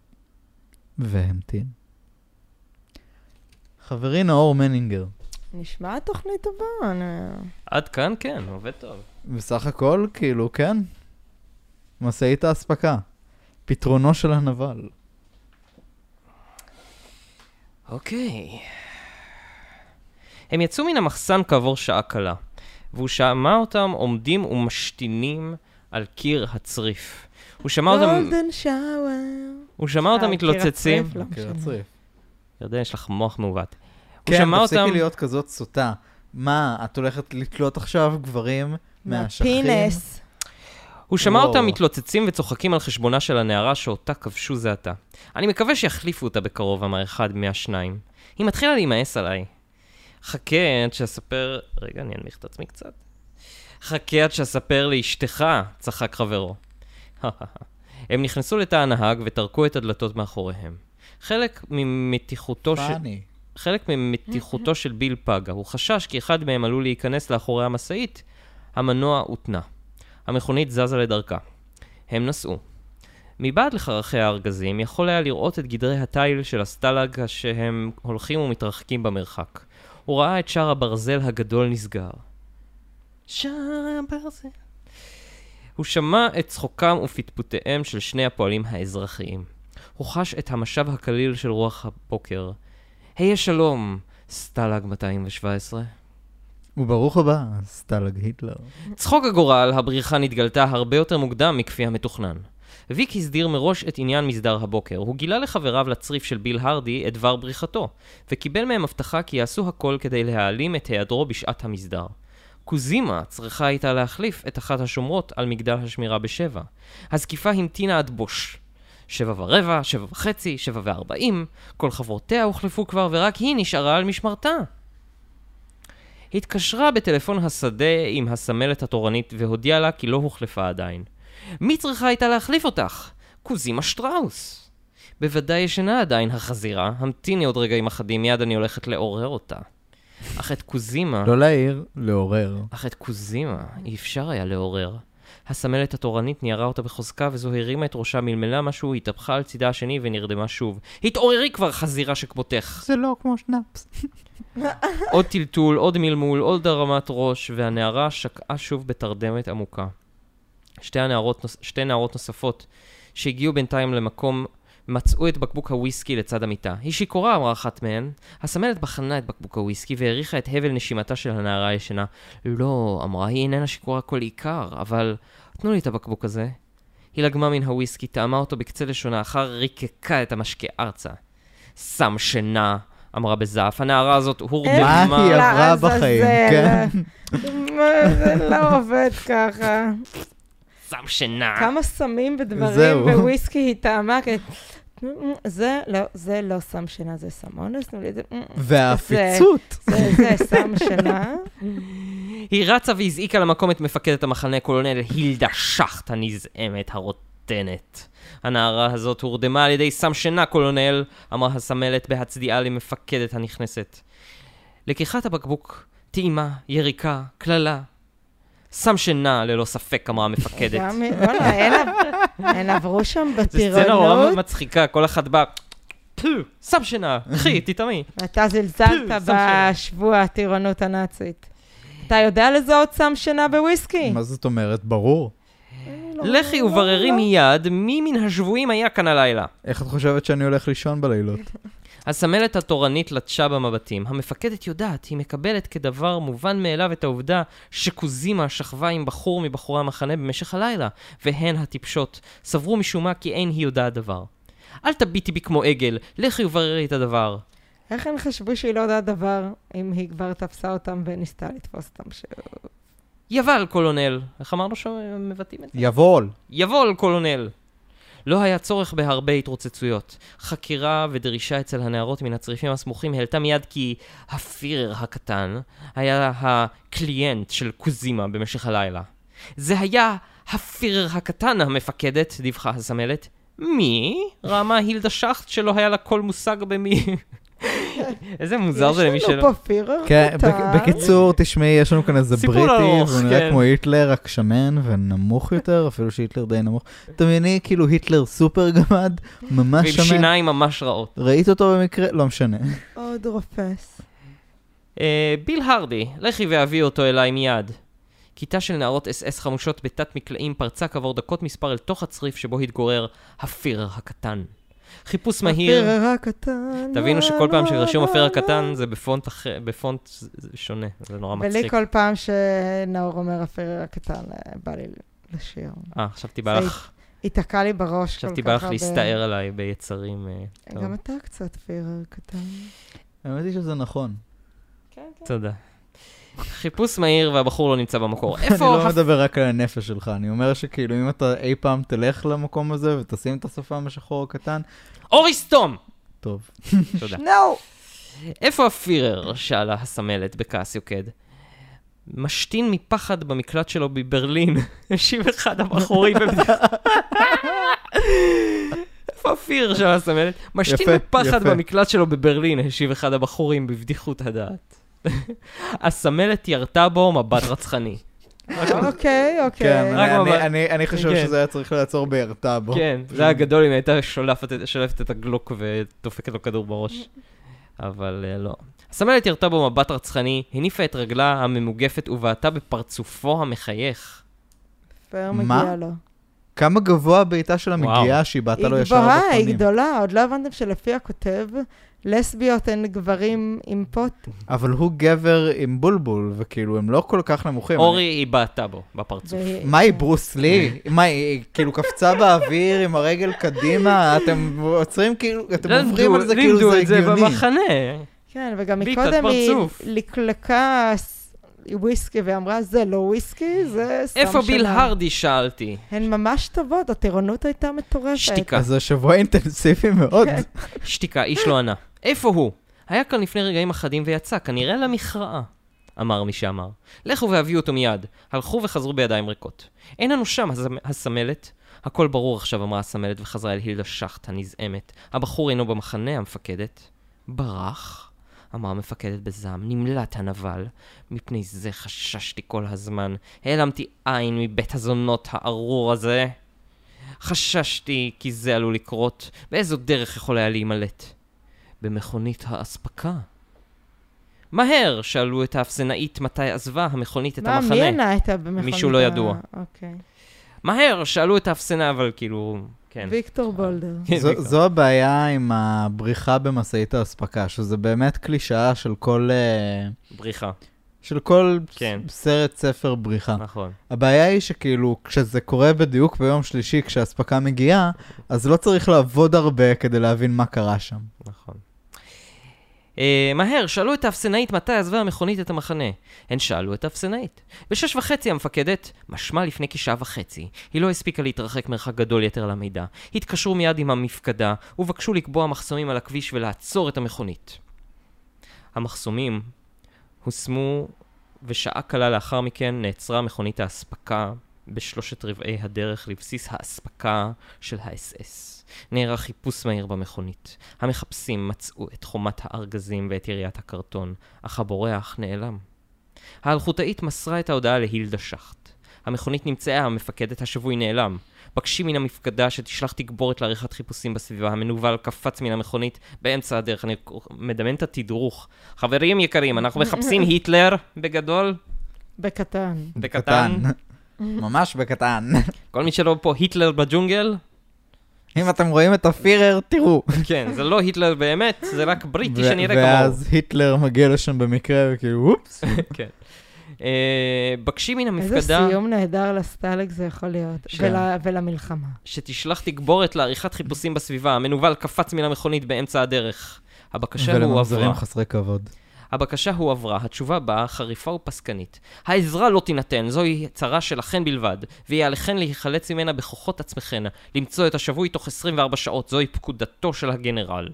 והמתין. חברי נאור מנינגר. נשמע תוכנית טובה. עד כאן כן, עובד טוב. בסך הכל, כאילו, כן. משאית ההספקה. פתרונו של הנבל. אוקיי. הם יצאו מן המחסן כעבור שעה קלה, והוא שמע אותם עומדים ומשתינים על קיר הצריף. הוא שמע אותם... גולדן שאוור. הוא שמע אותם מתלוצצים. קיר הצריף. ירדן, יש לך מוח מעוות. כן, תפסיקי להיות כזאת סוטה. מה, את הולכת לתלות עכשיו גברים מהשכים? מהפינס. הוא שמע אותם מתלוצצים וצוחקים על חשבונה של הנערה שאותה כבשו זעתה. אני מקווה שיחליפו אותה בקרוב, אמר אחד מהשניים. היא מתחילה להימאס עליי. חכה עד שאספר... רגע, אני אנמיך את עצמי קצת. חכה עד שאספר לאשתך, צחק חברו. הם נכנסו לתא הנהג וטרקו את הדלתות מאחוריהם. חלק ממתיחותו של... חלק ממתיחותו של ביל פגה. הוא חשש כי אחד מהם עלול להיכנס לאחורי המסעית. המנוע הותנה. המכונית זזה לדרכה. הם נסעו. מבעד לחרכי הארגזים יכול היה לראות את גדרי הטייל של הסטלג שהם הולכים ומתרחקים במרחק. הוא ראה את שער הברזל הגדול נסגר. שער הברזל. הוא שמע את צחוקם ופטפוטיהם של שני הפועלים האזרחיים. הוא חש את המשב הקליל של רוח הבוקר. היה שלום, סטלג מאתיים שבע עשרה. וברוך הבא, סטלג היטלר. צחוק הגורל, הבריחה נתגלתה הרבה יותר מוקדם מכפי המתוכנן. ויק הסדיר מראש את עניין מסדר הבוקר. הוא גילה לחבריו לצריף של ביל הרדי את דבר בריחתו, וקיבל מהם הבטחה כי יעשו הכל כדי להעלים את היעדרו בשעת המסדר. קוזימה צריכה הייתה להחליף את אחת השומרות על מגדל השמירה בשבע. הזקיפה המתינה עד בוש. שבע ורבע, שבע וחצי, שבע וארבעים. כל חברותיה הוחלפו כבר ורק היא נשארה על משמרתה. התקשרה בטלפון השדה עם הסמלת התורנית והודיעה לה כי לא הוחלפה עדיין. מי צריכה הייתה להחליף אותך? קוזימה שטראוס. בוודאי ישנה עדיין החזירה, המתיני עוד רגעים אחדים, מיד אני הולכת לעורר אותה. אך את קוזימה... לא להעיר, לעורר. אך את קוזימה אי אפשר היה לעורר. הסמלת התורנית ניירה אותה בחוזקה וזו הרימה את ראשה, מלמלה משהו, התהפכה על צידה השני ונרדמה שוב. התעוררי כבר, חזירה שכמותך. זה לא כמו שנאפס. עוד טלטול, עוד מלמול, עוד הרמת ראש, והנערה שקעה שוב בתרדמת עמוקה. שתי הנערות, שתי נערות נוספות שהגיעו בינתיים למקום מצאו את בקבוק הוויסקי לצד המיטה. היא שיקורה, אמרה אחת מהן. הסמלת בחנה את בקבוק הוויסקי והעריכה את הבל נשימתה של הנערה הישנה. לא, אמרה, היא איננה שיקורה כל עיקר, אבל תנו לי את הבקבוק הזה. היא לגמה מן הוויסקי, טעמה אותו בקצה לשונה, אחר ריקקה את המשקה ארצה. שם שינה, אמרה בזעף. הנערה הזאת הורדמה. מה היא עברה בחיים, כן? זה לא עובד ככה. שם שינה. כמה סמים בדברים וויסקי היא טעמה. זה לא, זה לא שם שינה, זה סמונס. והפיצות. זה, זה שם שינה. היא רצה והזעיקה למקום את מפקדת המחנה, קולונל הילדה שחט הנזעמת הרותנת. הנערה הזאת הורדמה על ידי שם שינה, קולונל, אמרה הסמלת בהצדיעה למפקדת הנכנסת. לקיחת הבקבוק, טעימה, יריקה, כללה. שם שינה, ללא ספק, אמרה המפקדת. הן עברו שם בטירונות. זו סצנה נורא מצחיקה, כל אחת באה, שם שינה, קחי, תתעמי. אתה זלזלת בשבוע הטירונות הנאצית. אתה יודע לזהות שם שינה בוויסקי? מה זאת אומרת? ברור. לכי ובררי מיד, מי מן השבועים היה כאן הלילה? איך את חושבת שאני הולך לישון בלילות? הסמלת התורנית לטשה במבטים. המפקדת יודעת, היא מקבלת כדבר מובן מאליו את העובדה שקוזימה שכבה עם בחור מבחורי המחנה במשך הלילה, והן הטיפשות סברו משום מה כי אין היא יודעת דבר. אל תביטי בי כמו עגל, לכי ובררי את הדבר. איך הן חשבו שהיא לא יודעת דבר אם היא כבר תפסה אותם וניסתה לתפוס אותם ש... יבול, קולונל. איך אמרנו שמבטאים את זה? יבול. יבול, קולונל. לא היה צורך בהרבה התרוצצויות. חקירה ודרישה אצל הנערות מן הצריפים הסמוכים העלתה מיד כי הפירר הקטן היה הקליינט של קוזימה במשך הלילה. זה היה הפירר הקטן, המפקדת, דיווחה הסמלת. מי? רמה הילדה שחט שלא היה לה כל מושג במי... איזה מוזר זה למי שלא. יש לנו פה פירר קטן. בקיצור, תשמעי, יש לנו כאן איזה בריטי, והוא נראה כמו היטלר, רק שמן ונמוך יותר, אפילו שהיטלר די נמוך. תמיני, כאילו היטלר סופר גמד, ממש שמן. ועם שיניים ממש רעות. ראית אותו במקרה? לא משנה. עוד רופס. ביל הרדי, לכי ואביא אותו אליי מיד. כיתה של נערות אס אס חמושות בתת מקלעים פרצה כעבור דקות מספר אל תוך הצריף שבו התגורר הפירר הקטן. חיפוש מהיר. הפירר הקטן. תבינו שכל פעם שרשום הפירר הקטן זה בפונט בפונט שונה, זה נורא מצחיק. ולי כל פעם שנאור אומר הפירר הקטן בא לי לשיר. אה, חשבתי בא לך. היא תקעה לי בראש. חשבתי בא לך להסתער עליי ביצרים. גם אתה קצת פירר קטן. האמת היא שזה נכון. כן, כן. תודה. חיפוש מהיר והבחור לא נמצא במקור. אני לא מדבר רק על הנפש שלך, אני אומר שכאילו אם אתה אי פעם תלך למקום הזה ותשים את השפם השחור הקטן... אורי סתום! טוב. תודה. נו! איפה הפירר? שאלה הסמלת בכעס יוקד. משתין מפחד במקלט שלו בברלין. ישיב אחד הבחורי בבדיחה. איפה הפירר? שאלה הסמלת. משתין מפחד במקלט שלו בברלין. ישיב אחד הבחורים בבדיחות הדעת. הסמלת ירתה בו מבט רצחני. אוקיי, אוקיי. אני חושב שזה היה צריך לעצור בירתה בו. כן, זה היה גדול אם הייתה שולפת את הגלוק ותופקת לו כדור בראש. אבל לא. הסמלת ירתה בו מבט רצחני, הניפה את רגלה הממוגפת ובעטה בפרצופו המחייך. פר מגיע לו. כמה גבוה הביתה שלה מגיעה שהיא בעטה לו ישר בפנים. היא גבוהה, היא גדולה. עוד לא הבנתם שלפי הכותב... לסביות הן גברים עם פוט. אבל הוא גבר עם בולבול, וכאילו הם לא כל כך נמוכים. אורי היא בעטה בו, בפרצוף. מה היא ברוס לי? מה היא כאילו קפצה באוויר עם הרגל קדימה? אתם עוצרים כאילו, אתם עוברים על זה כאילו זה הגיוני. לימדו את זה במחנה. כן, וגם מקודם היא לקלקה וויסקי ואמרה, זה לא וויסקי, זה סתם שלה. איפה ביל הרדי שאלתי? הן ממש טובות, הטירונות הייתה מטורפת. שתיקה. אז השבוע אינטנסיבי מאוד. שתיקה, איש לא ענה. איפה הוא? היה כאן לפני רגעים אחדים ויצא, כנראה למכרעה, אמר מי שאמר. לכו והביאו אותו מיד. הלכו וחזרו בידיים ריקות. אין לנו שם, הסמלת. הכל ברור עכשיו, אמרה הסמלת, וחזרה אל הילדה שחט, הנזעמת. הבחור אינו במחנה, המפקדת. ברח, אמרה המפקדת בזעם, נמלט הנבל. מפני זה חששתי כל הזמן. העלמתי עין מבית הזונות הארור הזה. חששתי כי זה עלול לקרות. באיזו דרך יכול היה להימלט? במכונית האספקה. מהר, שאלו את האפסנאית מתי עזבה המכונית את המחנה. מה, מי ענה הייתה במכונית? מישהו לא ידוע. אוקיי. מהר, שאלו את האפסנא, אבל כאילו... ויקטור בולדר. זו הבעיה עם הבריחה במסעית האספקה, שזה באמת קלישאה של כל... בריחה. של כל סרט ספר בריחה. נכון. הבעיה היא שכאילו, כשזה קורה בדיוק ביום שלישי, כשהאספקה מגיעה, אז לא צריך לעבוד הרבה כדי להבין מה קרה שם. נכון. מהר, שאלו את האפסנאית מתי עזבה המכונית את המחנה. הן שאלו את האפסנאית. בשש וחצי המפקדת, משמע לפני כשעה וחצי. היא לא הספיקה להתרחק מרחק גדול יתר למידע. התקשרו מיד עם המפקדה, ובקשו לקבוע מחסומים על הכביש ולעצור את המכונית. המחסומים הוסמו, ושעה קלה לאחר מכן נעצרה מכונית האספקה בשלושת רבעי הדרך לבסיס האספקה של האס אס. נערך חיפוש מהיר במכונית. המחפשים מצאו את חומת הארגזים ואת יריית הקרטון, אך הבורח נעלם. האלחוטאית מסרה את ההודעה להילדה שחט. המכונית נמצאה, המפקדת השבוי נעלם. בקשי מן המפקדה שתשלח תגבורת לעריכת חיפושים בסביבה. המנובל קפץ מן המכונית באמצע הדרך. אני מדמיין את התדרוך. חברים יקרים, אנחנו מחפשים היטלר בגדול. בקטן. בקטן. ממש בקטן. כל מי שלא פה היטלר בג'ונגל. אם אתם רואים את הפירר, תראו. כן, זה לא היטלר באמת, זה רק בריטי שנראה כמוהו. ואז היטלר מגיע לשם במקרה, וכאילו, אופס. כן. בקשי מן המפקדה... איזה סיום נהדר לסטלג זה יכול להיות, ולמלחמה. שתשלח תגבורת לעריכת חיפושים בסביבה, המנובל קפץ מן המכונית באמצע הדרך. הבקשה הועברה. ולמחזרים חסרי כבוד. הבקשה הועברה, התשובה באה חריפה ופסקנית. העזרה לא תינתן, זוהי צרה שלכן בלבד, והיא עליכן להיחלץ ממנה בכוחות עצמכן, למצוא את השבוי תוך עשרים וארבע שעות, זוהי פקודתו של הגנרל.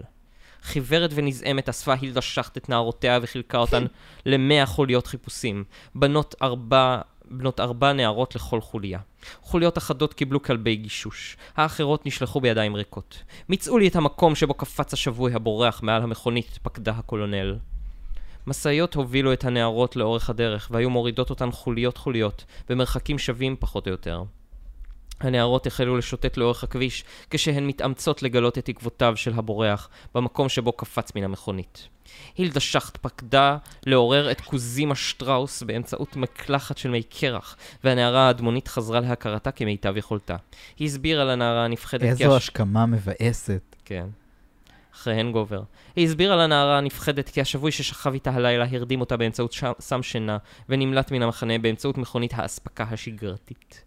חיוורת ונזעמת אספה הילדה שחט את נערותיה וחילקה אותן למאה חוליות חיפושים. בנות ארבע בנות ארבע נערות לכל חוליה. חוליות אחדות קיבלו כלבי גישוש, האחרות נשלחו בידיים ריקות. מצאו לי את המקום שבו קפץ השבוי הבורח מעל המכונית, פקדה הקולונל. מסעיות הובילו את הנערות לאורך הדרך, והיו מורידות אותן חוליות חוליות, במרחקים שווים פחות או יותר. הנערות החלו לשוטט לאורך הכביש, כשהן מתאמצות לגלות את עקבותיו של הבורח, במקום שבו קפץ מן המכונית. הילדה שחט פקדה לעורר את קוזימה שטראוס באמצעות מקלחת של מי קרח, והנערה האדמונית חזרה להכרתה כמיטב יכולתה. היא הסבירה לנערה הנפחדת... איזו כש... השכמה מבאסת. כן. אחריהן גובר. היא הסבירה לנערה הנפחדת כי השבוי ששכב איתה הלילה הרדים אותה באמצעות סם שינה, ונמלט מן המחנה באמצעות מכונית האספקה השגרתית.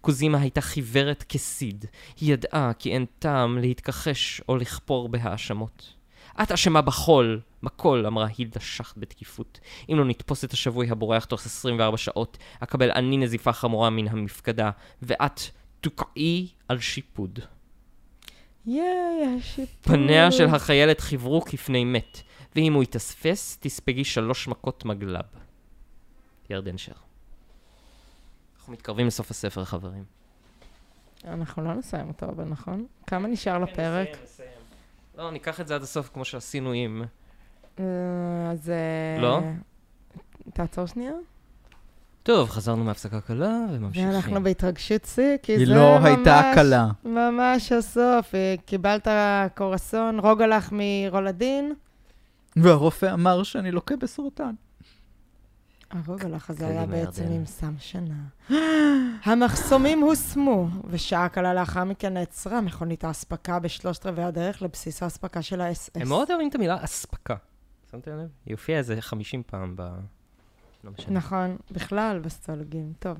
קוזימה הייתה חיוורת כסיד. היא ידעה כי אין טעם להתכחש או לכפור בהאשמות. את אשמה בחול, בכל, אמרה הילדה שחט בתקיפות. אם לא נתפוס את השבוי הבורח תוך עשרים וארבע שעות, אקבל אני נזיפה חמורה מן המפקדה, ואת תוקעי על שיפוד. יאי, השיפוד. פניה של החיילת חיברו כפני מת, ואם הוא יתספס, תספגי שלוש מכות מגלב. ירדן שר. אנחנו מתקרבים לסוף הספר, חברים. אנחנו לא נסיים אותו, אבל נכון? כמה נשאר לפרק? נסיים, נסיים. לא, ניקח את זה עד הסוף, כמו שעשינו עם... אז... לא? תעצור שנייה? טוב, חזרנו מהפסקה קלה וממשיכים. אנחנו בהתרגשות סי, כי זה ממש... היא לא הייתה קלה. ממש הסוף. קיבלת קורסון, רוג הלך מרולדין. והרופא אמר שאני לוקה בסרטן. הרוג הלך הזה היה בעצם עם סם שנה. המחסומים הוסמו, ושעה קלה לאחר מכן נעצרה מכונית האספקה בשלושת רבעי הדרך לבסיס האספקה של האס אס. הם מאוד אוהבים את המילה אספקה. שמתם לב? היא הופיעה איזה חמישים פעם ב... לא משנה. נכון, בכלל בסטולוגים. טוב.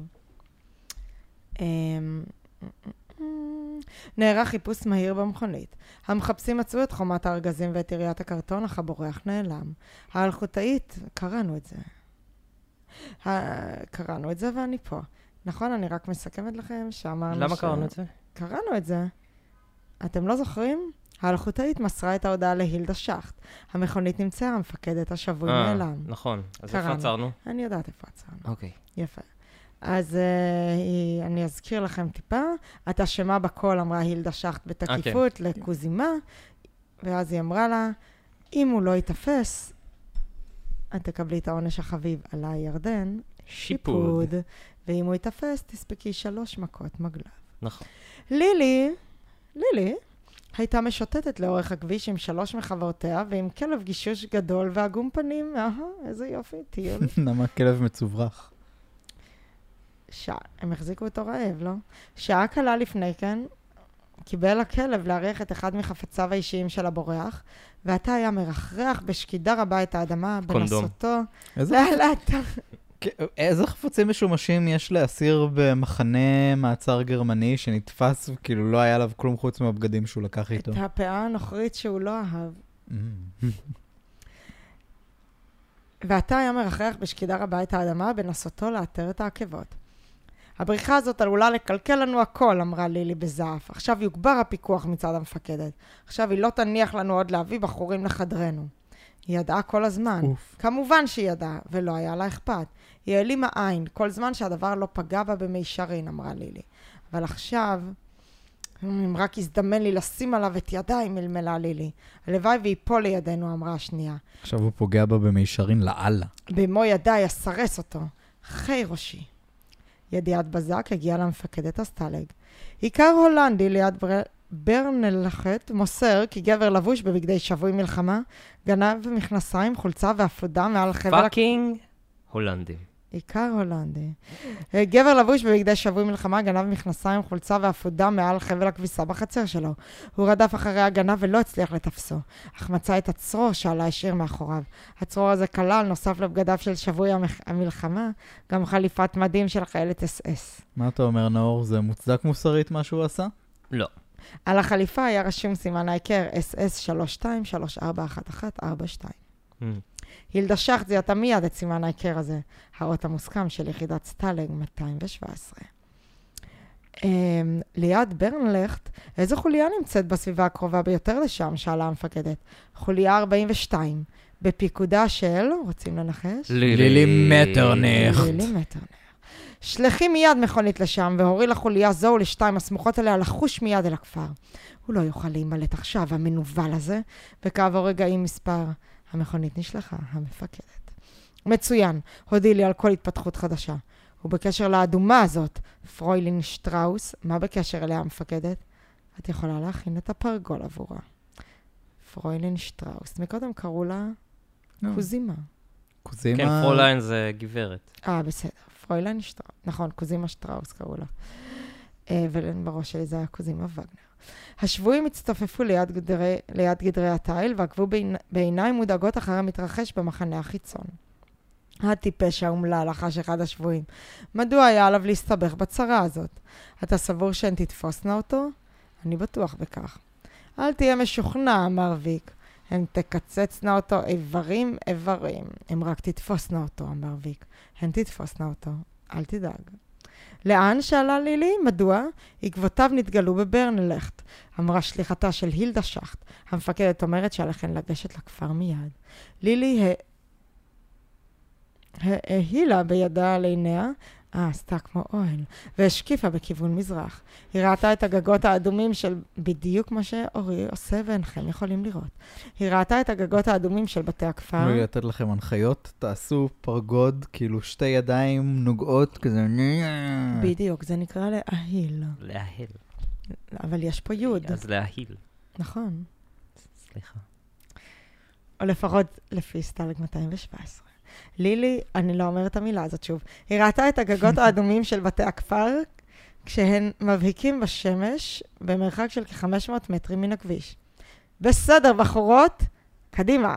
נערך חיפוש מהיר במכונית. המחפשים מצאו את חומת הארגזים ואת עיריית הקרטון, אך הבורח נעלם. האלחוטאית, קראנו את זה. קראנו את זה ואני פה. נכון, אני רק מסכמת לכם שאמרנו... למה קראנו את זה? קראנו את זה. אתם לא זוכרים? האלחוטאית מסרה את ההודעה להילדה שחט. המכונית נמצאה, המפקדת השבוי נעלם. נכון, אז איפה עצרנו? אני יודעת איפה עצרנו. אוקיי. יפה. אז אני אזכיר לכם טיפה. את אשמה בכל, אמרה הילדה שחט בתקיפות לקוזימה, ואז היא אמרה לה, אם הוא לא יתפס... את תקבלי את העונש החביב עלי ירדן, שיפוד. שיפוד. ואם הוא יתפס, תספקי שלוש מכות מגלב. נכון. לילי, לילי, הייתה משוטטת לאורך הכביש עם שלוש מחברותיה, ועם כלב גישוש גדול ואגום פנים. אה, איזה יופי, טיול. נמה כלב מצוברח. שעה, הם החזיקו אותו רעב, לא? שעה קלה לפני כן, קיבל הכלב להריח את אחד מחפציו האישיים של הבורח, ואתה היה מרחרח בשקידה רבה את האדמה, בנסותו. איזה חפצים משומשים יש לאסיר במחנה מעצר גרמני שנתפס, כאילו לא היה עליו כלום חוץ מהבגדים שהוא לקח איתו. את הפאה הנוכרית שהוא לא אהב. ואתה היה מרחרח בשקידה רבה את האדמה, בנסותו לאתר את העקבות. הבריחה הזאת עלולה לקלקל לנו הכל, אמרה לילי בזעף. עכשיו יוגבר הפיקוח מצד המפקדת. עכשיו היא לא תניח לנו עוד להביא בחורים לחדרנו. היא ידעה כל הזמן. אוף. כמובן שהיא ידעה, ולא היה לה אכפת. היא העלימה עין, כל זמן שהדבר לא פגע בה במישרין, אמרה לילי. אבל עכשיו, אם רק הזדמן לי לשים עליו את ידיים, מלמלה לילי. הלוואי ויפול לידינו, אמרה השנייה. עכשיו הוא פוגע בה במישרין לעלה. במו ידיי אסרס אותו. חי ראשי. ידיעת בזק הגיעה למפקדת הסטלג. עיקר הולנדי ליד ברנלחת מוסר כי גבר לבוש בבגדי שבוי מלחמה, גנב מכנסיים, חולצה ואפודה מעל חבל... פאקינג הולנדי. עיקר הולנדי. גבר לבוש בבגדי שבוי מלחמה, גנב מכנסיים, חולצה ואפודה מעל חבל הכביסה בחצר שלו. הוא רדף אחרי הגנב ולא הצליח לתפסו, אך מצא את הצרור שעלה השאיר מאחוריו. הצרור הזה כלל, נוסף לבגדיו של שבוי המלחמה, גם חליפת מדים של חיילת אס אס. מה אתה אומר, נאור? זה מוצדק מוסרית מה שהוא עשה? לא. על החליפה היה רשום סימן העיקר אס אס שלוש שתיים שלוש ארבע אחת אחת ארבע שתיים. הילדה שחט זיהתה מיד את סימן ההיכר הזה, האות המוסכם של יחידת סטלג מאתיים שבע עשרה. ליד ברנלחת, איזו חוליה נמצאת בסביבה הקרובה ביותר לשם, שאלה המפקדת. חוליה ארבעים ושתיים, בפיקודה של, רוצים לנחש? לילי מטרניך. לילי מטרניך. שלחי מיד מכונית לשם, והורי לחוליה זו ולשתיים הסמוכות אליה לחוש מיד אל הכפר. הוא לא יוכל להימלט עכשיו, המנובל הזה, וכעבור רגעים מספר, המכונית נשלחה, המפקדת. מצוין, הודיע לי על כל התפתחות חדשה. ובקשר לאדומה הזאת, פרוילין שטראוס, מה בקשר אליה המפקדת? את יכולה להכין את הפרגול עבורה. פרוילין שטראוס, מקודם קראו לה קוזימה. קוזימה... כן, פרוליין זה גברת. אה, בסדר. פרוילין שטראוס, נכון, קוזימה שטראוס קראו לה. ובראש שלי זה היה קוזימה וגנר. השבועים הצטופפו ליד גדרי, ליד גדרי התיל ועקבו בעיני, בעיניים מודאגות אחרי המתרחש במחנה החיצון. הטיפש האומלל לחש אחד השבועים. מדוע היה עליו להסתבך בצרה הזאת? אתה סבור שהן תתפוסנה אותו? אני בטוח בכך. אל תהיה משוכנע, אמר ויק. הן תקצצנה אותו איברים איברים. הן רק תתפוסנה אותו, אמר ויק. הן תתפוסנה אותו. אל תדאג. לאן? שאלה לילי. מדוע? עקבותיו נתגלו בברנלחת. אמרה שליחתה של הילדה שחט. המפקדת אומרת שעליכן לגשת לכפר מיד. לילי ההילה בידה על עיניה, אה, עשתה כמו אוהל, והשקיפה בכיוון מזרח. היא ראתה את הגגות האדומים של, בדיוק מה שאורי עושה ואינכם יכולים לראות. היא ראתה את הגגות האדומים של בתי הכפר. לא יתת לכם הנחיות, תעשו פרגוד, כאילו שתי ידיים נוגעות כזה. בדיוק, זה נקרא לההיל. לההיל. אבל יש פה יוד. אז לההיל. נכון. סליחה. או לפחות לפי סטלג מאתיים שבע עשרה. לילי, אני לא אומרת המילה הזאת שוב, היא ראתה את הגגות האדומים של בתי הכפר, כשהן מבהיקים בשמש, במרחק של כ-חמש מאות מטרים מן הכביש. בסדר, בחורות, קדימה.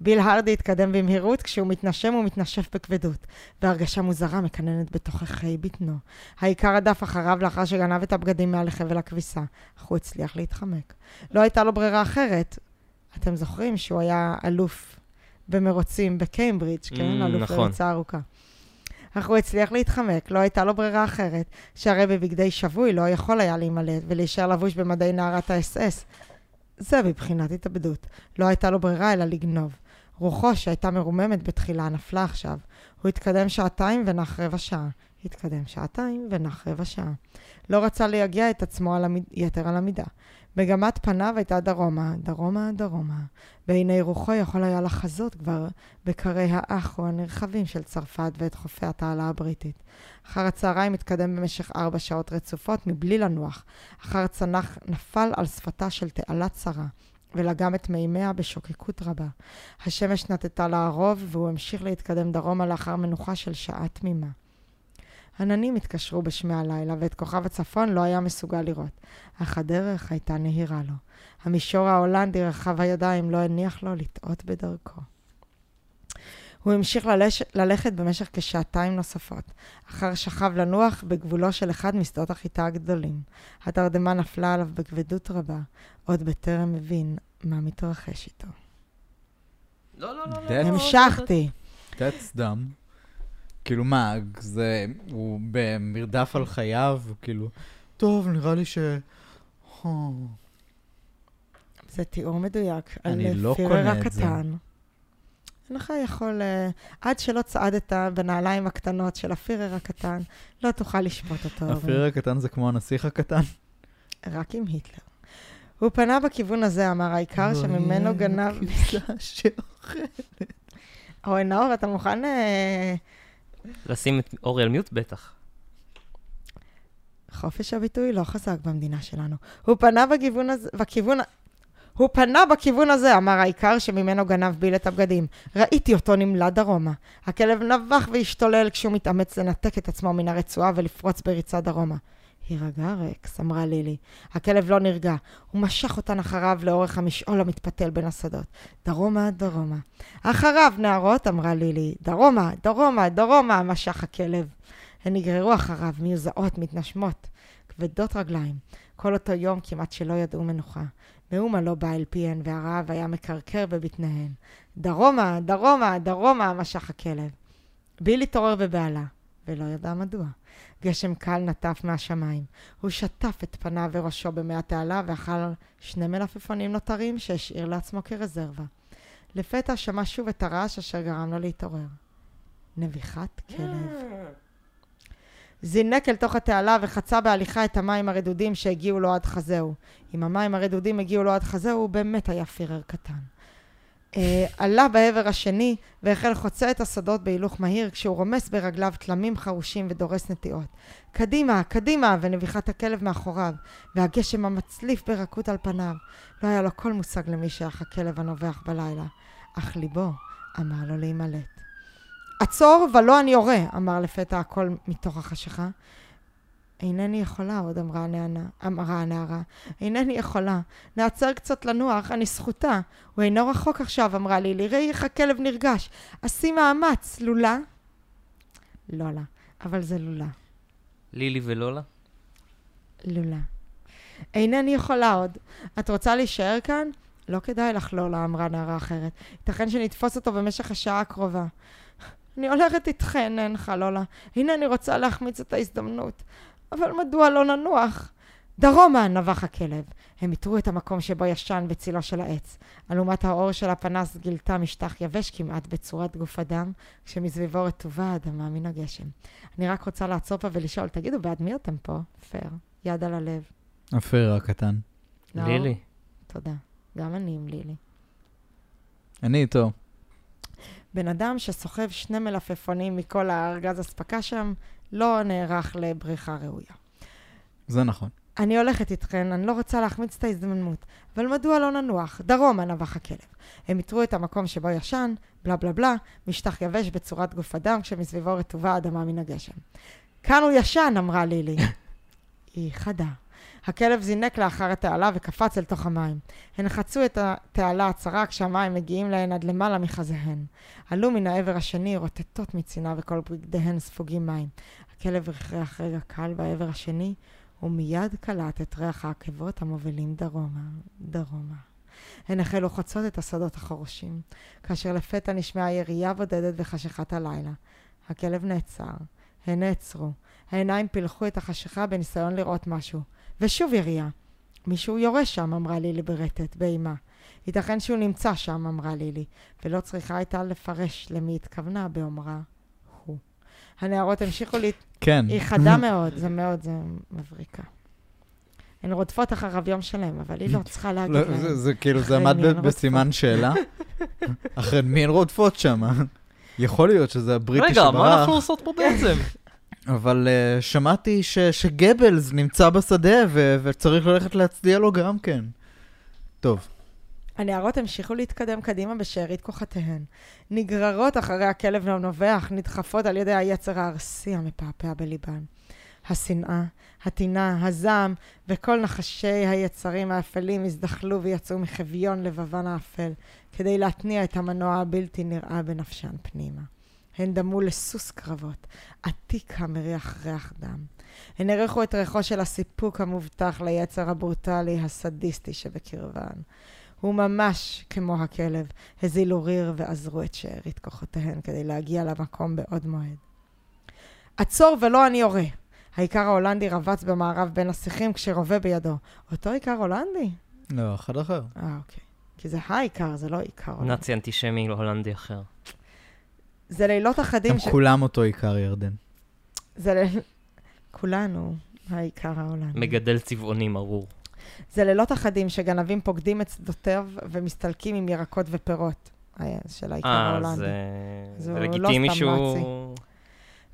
ביל הרדי התקדם במהירות, כשהוא מתנשם ומתנשף בכבדות, והרגשה מוזרה מקננת בתוכחי בטנו. העיקר הדף אחריו לאחר שגנב את הבגדים מעל לחבל הכביסה, אך הוא הצליח להתחמק. לא הייתה לו ברירה אחרת. אתם זוכרים שהוא היה אלוף... במרוצים בקיימברידג', כן? אלוף הריצה ארוכה. אך הוא הצליח להתחמק, לא הייתה לו ברירה אחרת, שהרי בבגדי שבוי לא יכול היה להימלט ולהישאר לבוש במדי נערת האס-אס. זה בבחינת התאבדות. לא הייתה לו ברירה אלא לגנוב. רוחו שהייתה מרוממת בתחילה נפלה עכשיו. הוא התקדם שעתיים ונח רבע שעה. התקדם שעתיים ונח רבע שעה. לא רצה להגיע את עצמו על המיד... יתר על המידה. מגמת פניו הייתה דרומה, דרומה, דרומה. בעיני רוחו יכול היה לחזות כבר בקרי האח או הנרחבים של צרפת ואת חופי התעלה הבריטית. אחר הצהריים התקדם במשך ארבע שעות רצופות מבלי לנוח. אחר צנח נפל על שפתה של תעלה צרה, ולגם את מימיה בשוקקות רבה. השמש נטטה לערוב והוא המשיך להתקדם דרומה לאחר מנוחה של שעה תמימה. עננים התקשרו בשמי הלילה, ואת כוכב הצפון לא היה מסוגל לראות, אך הדרך הייתה נהירה לו. המישור ההולנדי רחב הידיים לא הניח לו לטעות בדרכו. הוא המשיך ללש... ללכת במשך כשעתיים נוספות, אחר שכב לנוח בגבולו של אחד משדות החיטה הגדולים. התרדמה נפלה עליו בכבדות רבה, עוד בטרם הבין מה מתרחש איתו. לא, לא, לא. המשכתי. That's dumb. כאילו מה, זה, הוא במרדף על חייו, כאילו, טוב, נראה לי ש... זה תיאור מדויק. אני לא קונה את זה. אינך יכול, עד שלא צעדת בנעליים הקטנות של הפירר הקטן, לא תוכל לשפוט אותו. הפירר הקטן זה כמו הנסיך הקטן? רק עם היטלר. הוא פנה בכיוון הזה, אמר העיקר שממנו גנב... כבשה שאוכלת. אוי, נאור, אתה מוכן... לשים את אורי על מיוט בטח. חופש הביטוי לא חזק במדינה שלנו. הוא פנה בכיוון הזה, בכיוון... הוא פנה בכיוון הזה, אמר העיקר שממנו גנב ביל את הבגדים. ראיתי אותו נמלא דרומה. הכלב נבח והשתולל כשהוא מתאמץ לנתק את עצמו מן הרצועה ולפרוץ בריצה דרומה. הירגע רקס, אמרה לילי. הכלב לא נרגע. הוא משך אותן אחריו לאורך המשעול המתפתל בין השדות. דרומה, דרומה. אחריו, נערות, אמרה לילי. דרומה, דרומה, דרומה, משך הכלב. הן נגררו אחריו, מיוזעות, מתנשמות, כבדות רגליים. כל אותו יום כמעט שלא ידעו מנוחה. מאומה לא בא אל פיהן, והרעב היה מקרקר בבטניהן. דרומה, דרומה, דרומה, משך הכלב. ביל התעורר בבעלה, ולא ידע מדוע. גשם קל נטף מהשמיים. הוא שטף את פניו וראשו במי התעלה ואכל שני מלפפונים נותרים שהשאיר לעצמו כרזרבה. לפתע שמע שוב את הרעש אשר גרם לו להתעורר. נביחת כלב. זינק אל תוך התעלה וחצה בהליכה את המים הרדודים שהגיעו לו עד חזהו. אם המים הרדודים הגיעו לו עד חזהו, הוא באמת היה פירר קטן. Uh, עלה בעבר השני והחל חוצה את השדות בהילוך מהיר, כשהוא רומס ברגליו תלמים חרושים ודורס נטיעות. קדימה, קדימה, ונביחת הכלב מאחוריו, והגשם המצליף ברקות על פניו. לא היה לו כל מושג למי שייך הכלב הנובח בלילה, אך ליבו אמר לו להימלט. עצור ולא אני יורה, אמר לפתע הכל מתוך החשיכה. אינני יכולה, עוד אמרה, נענה, אמרה הנערה. אינני יכולה. נעצר קצת לנוח, אני זכותה. הוא אינו רחוק עכשיו, אמרה לי. לירי איך הכלב נרגש. עשי מאמץ, לולה? לולה, לא, אבל זה לולה. לילי ולולה? לולה. אינני יכולה עוד. את רוצה להישאר כאן? לא כדאי לך, לולה, אמרה נערה אחרת. ייתכן שנתפוס אותו במשך השעה הקרובה. אני הולכת איתכן, אינך, לולה. הנה אני רוצה להחמיץ את ההזדמנות. אבל מדוע לא ננוח? דרומה, נבח הכלב. הם יתרו את המקום שבו ישן בצילו של העץ. אלומת האור של הפנס גילתה משטח יבש כמעט בצורת גוף אדם, כשמסביבו רטובה אדמה מן הגשם. אני רק רוצה לעצור פה ולשאול, תגידו, בעד מי אתם פה? פר, יד על הלב. הפר הקטן. לא? לילי. תודה. גם אני עם לילי. אני איתו. בן אדם שסוחב שני מלפפונים מכל הארגז הספקה שם, לא נערך לבריחה ראויה. זה נכון. אני הולכת איתכן, אני לא רוצה להחמיץ את ההזדמנות, אבל מדוע לא ננוח? דרומה, נבח הכלב. הם יתרו את המקום שבו ישן, בלה בלה בלה, משטח יבש בצורת גוף אדם, כשמסביבו רטובה אדמה מן הגשם. כאן הוא ישן, אמרה לילי. היא חדה. הכלב זינק לאחר התעלה וקפץ אל תוך המים. הן חצו את התעלה הצרה כשהמים מגיעים להן עד למעלה מחזהן. עלו מן העבר השני רוטטות מצינה וכל בגדיהן ספוגים מים. הכלב ריח רגע קל בעבר השני ומיד קלט את ריח העקבות המובילים דרומה, דרומה. הן החלו חוצות את השדות החרושים. כאשר לפתע נשמעה ירייה בודדת בחשכת הלילה. הכלב נעצר. הן נעצרו. העיניים פילחו את החשיכה בניסיון לראות משהו. ושוב יריה. מישהו יורה שם, אמרה לילי ברטט, באימה. ייתכן שהוא נמצא שם, אמרה לילי, ולא צריכה הייתה לפרש למי התכוונה באומרה הוא. הנערות המשיכו להת... כן. היא חדה מאוד, זה מאוד, זה מבריקה. הן רודפות אחריו יום שלם, אבל היא לא צריכה להגיד להם. זה, זה כאילו, זה עמד בסימן שאלה. אחרי מי הן רודפות שם? יכול להיות שזה הבריטי שברח. רגע, מה אנחנו עושות פה בעצם? אבל uh, שמעתי ש- שגבלס נמצא בשדה ו- וצריך ללכת להצדיע לו גם כן. טוב. הנערות המשיכו להתקדם קדימה בשארית כוחתיהן. נגררות אחרי הכלב נובח, נדחפות על ידי היצר הארסי המפעפע בליבן. השנאה, הטינה, הזעם וכל נחשי היצרים האפלים הזדחלו ויצאו מחביון לבבן האפל כדי להתניע את המנוע הבלתי נראה בנפשן פנימה. הן דמו לסוס קרבות, עתיק המריח ריח דם. הן ערכו את ריחו של הסיפוק המובטח ליצר הברוטלי הסדיסטי שבקרבן. הוא ממש כמו הכלב, הזילו ריר ועזרו את שארית כוחותיהן כדי להגיע למקום בעוד מועד. עצור ולא אני יורה. העיקר ההולנדי רבץ במערב בין השיחים כשרובה בידו. אותו עיקר הולנדי? לא, אחד אחר. אה, אוקיי. כי זה העיקר, זה לא עיקר הולנדי. נאצי אנטישמי הולנדי אחר. זה לילות אחדים ש... הם כולם אותו עיקר, ירדן. זה לילות... כולנו העיקר ההולנדי. מגדל צבעונים ארור. זה לילות אחדים שגנבים פוקדים את שדותיו ומסתלקים עם ירקות ופירות של העיקר ההולנדי. אה, זה... זה לגיטימי לא שהוא...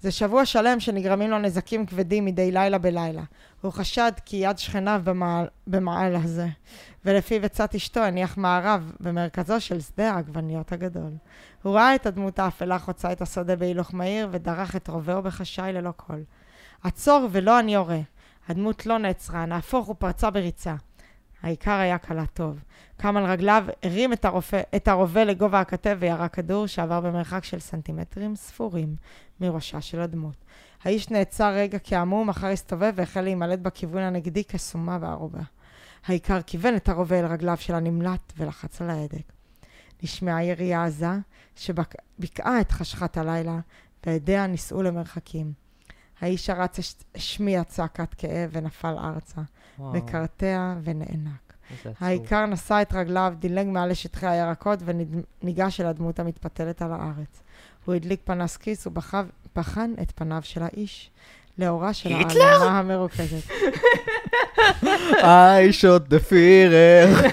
זה שבוע שלם שנגרמים לו נזקים כבדים מדי לילה בלילה. הוא חשד כי יד שכניו במעל, במעל הזה. ולפיו עצת אשתו הניח מערב במרכזו של שדה העגבניות הגדול. הוא ראה את הדמות האפלה חוצה את השדה בהילוך מהיר ודרך את רובעו בחשאי ללא קול. עצור ולא אני יורה. הדמות לא נעצרה, נהפוך ופרצה בריצה. העיקר היה קלה טוב. קם על רגליו, הרים את, הרופא, את הרובע לגובה הכתב וירה כדור שעבר במרחק של סנטימטרים ספורים מראשה של הדמות. האיש נעצר רגע כעמום, אחר הסתובב והחל להימלט בכיוון הנגדי כסומה והרובה. העיקר כיוון את הרובע אל רגליו של הנמלט ולחץ על ההדק. נשמעה יריעה עזה שבקעה את חשכת הלילה ועדיה ניסעו למרחקים. האיש הרץ השמיע צעקת כאב ונפל ארצה, וקרטע ונענק. העיקר נשא את רגליו, דילג מעל לשטחי הירקות וניגש אל הדמות המתפתלת על הארץ. הוא הדליק פנס כיס ובחן את פניו של האיש. להורה של העלמה המרוכזת. I shot the Führer.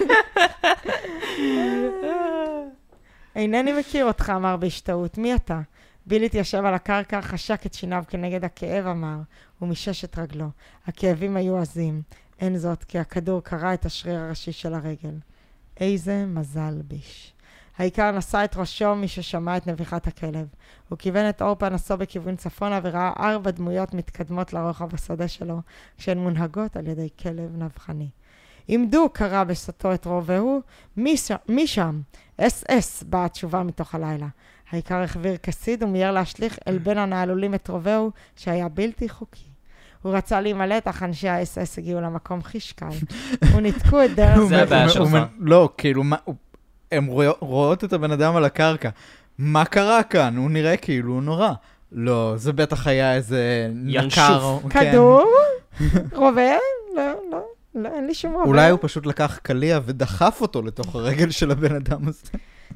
אינני מכיר אותך, אמר בהשתאות. מי אתה? ביל התיישב על הקרקע, חשק את שיניו כנגד הכאב, אמר, ומישש את רגלו. הכאבים היו עזים. אין זאת, כי הכדור קרע את השריר הראשי של הרגל. איזה מזל ביש. העיקר נשא את ראשו מששמע את נביחת הכלב. הוא כיוון את אור פנסו בכיוון צפונה וראה ארבע דמויות מתקדמות לרוחב השדה שלו, כשהן מונהגות על ידי כלב נבחני. עמדו, קרא בסתו את רובהו, מי, ש... מי שם? אס אס, באה התשובה מתוך הלילה. העיקר החביר כסיד ומייר להשליך אל בין הנעלולים את רובהו, שהיה בלתי חוקי. הוא רצה להימלט, אך אנשי האס-אס הגיעו למקום חישקל. הוא נתקו את דרך... זה הבעיה שלך. לא, כאילו, הם רואות את הבן אדם על הקרקע. מה קרה כאן? הוא נראה כאילו, הוא נורא. לא, זה בטח היה איזה... ינשוף. כדור? רובה? לא, לא. לא, אין לי שום רובה. אולי הוא פשוט לקח קליה ודחף אותו לתוך הרגל של הבן אדם הזה.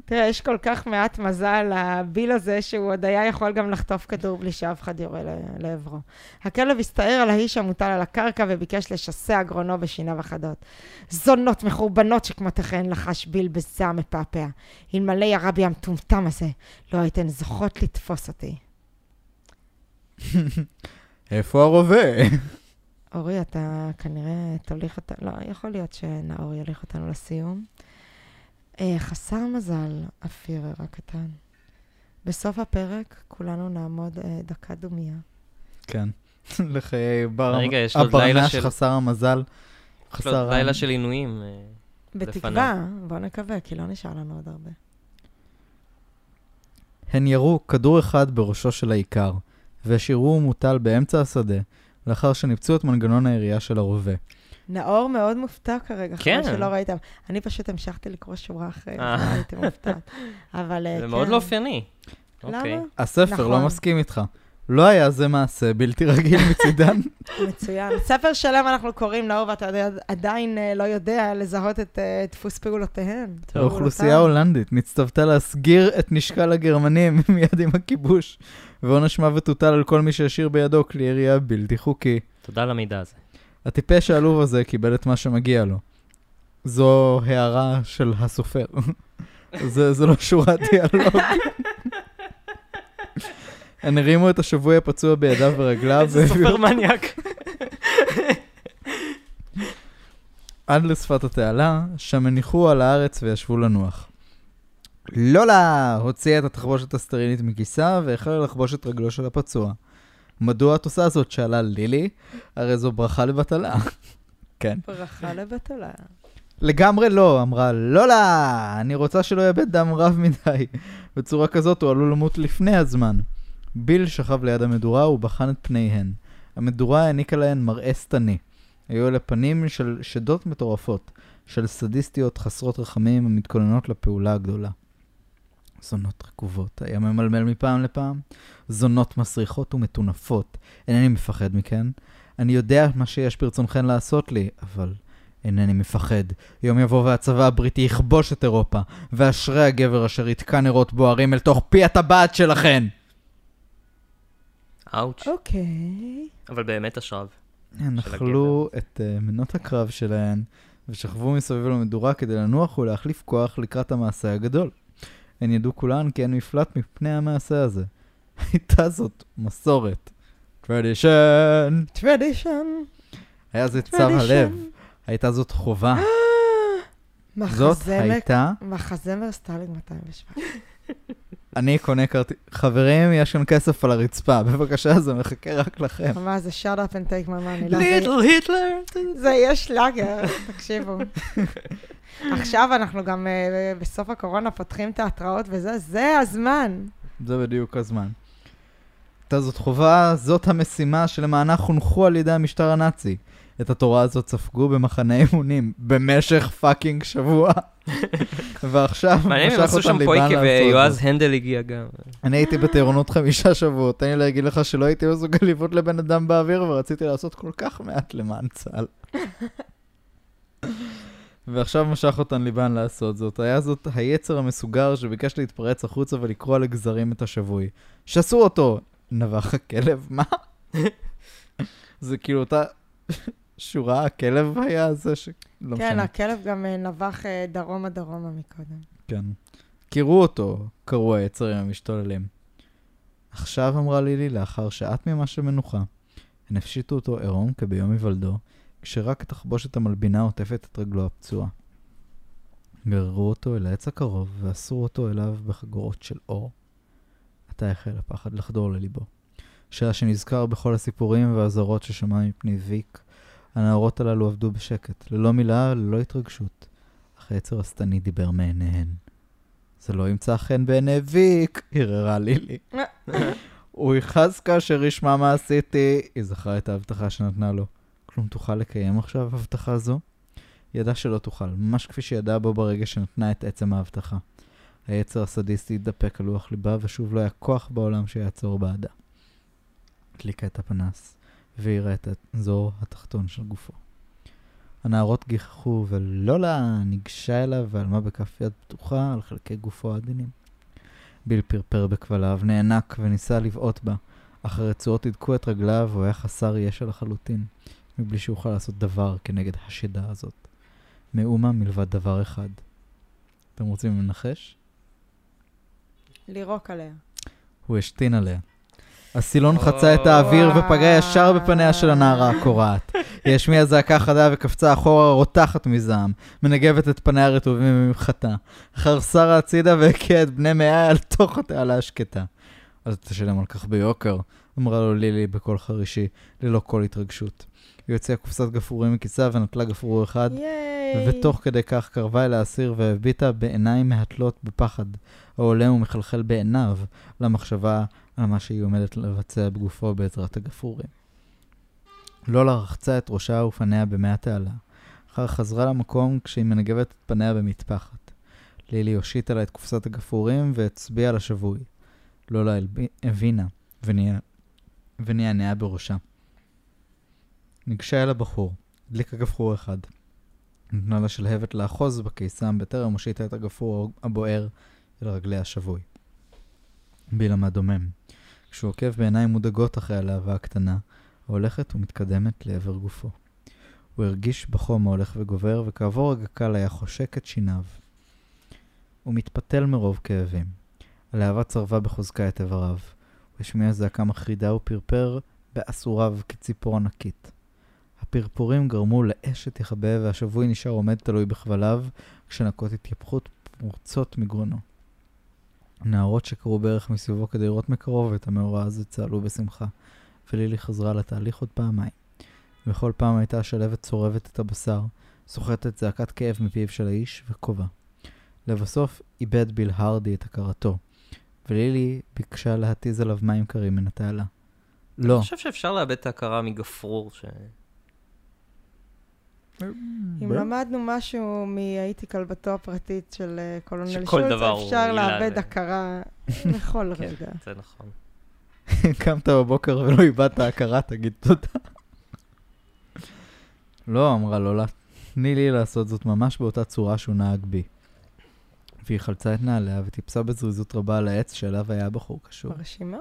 תראה, יש כל כך מעט מזל לביל הזה, שהוא עוד היה יכול גם לחטוף כדור בלי שאף אחד יורה לעברו. הכלב הסתער על האיש המוטל על הקרקע וביקש לשסע גרונו בשיניו החדות. זונות מחורבנות שכמותכן לחש ביל בזעם מפעפע. אלמלא ירה בי המטומטם הזה, לא הייתן זוכות לתפוס אותי. איפה הרובה? אורי, אתה כנראה תוליך אותנו, לא, יכול להיות שנאור יוליך אותנו לסיום. חסר מזל, הפירר הקטן. בסוף הפרק כולנו נעמוד דקה דומיה. כן. לחיי הברנש חסר המזל. יש לו לילה של עינויים. בתקווה, בוא נקווה, כי לא נשאר לנו עוד הרבה. הן ירו כדור אחד בראשו של העיקר, והשאירו מוטל באמצע השדה, לאחר שניפצו את מנגנון העירייה של הרובה. נאור מאוד מופתע כרגע, כן. אחרי שלא ראיתם. אני פשוט המשכתי לקרוא שורה אחרי, הייתי מופתעת. אבל זה מאוד לא אופייני. אוקיי. הספר לא מסכים איתך. לא היה זה מעשה בלתי רגיל מצידן. מצוין. ספר שלם אנחנו קוראים, נאור, ואתה עדיין לא יודע לזהות את דפוס פעולותיהן. האוכלוסייה ההולנדית נצטוותה להסגיר את נשקל הגרמנים מיד עם הכיבוש, ועונש מוות הוטל על כל מי שהשאיר בידו כלי ירייה בלתי חוקי. תודה למידע הזה. הטיפש העלוב הזה קיבל את מה שמגיע לו. זו הערה של הסופר. זה, זה לא שורת דיאלוג. הם הרימו את השבוי הפצוע בידיו ורגליו. זה סופר מניאק. עד לשפת התעלה, שם הניחו על הארץ וישבו לנוח. לולה הוציאה את התחבושת הסטרילית מכיסה והחלה לחבוש את רגלו של הפצוע. מדוע את עושה זאת? שאלה לילי, הרי זו ברכה לבטלה. כן. ברכה לבטלה. לגמרי לא, אמרה, לא לה, אני רוצה שלא יאבד דם רב מדי. בצורה כזאת הוא עלול למות לפני הזמן. ביל שכב ליד המדורה ובחן את פניהן. המדורה העניקה להן מראה סתני. היו אלה פנים של שדות מטורפות, של סדיסטיות חסרות רחמים המתכוננות לפעולה הגדולה. זונות רכובות, היה ממלמל מפעם לפעם. זונות מסריחות ומתונפות. אינני מפחד מכן. אני יודע מה שיש ברצונכן לעשות לי, אבל אינני מפחד. יום יבוא והצבא הבריטי יכבוש את אירופה, ואשרי הגבר אשר יתקע נרות בוערים אל תוך פי הטבעת שלכן. אוקיי. Okay. אבל באמת השרב. נחלו את uh, מנות הקרב שלהן, ושכבו מסביב למדורה כדי לנוח ולהחליף כוח לקראת המעשה הגדול. הן ידעו כולן כי הן מפלט מפני המעשה הזה. הייתה זאת מסורת. טרדישן. טרדישן. היה זה צו הלב. הייתה זאת חובה. זאת הייתה... מחזמר סטלג מאתיים שבע עשרה. אני קונה כרטיס. חברים, יש כאן כסף על הרצפה. בבקשה, זה מחכה רק לכם. מה זה? Shut up and take my money. Little Hitler. זה יש לגר. תקשיבו. עכשיו אנחנו גם בסוף הקורונה פותחים תיאטראות וזה, זה הזמן. זה בדיוק הזמן. הייתה זאת חובה, זאת המשימה שלמענה חונכו על ידי המשטר הנאצי. את התורה הזאת ספגו במחנה אימונים במשך פאקינג שבוע. ועכשיו משך אותם ליבן לעשות את זה. ויועז הנדל הגיע גם. אני הייתי בתירונות חמישה שבועות. תן לי להגיד לך שלא הייתי מסוגל לבעוט לבן אדם באוויר ורציתי לעשות כל כך מעט למען צה"ל. ועכשיו משך אותן ליבן לעשות זאת. היה זאת היצר המסוגר שביקש להתפרץ החוצה ולקרוא לגזרים את השבוי. שסו אותו! נבח הכלב, מה? זה כאילו אותה שורה, הכלב היה זה ש... לא משנה. כן, הכלב גם נבח דרומה דרומה מקודם. כן. קירו אותו, קראו היצרים המשתוללים. עכשיו אמרה לילי, לאחר שעת ממה של מנוחה, הן הפשיטו אותו עירום כביום היוולדו, כשרק תחבושת המלבינה עוטפת את רגלו הפצועה. גררו אותו אל העץ הקרוב, ואסרו אותו אליו בחגורות של אור. עתה החל הפחד לחדור לליבו. שעה שנזכר בכל הסיפורים והזרות ששמע מפני ויק, הנערות הללו עבדו בשקט, ללא מילה, ללא התרגשות. אך היצר הסתני דיבר מעיניהן. זה לא ימצא חן בעיני ויק, הרהרה לילי. הוא יחז כאשר ישמע מה עשיתי, היא זכרה את ההבטחה שנתנה לו. כלום תוכל לקיים עכשיו הבטחה זו? ידע שלא תוכל, ממש כפי שידע בו ברגע שנתנה את עצם ההבטחה. היצר הסדיסטי התדפק על לוח ליבה, ושוב לא היה כוח בעולם שיעצור בעדה. הדליקה את הפנס, והראה את האזור התחתון של גופו. הנערות גיחכו, ולולה ניגשה אליו ועלמה בכף יד פתוחה על חלקי גופו העדינים. ביל פרפר בכבליו, נענק וניסה לבעוט בה. אך הרצועות ידקו את רגליו, והוא היה חסר ישע לחלוטין, מבלי שאוכל לעשות דבר כנגד השדה הזאת. מאומה מלבד דבר אחד. אתם רוצים לנחש? לירוק עליה. הוא השתין עליה. הסילון חצה את האוויר ופגע ישר בפניה של הנערה הקורעת. היא השמיעה זעקה חדה וקפצה אחורה רותחת מזעם, מנגבת את פניה הרטובים ממחתה. חרסרה הצידה והקיעה את בני מאה על תוך התעלה השקטה. אז תשלם על כך ביוקר, אמרה לו לילי בקול חרישי, ללא כל התרגשות. היא הוציאה קופסת גפרורים מכיסה ונטלה גפרור אחד, Yay. ותוך כדי כך קרבה אל האסיר והביטה בעיניים מהתלות בפחד. העולם ומחלחל בעיניו למחשבה על מה שהיא עומדת לבצע בגופו בעזרת הגפרורים. לולה רחצה את ראשה ופניה במאה תעלה. אחר חזרה למקום כשהיא מנגבת את פניה במטפחת. לילי הושיטה לה את קופסת הגפרורים והצביעה לשבוי. לולה הבינה ונהיה, ונהיה נאה בראשה. ניגשה אל הבחור, הדליקה גפרור אחד. נתנה לה שלהבת לאחוז בקיסם בטרם הושיטה את הגפרור הבוער אל רגלי השבוי. ביל עמד דומם. כשהוא עוקב בעיניים מודאגות אחרי הלהבה הקטנה, ההולכת ומתקדמת לעבר גופו. הוא הרגיש בחום ההולך וגובר, וכעבור רגע קל היה חושק את שיניו. הוא מתפתל מרוב כאבים. הלהבה צרבה בחוזקה את עבריו. הוא השמיע זעקה מחרידה ופרפר באסוריו כציפור ענקית. הפרפורים גרמו לאש שתיחבא, והשבוי נשאר עומד תלוי בכבליו, כשנקות התייפחות פרוצות מגרונו. נערות שקרו בערך מסביבו כדי לראות מקרוב את המאורע הזה צהלו בשמחה, ולילי חזרה לתהליך עוד פעמיים. וכל פעם הייתה השלבת צורבת את הבשר, סוחטת זעקת כאב מפיו של האיש וקובה. לבסוף איבד ביל הרדי את הכרתו, ולילי ביקשה להתיז עליו מים קרים מן התעלה. לא. אני חושב שאפשר לאבד את ההכרה מגפרור ש... אם למדנו משהו מהייתי כלבתו הפרטית של קולונל שולץ, אפשר לאבד הכרה לכל רגע. כן, זה נכון. קמת בבוקר ולא איבדת הכרה, תגיד תודה. לא, אמרה לולה, תני לי לעשות זאת ממש באותה צורה שהוא נהג בי. והיא חלצה את נעליה וטיפסה בזריזות רבה על העץ שאליו היה בחור קשור. ברשימה?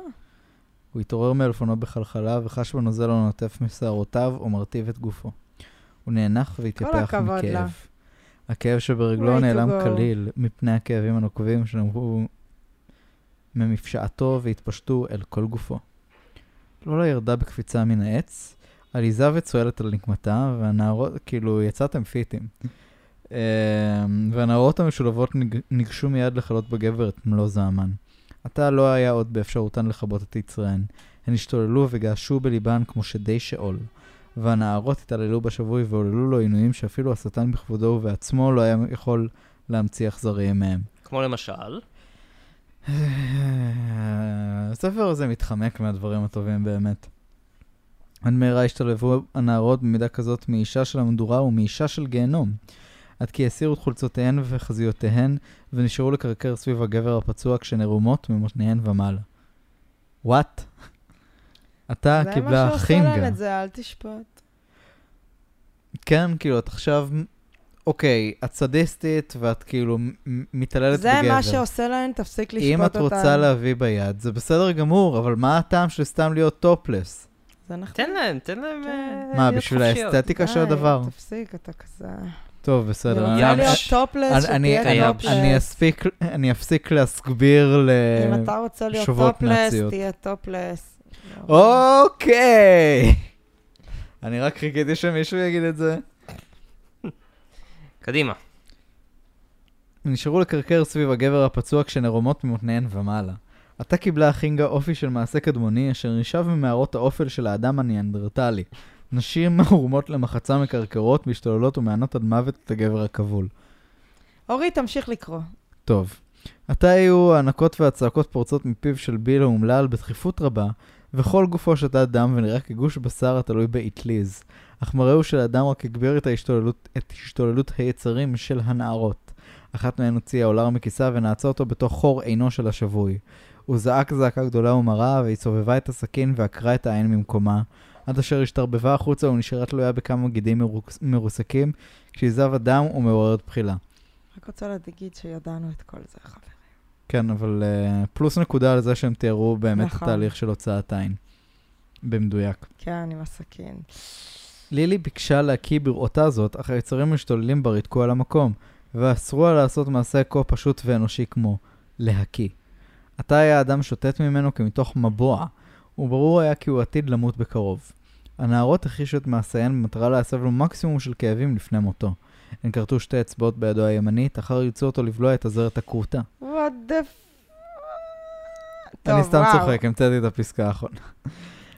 הוא התעורר מאלפונו בחלחלה וחש בנוזל הנוטף משערותיו ומרטיב את גופו. הוא נאנח והתייפח מכאב. לה. הכאב שברגלו נעלם כליל מפני הכאבים הנוקבים שנמרו ממפשעתו והתפשטו אל כל גופו. לולה ירדה בקפיצה מן העץ, עליזה וצועלת על נקמתה, והנערות, כאילו יצאתם פיטים. והנערות המשולבות ניגשו מיד לחלות בגבר את מלוא זעמן. עתה לא היה עוד באפשרותן לחבות את יצריהן. הן השתוללו וגעשו בליבן כמו שדי שאול. והנערות התעללו בשבוי ועוללו לו עינויים שאפילו השטן בכבודו ובעצמו לא היה יכול להמציא אכזריים מהם. כמו למשל? הספר הזה מתחמק מהדברים הטובים באמת. עד מהרה השתלבו הנערות במידה כזאת מאישה של המדורה ומאישה של גיהנום. עד כי הסירו את חולצותיהן וחזיותיהן ונשארו לקרקר סביב הגבר הפצוע כשנרומות ממותניהן ומעלה. וואט? אתה קיבלה חינגה. זה מה שעושה להם את זה, אל תשפוט. כן, כאילו, את עכשיו, אוקיי, את סדיסטית ואת כאילו מתעללת בגבר. זה מה שעושה להם, תפסיק לשפוט אותם. אם את רוצה להביא ביד, זה בסדר גמור, אבל מה הטעם של סתם להיות טופלס? תן להם, תן להם... מה, בשביל האסתטיקה של הדבר? תפסיק, אתה כזה... טוב, בסדר. אני רוצה להיות טופלס, שתהיה טופלס. אני אפסיק להסגביר לשובות נאציות. אם אתה רוצה להיות טופלס, תהיה טופלס. אוקיי! אני רק חיכיתי שמישהו יגיד את זה. קדימה. נשארו לקרקר סביב הגבר הפצוע כשנרומות ממותניהן ומעלה. עתה קיבלה החינגה אופי של מעשה קדמוני אשר נשב ממערות האופל של האדם הניאנדרטלי. נשים מרומות למחצה מקרקרות, משתוללות ומענות עד מוות את הגבר הכבול. אורי, תמשיך לקרוא. טוב. עתה היו הענקות והצעקות פורצות מפיו של ביל האומלל בדחיפות רבה, וכל גופו שתה דם ונראה כגוש בשר התלוי באטליז. אך מראהו של האדם רק הגביר את ההשתוללות, את השתוללות היצרים של הנערות. אחת מהן הוציאה אולר מכיסה ונעצה אותו בתוך חור עינו של השבוי. הוא זעק זעקה גדולה ומרה, והיא סובבה את הסכין ועקרה את העין ממקומה. עד אשר השתרבבה החוצה ונשארה תלויה בכמה גידים מרוסקים, כשעזב אדם ומעוררת בחילה. רק רוצה להגיד שידענו את כל זה, חברים. כן, אבל uh, פלוס נקודה על זה שהם תיארו באמת נכון. התהליך של הוצאת עין. במדויק. כן, עם הסכין. לילי ביקשה להקיא בראותה זאת, אך היצרים משתוללים ברתקו על המקום, ואסרו לה לעשות מעשה כה פשוט ואנושי כמו להקיא. עתה היה האדם שוטט ממנו כמתוך מבוע, וברור היה כי הוא עתיד למות בקרוב. הנערות הכישו את מעשיהן במטרה להסב לו מקסימום של כאבים לפני מותו. הן קרטו שתי אצבעות בידו הימנית, אחר יוצאו אותו לבלוע את הזרת הכרותה. What the fuck? אני סתם צוחק, המצאתי את הפסקה האחרונה.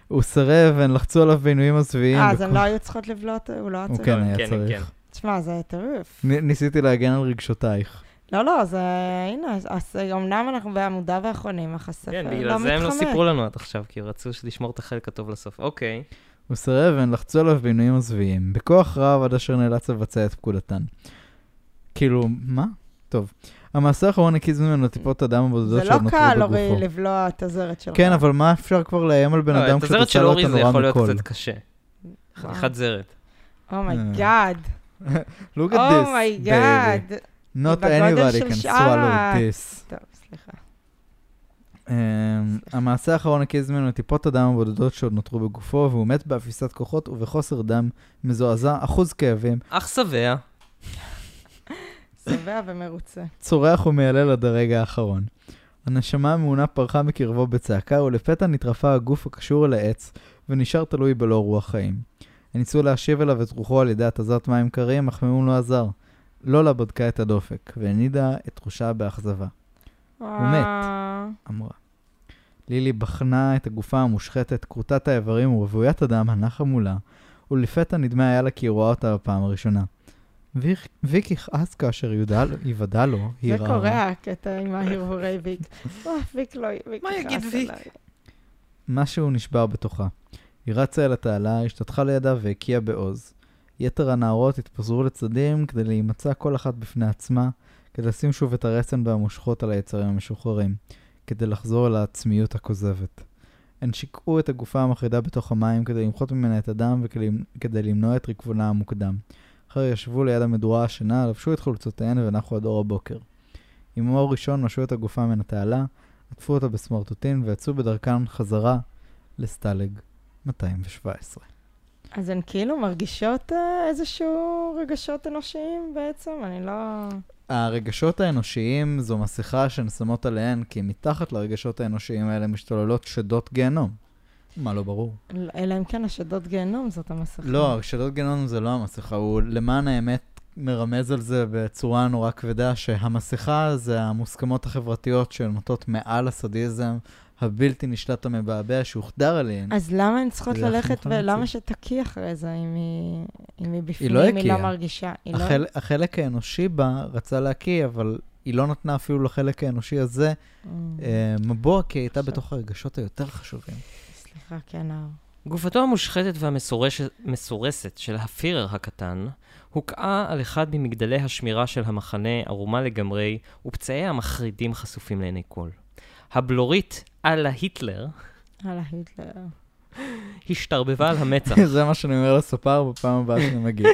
הוא סרב, הן לחצו עליו בעינויים עזביים. אה, אז הן לא היו צריכות לבלוע אותו? הוא לא היה צריך. הוא כן היה צריך. תשמע, זה טירוף. ניסיתי להגן על רגשותייך. לא, לא, זה... הנה, אז אמנם אנחנו בעמודה ואחרונים, אך הספר לא מתחמק. כן, בגלל זה הם לא סיפרו לנו עד עכשיו, כי רצו לשמור את החלק הטוב לסוף. אוקיי. הוא סרב, הן לחצו עליו בעינויים עזביים. בכוח רב עד אשר נאלץ לבצע את פקודתן. כאילו, מה? טוב. המעשה האחרון הקיז ממנו טיפות הדם הבודדות של נותרו בגופו. זה לא קל, אורי, לבלוע את הזרת שלך. כן, אבל מה אפשר כבר לאיים על בן אדם כשתוצא לו את הנורא מכל? Not anybody can swallow this. טוב, סליחה. המעשה האחרון הקיז ממנו טיפות הדם הבודדות שעוד נותרו בגופו, והוא מת באפיסת כוחות ובחוסר דם מזועזע, אחוז כאבים. אך שבע. שבע ומרוצה. צורח ומיילל עד הרגע האחרון. הנשמה המעונה פרחה מקרבו בצעקה, ולפתע נטרפה הגוף הקשור אל העץ, ונשאר תלוי בלא רוח חיים. הם ניסו להשיב אליו את רוחו על ידי התזת מים קרים, אך ממום לא עזר. לולה בדקה את הדופק, והנידה את תחושה באכזבה. הוא מת, אמרה. לילי בחנה את הגופה המושחתת, קרוטת האיברים ורבויית הדם הנחה מולה, ולפתע נדמה היה לה כי רואה אותה בפעם הראשונה. ויק יכעס כאשר יוודא לו, היא רעה. זה קורה הקטע עם ההרהורי ויק. ויק לא יכעס עליי. משהו נשבר בתוכה. היא רצה אל התעלה, השתתחה לידה והקיעה בעוז. יתר הנערות התפזרו לצדים כדי להימצא כל אחת בפני עצמה, כדי לשים שוב את הרסן והמושכות על היצרים המשוחררים, כדי לחזור אל העצמיות הכוזבת. הן שיקעו את הגופה המחרידה בתוך המים כדי למחות ממנה את הדם וכדי למנוע את ריקבונה המוקדם. אחר ישבו ליד המדורה השינה, לבשו את חולצותיהן ונחו עד אור הבוקר. עם אור ראשון משו את הגופה מן התעלה, עטפו אותה בסמרטוטין ויצאו בדרכן חזרה לסטלג מאתיים שבע עשרה. אז הן כאילו מרגישות איזשהו רגשות אנושיים בעצם? אני לא... הרגשות האנושיים זו מסכה שהן שמות עליהן, כי מתחת לרגשות האנושיים האלה משתוללות שדות גיהנום. מה לא ברור? אלא אם כן השדות גיהנום זאת המסכה. לא, השדות גיהנום זה לא המסכה. הוא למען האמת מרמז על זה בצורה נורא כבדה, שהמסכה זה המוסכמות החברתיות שהן נוטות מעל הסדיזם, הבלתי נשלט המבעבע שהוחדר עליהן. אז למה הן צריכות ללכת ולמה שתקיא אחרי זה, אם היא, אם היא בפנים, היא לא, היא לא מרגישה? היא החל, לא... החלק האנושי בה רצה להקיא, אבל היא לא נתנה אפילו לחלק האנושי הזה mm. אה, מבוע, כי היא הייתה בתוך הרגשות היותר חשובים. סליחה, כן. גופתו המושחתת והמסורסת של הפירר הקטן הוקעה על אחד ממגדלי השמירה של המחנה, ערומה לגמרי, ופצעי המחרידים חשופים לעיני כל. הבלורית על ההיטלר. על ההיטלר. השתרבבה על המצח. זה מה שאני אומר לספר בפעם הבאה שאני מגיע.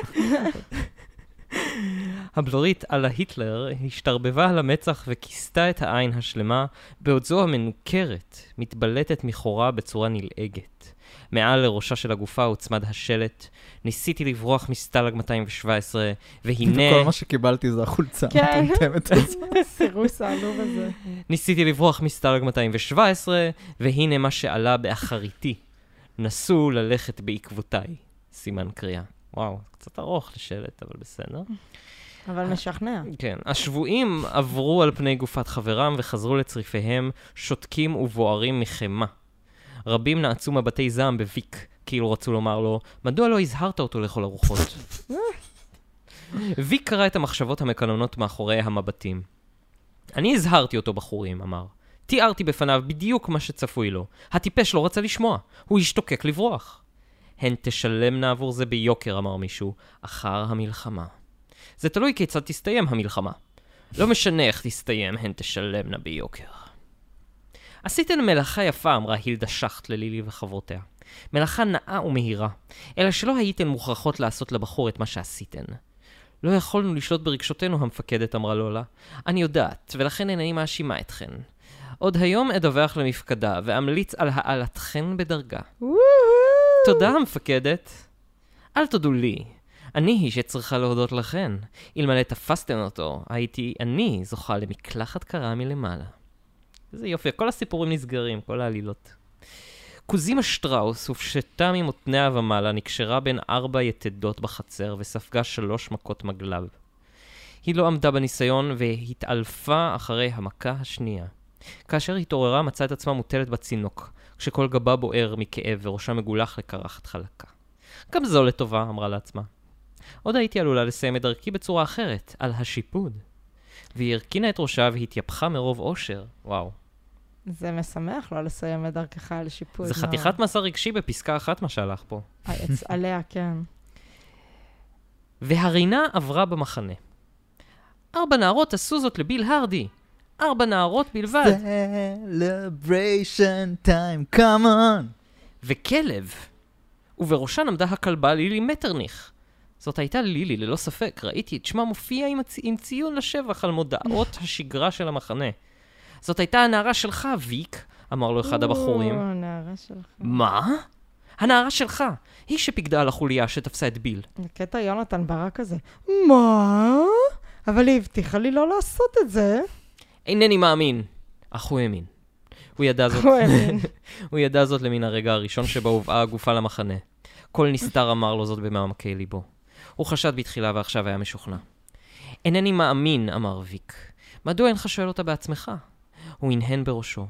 הבלורית עלה היטלר השתרבבה על המצח וכיסתה את העין השלמה, בעוד זו המנוכרת מתבלטת מחורה בצורה נלעגת. מעל לראשה של הגופה הוצמד השלט, ניסיתי לברוח מסטלג מאתיים שבע עשרה, והנה... כל מה שקיבלתי זה החולצה המטומטמת הזאת. סירוס העלוב הזה. ניסיתי לברוח מסטלג מאתיים שבע עשרה, והנה מה שעלה באחריתי. נסו ללכת בעקבותיי. סימן קריאה. וואו, קצת ארוך לשלט, אבל בסדר. אבל משכנע. כן. השבועים עברו על פני גופת חברם וחזרו לצריפיהם, שותקים ובוערים מחמה. רבים נעצו מבתי זעם בוויק, כאילו רצו לומר לו, מדוע לא הזהרת אותו לכל הרוחות? ויק קרא את המחשבות המקננות מאחורי המבטים. אני הזהרתי אותו בחורים, אמר. תיארתי בפניו בדיוק מה שצפוי לו. הטיפש לא רצה לשמוע. הוא השתוקק לברוח. הן תשלם נעבור זה ביוקר, אמר מישהו, אחר המלחמה. זה תלוי כיצד תסתיים המלחמה. לא משנה איך תסתיים, הן תשלם נע ביוקר. עשיתן מלאכה יפה, אמרה הילדה שחט ללילי וחברותיה. מלאכה נאה ומהירה, אלא שלא הייתן מוכרחות לעשות לבחור את מה שעשיתן. לא יכולנו לשלוט ברגשותנו, המפקדת אמרה לולה. אני יודעת, ולכן אינני מאשימה אתכן. עוד היום אדווח למפקדה ואמליץ על העלתכן בדרגה. תודה, המפקדת. אל תודו לי. אני היא שצריכה להודות לכן. אלמלא תפסתם אותו, הייתי אני זוכה למקלחת קרה מלמעלה. זה יופי, כל הסיפורים נסגרים, כל העלילות. קוזימה שטראוס הופשטה ממותניה ומעלה, נקשרה בין ארבע יתדות בחצר וספגה שלוש מכות מגלב. היא לא עמדה בניסיון והתעלפה אחרי המכה השנייה. כאשר התעוררה מצאה את עצמה מוטלת בצינוק, כשכל גבה בוער מכאב וראשה מגולח לקרחת חלקה. גם זו לטובה, אמרה לעצמה. עוד הייתי עלולה לסיים את דרכי בצורה אחרת, על השיפוד. והיא הרקינה את ראשה והתייפחה מרוב אושר. וואו. זה משמח לא לסיים את דרכך על שיפוד. זה חתיכת מסע רגשי בפסקה אחת מה שהלך פה. עליה, כן. והרינה עברה במחנה. ארבע נערות עשו זאת לביל הרדי. ארבע נערות בלבד. Celebration time, come on. וכלב. ובראשן עמדה הכלבה לילי מטרניך. זאת הייתה לילי, ללא ספק. ראיתי את שמה מופיע עם, הצ... עם ציון לשבח על מודעות השגרה של המחנה. זאת הייתה הנערה שלך, ויק, אמר לו אחד הבחורים. או, הנערה שלך. מה? הנערה שלך. היא שפקדה על החוליה שתפסה את ביל. לקטע יונתן ברק הזה. מה? אבל היא הבטיחה לי לא לעשות את זה. אינני מאמין. אך הוא האמין. הוא ידע זאת. הוא האמין. הוא ידע זאת למין הרגע הראשון שבה הובאה הגופה למחנה. כל נסתר אמר לו זאת במעמקי ליבו. הוא חשד בתחילה ועכשיו היה משוכנע. אינני מאמין, אמר ויק. מדוע אינך שואל אותה בעצמך? הוא הנהן בראשו.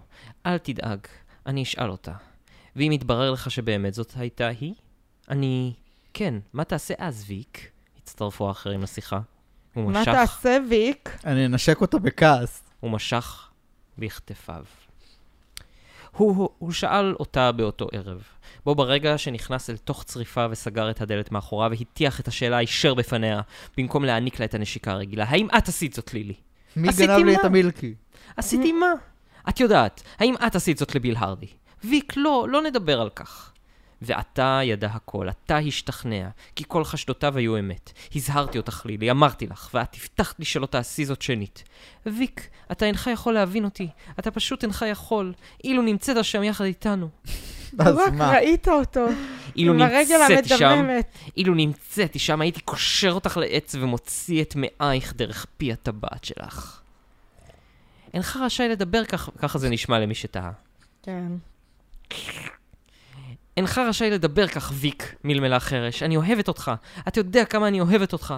אל תדאג, אני אשאל אותה. ואם יתברר לך שבאמת זאת הייתה היא? אני... כן, מה תעשה אז, ויק? הצטרפו האחרים לשיחה. הוא משך. מה תעשה, ויק? אני אנשק אותה בכעס. הוא משך בכתפיו. הוא, הוא, הוא שאל אותה באותו ערב. בו ברגע שנכנס אל תוך צריפה וסגר את הדלת מאחורה והטיח את השאלה הישר בפניה, במקום להעניק לה את הנשיקה הרגילה. האם את עשית זאת, לילי? מי גנב לי את המילקי? עשיתי מה? את יודעת, האם את עשית זאת לביל הרדי? ויק, לא, לא נדבר על כך. ואתה ידע הכל, אתה השתכנע, כי כל חשדותיו היו אמת. הזהרתי אותך, לילי, אמרתי לך, ואת הבטחת לי שלא תעשי זאת שנית. ויק, אתה אינך יכול להבין אותי, אתה פשוט אינך יכול, אילו נמצאת שם יחד איתנו. רק ראית אותו, עם הרגל המדממת. אילו נמצאתי שם, הייתי קושר אותך לעץ ומוציא את מאייך דרך פי הטבעת שלך. אינך רשאי לדבר, ככה זה נשמע למי שטעה. כן. אינך רשאי לדבר כך, ויק, מלמלה חרש. אני אוהבת אותך. את יודע כמה אני אוהבת אותך.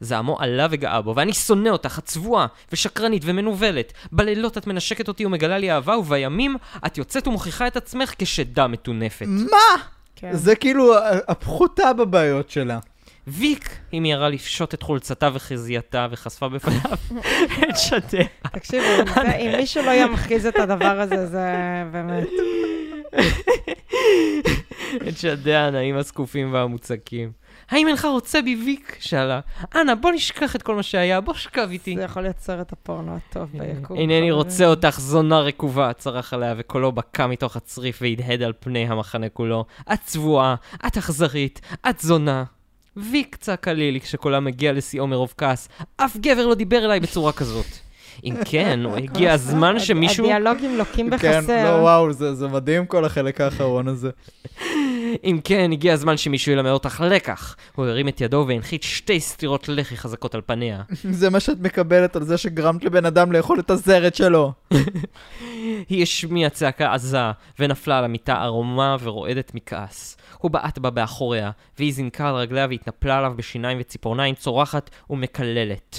זעמו עלה וגאה בו, ואני שונא אותך, הצבועה, ושקרנית ומנובלת. בלילות את מנשקת אותי ומגלה לי אהבה, ובימים את יוצאת ומוכיחה את עצמך כשדה מטונפת. מה? כן. זה כאילו הפחותה בבעיות שלה. ויק, היא מיהרה לפשוט את חולצתה וחזייתה וחשפה בפניו את שדיה. תקשיבו, אם מישהו לא ימחיז את הדבר הזה, זה באמת... את שדיה הנעים הסקופים והמוצקים. האם אינך רוצה ביביק? שאלה. אנה, בוא נשכח את כל מה שהיה, בוא שקב איתי. זה יכול לייצר את הפורנו הטוב ביקום. אינני רוצה אותך, זונה רקובה, צרח עליה, וקולו בקע מתוך הצריף והדהד על פני המחנה כולו. את צבועה, את אכזרית, את זונה. ויקצה כלילי כשקולה מגיע לסיום מרוב כעס. אף גבר לא דיבר אליי בצורה כזאת. אם כן, הוא הגיע הזמן שמישהו... הדיאלוגים לוקים בחסר. כן, לא, וואו, זה מדהים כל החלק האחרון הזה. אם כן, הגיע הזמן שמישהו ילמד אותך לקח. הוא הרים את ידו והנחית שתי סטירות לחי חזקות על פניה. זה מה שאת מקבלת על זה שגרמת לבן אדם לאכול את הזרת שלו. היא השמיעה צעקה עזה ונפלה על המיטה ארומה ורועדת מכעס. הוא בעט בה באחוריה, והיא זינקה על רגליה והתנפלה עליו בשיניים וציפורניים צורחת ומקללת.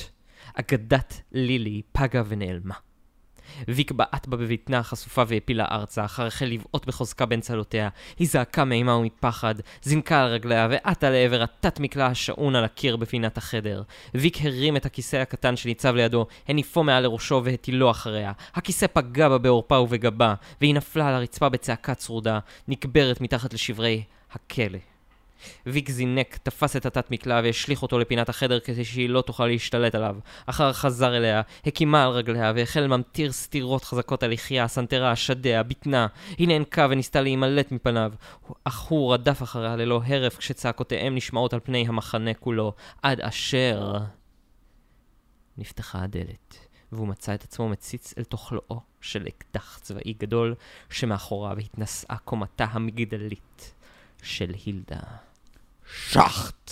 אגדת לילי פגה ונעלמה. ויק בעט בה בביתנה החשופה והפילה ארצה, אחר החל לבעוט בחוזקה בין צלותיה. היא זעקה מאימה ומפחד, זינקה על רגליה ועטה לעבר התת מקלע השעון על הקיר בפינת החדר. ויק הרים את הכיסא הקטן שניצב לידו, הניפו מעל לראשו והטילו אחריה. הכיסא פגע בה בעורפה ובגבה, והיא נפלה על הרצפה בצעקה צרודה, נקברת מתחת לשברי הכלא. ויק זינק, תפס את התת מקלע והשליך אותו לפינת החדר כדי שהיא לא תוכל להשתלט עליו. אחר חזר אליה, הקימה על רגליה והחל ממטיר סתירות חזקות על יחיה, סנטרה, שדיה, בטנה. היא נענקה וניסתה להימלט מפניו, אך הוא רדף אחריה ללא הרף כשצעקותיהם נשמעות על פני המחנה כולו, עד אשר נפתחה הדלת והוא מצא את עצמו מציץ אל תוכלואו של אקדח צבאי גדול, שמאחוריו התנשאה קומתה המגדלית של הילדה שחט,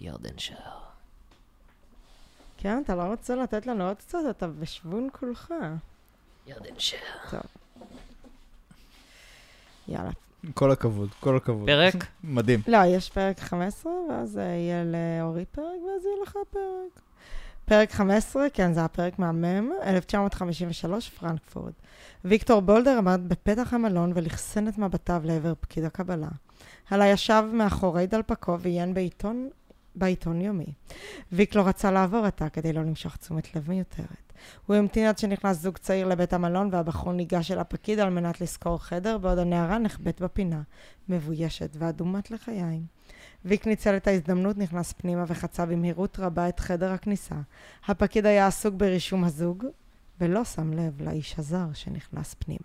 ירדן שר. כן, אתה לא רוצה לתת לנו עוד קצת, אתה בשבון כולך. ירדן שר. טוב. יאללה. כל הכבוד, כל הכבוד. פרק? מדהים. לא, יש פרק חמש עשרה, ואז יהיה לאורי פרק, ואז יהיה לך פרק. פרק חמש עשרה, כן, זה הפרק מהמם, אלף תשע מאות חמישים ושלוש, פרנקפורט. ויקטור בולדר עמד בפתח המלון ולחסן את מבטיו לעבר פקיד הקבלה. הלה ישב מאחורי דלפקו ועיין בעיתון, בעיתון יומי. ויק לא רצה לעבור אותה כדי לא למשוך תשומת לב מיותרת. הוא המתין עד שנכנס זוג צעיר לבית המלון והבחור ניגש אל הפקיד על מנת לזכור חדר, בעוד הנערה נחבט בפינה, מבוישת ואדומת לחיים. ויק ניצל את ההזדמנות, נכנס פנימה וחצה במהירות רבה את חדר הכניסה. הפקיד היה עסוק ברישום הזוג ולא שם לב לאיש הזר שנכנס פנימה.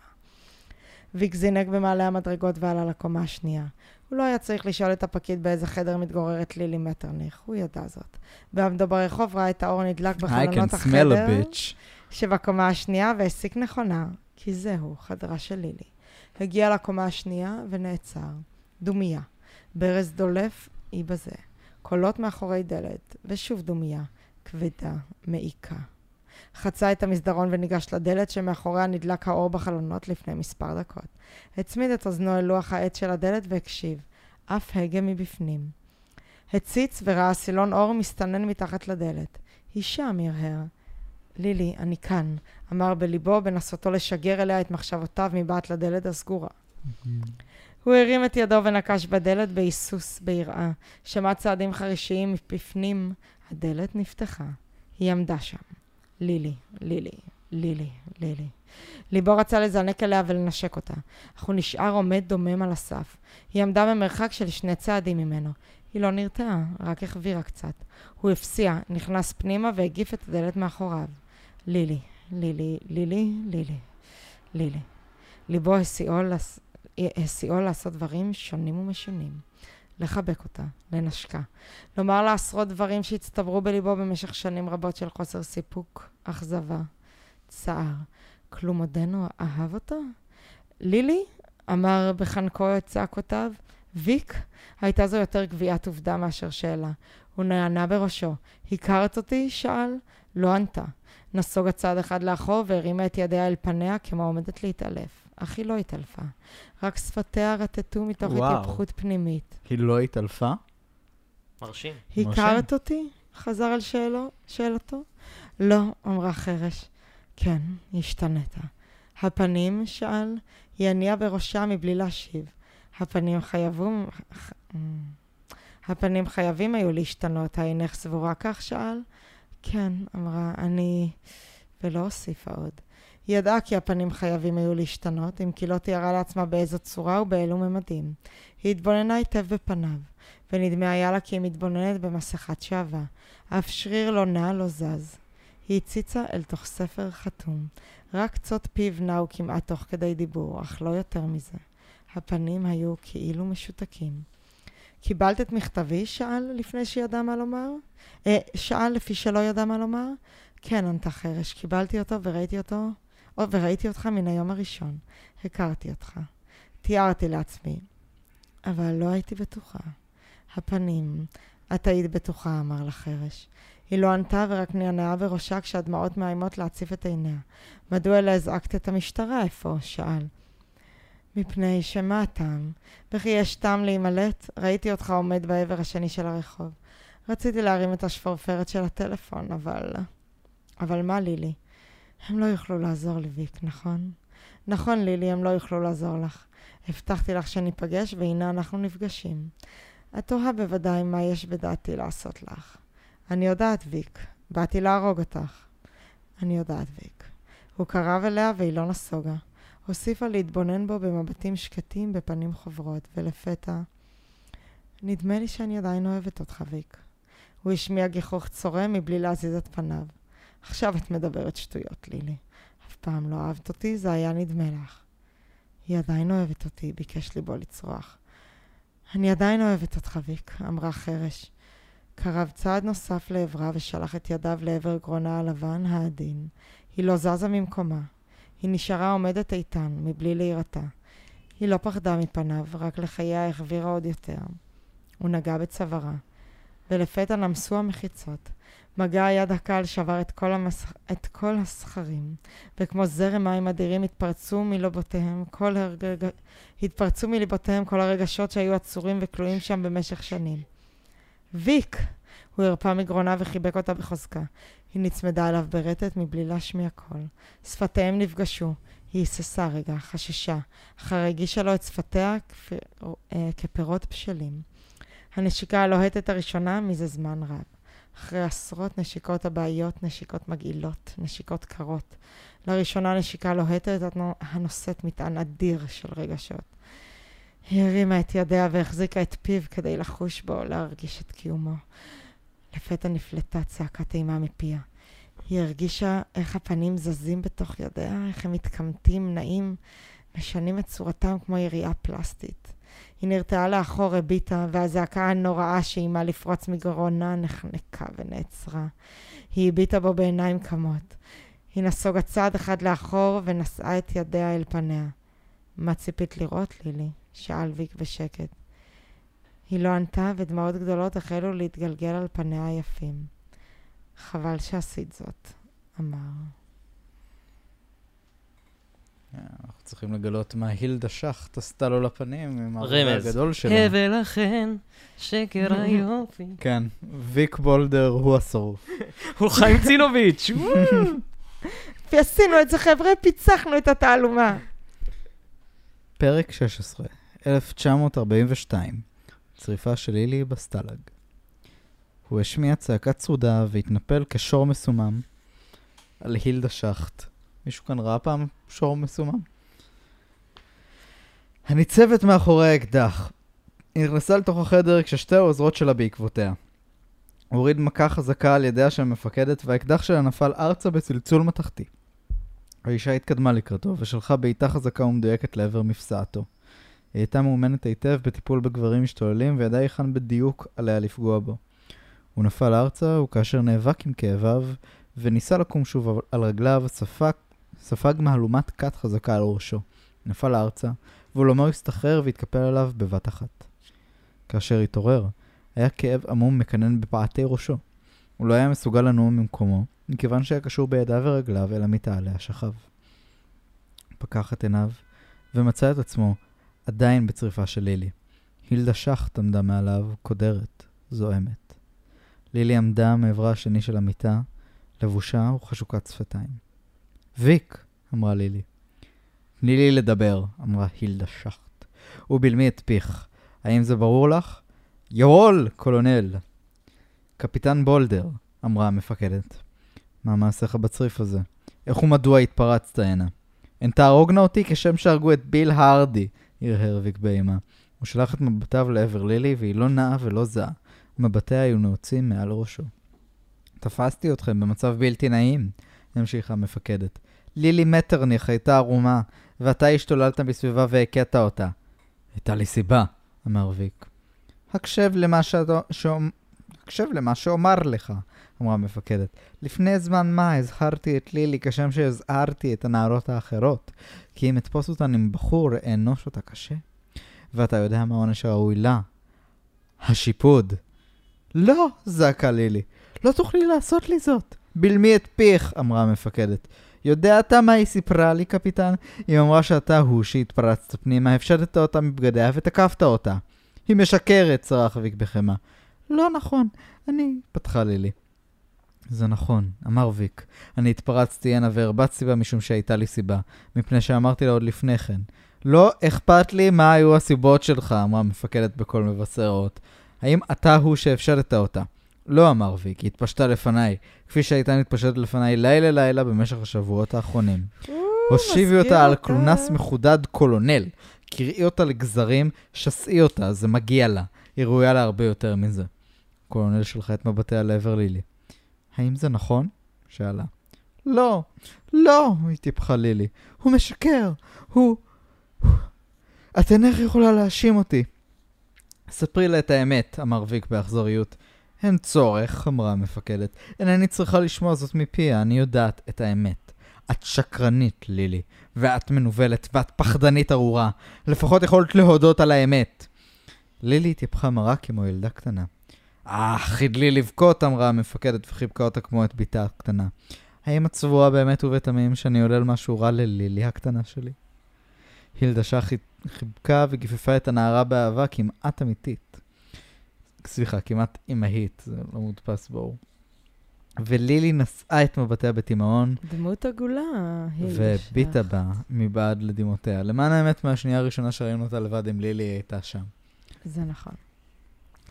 ויק זינק במעלה המדרגות ועלה לקומה השנייה. הוא לא היה צריך לשאול את הפקיד באיזה חדר מתגוררת לילי מטרניך, הוא ידע זאת. בעמדו ברחוב ראה את האור נדלק בחלונות החדר שבקומה השנייה והסיק נכונה, כי זהו חדרה של לילי. הגיע לקומה השנייה ונעצר. דומיה. ברז דולף, אי בזה. קולות מאחורי דלת, ושוב דומיה. כבדה, מעיקה. חצה את המסדרון וניגש לדלת שמאחוריה נדלק האור בחלונות לפני מספר דקות. הצמיד את אוזנו אל לוח העץ של הדלת והקשיב. אף הגה מבפנים. הציץ וראה סילון אור מסתנן מתחת לדלת. אישה מרהר. לילי, אני כאן, אמר בליבו בנסותו לשגר אליה את מחשבותיו מבעט לדלת הסגורה. הוא הרים את ידו ונקש בדלת בהיסוס, ביראה. שמע צעדים חרישיים מפפנים. הדלת נפתחה. היא עמדה שם. לילי, לילי, לילי, לילי. ליבו רצה לזנק אליה ולנשק אותה, אך הוא נשאר עומד דומם על הסף. היא עמדה במרחק של שני צעדים ממנו. היא לא נרתעה, רק החבירה קצת. הוא הפסיע, נכנס פנימה והגיף את הדלת מאחוריו. לילי, לילי, לילי, לילי, לילי. ליבו הסיעו לעשות דברים שונים ומשונים. לחבק אותה, לנשקה, לומר לה עשרות דברים שהצטברו בליבו במשך שנים רבות של חוסר סיפוק, אכזבה, צער. כלום עודנו אהב אותה? לילי, אמר בחנקו את צעקותיו, ויק, הייתה זו יותר גביעת עובדה מאשר שאלה. הוא נענה בראשו. הכרת אותי? שאל. לא ענתה. נסוג הצעד אחד לאחור והרימה את ידיה אל פניה כמו עומדת להתעלף. אך היא לא התעלפה. רק שפתיה רטטו מתוך התהפכות פנימית. היא לא התעלפה? מרשים. הכרת אותי? חזר על שאלו, שאלתו. לא, אמרה חרש. כן, השתנתה. הפנים, שאל, היא הניעה בראשה מבלי להשיב. הפנים חייבים... הפנים חייבים היו להשתנות. העינך סבורה כך, שאל? כן, אמרה, אני... ולא הוסיפה עוד. היא ידעה כי הפנים חייבים היו להשתנות, אם כי לא תיארה לעצמה באיזו צורה ובאילו ממדים. היא התבוננה היטב בפניו, ונדמה היה לה כי היא מתבוננת במסכת שעבה. אף שריר לא נע, לא זז. היא הציצה אל תוך ספר חתום. רק צות פיו נעו כמעט תוך כדי דיבור, אך לא יותר מזה. הפנים היו כאילו משותקים. קיבלת את מכתבי? שאל לפני שידע מה לומר. אה, שאל לפי שלא ידע מה לומר. כן, ענתה חרש, קיבלתי אותו וראיתי אותו, או, וראיתי אותך מן היום הראשון. הכרתי אותך. תיארתי לעצמי. אבל לא הייתי בטוחה. הפנים, את היית בטוחה, אמר לחרש. היא לא ענתה ורק נענעה בראשה כשהדמעות מאיימות להציף את עיניה. מדוע לא הזעקת את המשטרה? איפה? שאל. מפני שמה הטעם? וכי יש טעם להימלט? ראיתי אותך עומד בעבר השני של הרחוב. רציתי להרים את השפורפרת של הטלפון, אבל... אבל מה, לילי? הם לא יוכלו לעזור לי, ויק, נכון? נכון, לילי, הם לא יוכלו לעזור לך. הבטחתי לך שניפגש, והנה אנחנו נפגשים. את תוהה בוודאי מה יש בדעתי לעשות לך. אני יודעת, ויק. באתי להרוג אותך. אני יודעת, ויק. הוא קרב אליה והיא לא נסוגה. הוסיפה להתבונן בו במבטים שקטים בפנים חוברות, ולפתע, נדמה לי שאני עדיין אוהבת אותך, ויק. הוא השמיע גיחוך צורם מבלי להזיז את פניו. עכשיו את מדברת שטויות, לילי. אף פעם לא אהבת אותי, זה היה נדמה לך. היא עדיין אוהבת אותי, ביקש ליבו לצרוח. אני עדיין אוהבת אותך, ויק, אמרה חרש. קרב צעד נוסף לעברה ושלח את ידיו לעבר גרונה הלבן העדין. היא לא זזה ממקומה. היא נשארה עומדת איתן, מבלי להירתה. היא לא פחדה מפניו, רק לחייה החבירה עוד יותר. הוא נגע בצווארה. ולפתע נמסו המחיצות. מגע היד הקל שבר את כל, המס... את כל הסחרים, וכמו זרם מים אדירים התפרצו מלבותיהם כל, הרג... התפרצו מלבותיהם כל הרגשות שהיו עצורים וכלואים שם במשך שנים. ויק! הוא הרפא מגרונה וחיבק אותה בחוזקה. היא נצמדה עליו ברטט מבלי להשמיע קול. שפתיהם נפגשו. היא היססה רגע, חששה, אך הרגישה לו את שפתיה כפ... כפירות בשלים. הנשיקה הלוהטת הראשונה מזה זמן רב. אחרי עשרות נשיקות הבעיות, נשיקות מגעילות, נשיקות קרות. לראשונה נשיקה לוהטת הנושאת מטען אדיר של רגשות. היא הרימה את ידיה והחזיקה את פיו כדי לחוש בו, להרגיש את קיומו. לפתע נפלטה צעקת אימה מפיה. היא הרגישה איך הפנים זזים בתוך ידיה, איך הם מתקמטים, נעים, משנים את צורתם כמו יריעה פלסטית. היא נרתעה לאחור, הביטה, והזעקה הנוראה שאימה לפרוץ מגרונה נחנקה ונעצרה. היא הביטה בו בעיניים כמות. היא נסוגה צעד אחד לאחור ונשאה את ידיה אל פניה. מה ציפית לראות, לילי? שאל ויק בשקט. היא לא ענתה ודמעות גדולות החלו להתגלגל על פניה היפים. חבל שעשית זאת, אמר. אנחנו צריכים לגלות מה הילדה שחט עשתה לו לפנים עם הרבה הגדול שלנו. רמז, ולכן שקר היופי. כן, ויק בולדר הוא השרוף. הוא חיים צינוביץ'. ועשינו את זה, חבר'ה, פיצחנו את התעלומה. פרק שש עשרה, אלף תשע מאות ארבעים ושתיים, צריפה של לילי בסטלג. הוא השמיע צעקת צרודה והתנפל כשור מסומם על הילדה שחט. מישהו כאן ראה פעם שור מסומם? הניצבת מאחורי האקדח. היא נכנסה לתוך החדר כששתי העוזרות שלה בעקבותיה. הוריד מכה חזקה על ידיה של המפקדת והאקדח שלה נפל ארצה בצלצול מתחתי. האישה התקדמה לקראתו ושלחה בעיטה חזקה ומדויקת לעבר מפסעתו. היא הייתה מאומנת היטב בטיפול בגברים משתוללים וידעה היכן בדיוק עליה לפגוע בו. הוא נפל ארצה וכאשר נאבק עם כאביו וניסה לקום שוב על רגליו ספג ספג מהלומת קט חזקה על ראשו. נפל ארצה, והולומו הסתחרר והתקפל עליו בבת אחת. כאשר התעורר, היה כאב עמום מקנן בפעתי ראשו. הוא לא היה מסוגל לנום ממקומו, מכיוון שהיה קשור בידיו ורגליו אל המיטה עליה שכב. פקח את עיניו, ומצא את עצמו עדיין בצריפה של לילי. הילדה שחט עמדה מעליו, קודרת, זוהמת. לילי עמדה מעברה השני של המיטה, לבושה וחשוקת שפתיים. ויק, אמרה לילי. תני לי לדבר, אמרה הילדה שחט. הוא בלמי את פיך. האם זה ברור לך? ירול, קולונל. קפיטן בולדר, אמרה המפקדת. מה מעשיך בצריף הזה? איך ומדוע התפרצת הנה? הן תהרוגנה אותי כשם שהרגו את ביל הרדי, הרהר ויק באימה. הוא שלח את מבטיו לעבר לילי והיא לא נעה ולא זעה. מבטיה היו נעוצים מעל ראשו. תפסתי אתכם במצב בלתי נעים, המשיכה המפקדת. לילי מטרניך הייתה ערומה, ואתה השתוללת בסביבה והקטעת אותה. הייתה לי סיבה, אמר ויק. הקשב למה, ש... ש... הקשב למה שאומר לך, אמרה המפקדת. לפני זמן מה הזכרתי את לילי כשם שהזהרתי את הנערות האחרות, כי אם אתפוס אותן עם בחור, אנוש אותה קשה. ואתה יודע מה העונש הראוי לה? השיפוד. לא, זעקה לילי. לא תוכלי לעשות לי זאת. בלמי את פיך, אמרה המפקדת. יודע אתה מה היא סיפרה לי, קפיטן? היא אמרה שאתה הוא שהתפרצת פנימה, הפשטת אותה מבגדיה ותקפת אותה. היא משקרת, צרח ויק בחמה. לא נכון, אני... פתחה לילי. זה נכון, אמר ויק. אני התפרצתי הנה והרבצתי בה משום שהייתה לי סיבה, מפני שאמרתי לה עוד לפני כן. לא אכפת לי מה היו הסיבות שלך, אמרה המפקדת בכל מבשרות. האם אתה הוא שהפשטת אותה? לא, אמר ויק, היא התפשטה לפניי, כפי שהייתה מתפשטת לפניי לילה לילה במשך השבועות האחרונים. הושיבי אותה על קלונס מחודד קולונל, קראי אותה לגזרים, שסעי אותה, זה מגיע לה, היא ראויה לה הרבה יותר מזה. קולונל שלחה את מבטיה לעבר לילי. האם זה נכון? שאלה. לא, לא, היא טיפחה לילי. הוא משקר, הוא... את אינך יכולה להאשים אותי. ספרי לה את האמת, אמר ויק באכזריות. אין צורך, אמרה המפקדת. אינני צריכה לשמוע זאת מפיה, אני יודעת את האמת. את שקרנית, לילי, ואת מנובלת, ואת פחדנית ארורה. לפחות יכולת להודות על האמת. לילי טיפחה מראה כמו ילדה קטנה. אה, חידלי לבכות, אמרה המפקדת, וחיבקה אותה כמו את ביתה הקטנה. האם את צבועה באמת ובתמים שאני עולל משהו רע ללילי הקטנה שלי? הילדשה חיבקה וגיפפה את הנערה באהבה כמעט אמיתית. סליחה, כמעט אמהית, זה לא מודפס בו. ולילי נשאה את מבטיה בתימאון. דמות עגולה, הילדשה. וביטה בה מבעד לדמותיה. למען האמת, מהשנייה הראשונה שראינו אותה לבד עם לילי הייתה שם. זה נכון.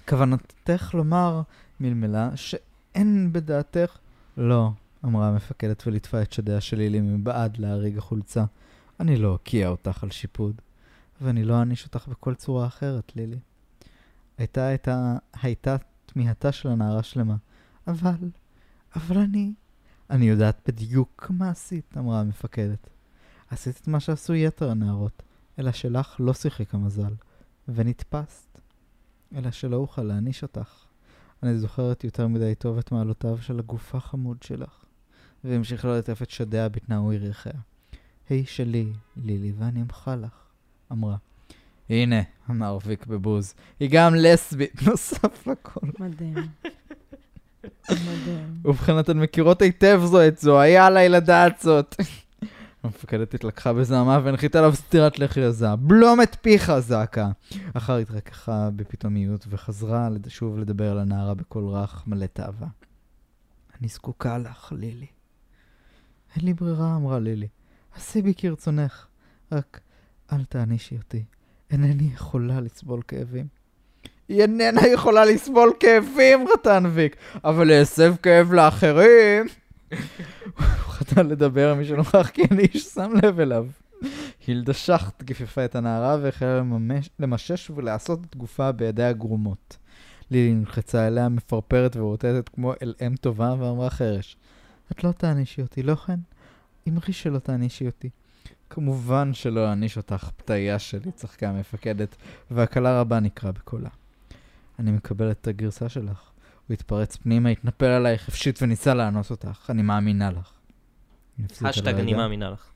כוונתך לומר, מלמלה, שאין בדעתך... לא, אמרה המפקדת ולטפה את שדיה של לילי מבעד להריג החולצה. אני לא הוקיע אותך על שיפוד, ואני לא אעניש אותך בכל צורה אחרת, לילי. הייתה, הייתה, הייתה תמיהתה של הנערה שלמה. אבל, אבל אני, אני יודעת בדיוק מה עשית, אמרה המפקדת. עשית את מה שעשו יתר הנערות, אלא שלך לא שיחק המזל, ונתפסת, אלא שלא אוכל להעניש אותך. אני זוכרת יותר מדי טוב את מעלותיו של הגוף החמוד שלך, והמשיך לא לטף את שדיה בתנאו יריחיה. היי שלי, לילי, ואני אמחה לך, אמרה. הנה, אמר ויק בבוז, היא גם לסבית, נוסף לכל. מדהים. מדהים. ובכן, אתן מכירות היטב זו את זו, היה עליי לדעת זאת. המפקדת התלקחה בזעמה והנחיתה עליו סתירת לחי עזה. בלום את פיך, זעקה. אחר התרקחה בפתאומיות וחזרה שוב לדבר על הנערה בכל רך מלא תאווה. אני זקוקה לך, לילי. אין לי ברירה, אמרה לילי. עשי בי כרצונך, רק אל תענישי אותי. אינני יכולה לסבול כאבים. היא איננה יכולה לסבול כאבים, רטן ויק, אבל להסב כאב לאחרים. הוא חתן לדבר מי שנוכח כי אין איש שם לב אליו. הילדה שחט גיפפה את הנערה והחלה למשש ולעשות את גופה בידי הגרומות. לילי נלחצה אליה מפרפרת ורוטטת כמו אל אם טובה ואמרה חרש. את לא תענישי אותי, לא כן? אמרי שלא תענישי אותי. כמובן שלא אעניש אותך, פתאיה שלי, צחקה המפקדת, והקלה רבה נקרא בקולה. אני מקבלת את הגרסה שלך. הוא התפרץ פנימה, התנפל עליי חפשית וניסה לענות אותך. אני מאמינה לך. השטג אני מאמינה לך.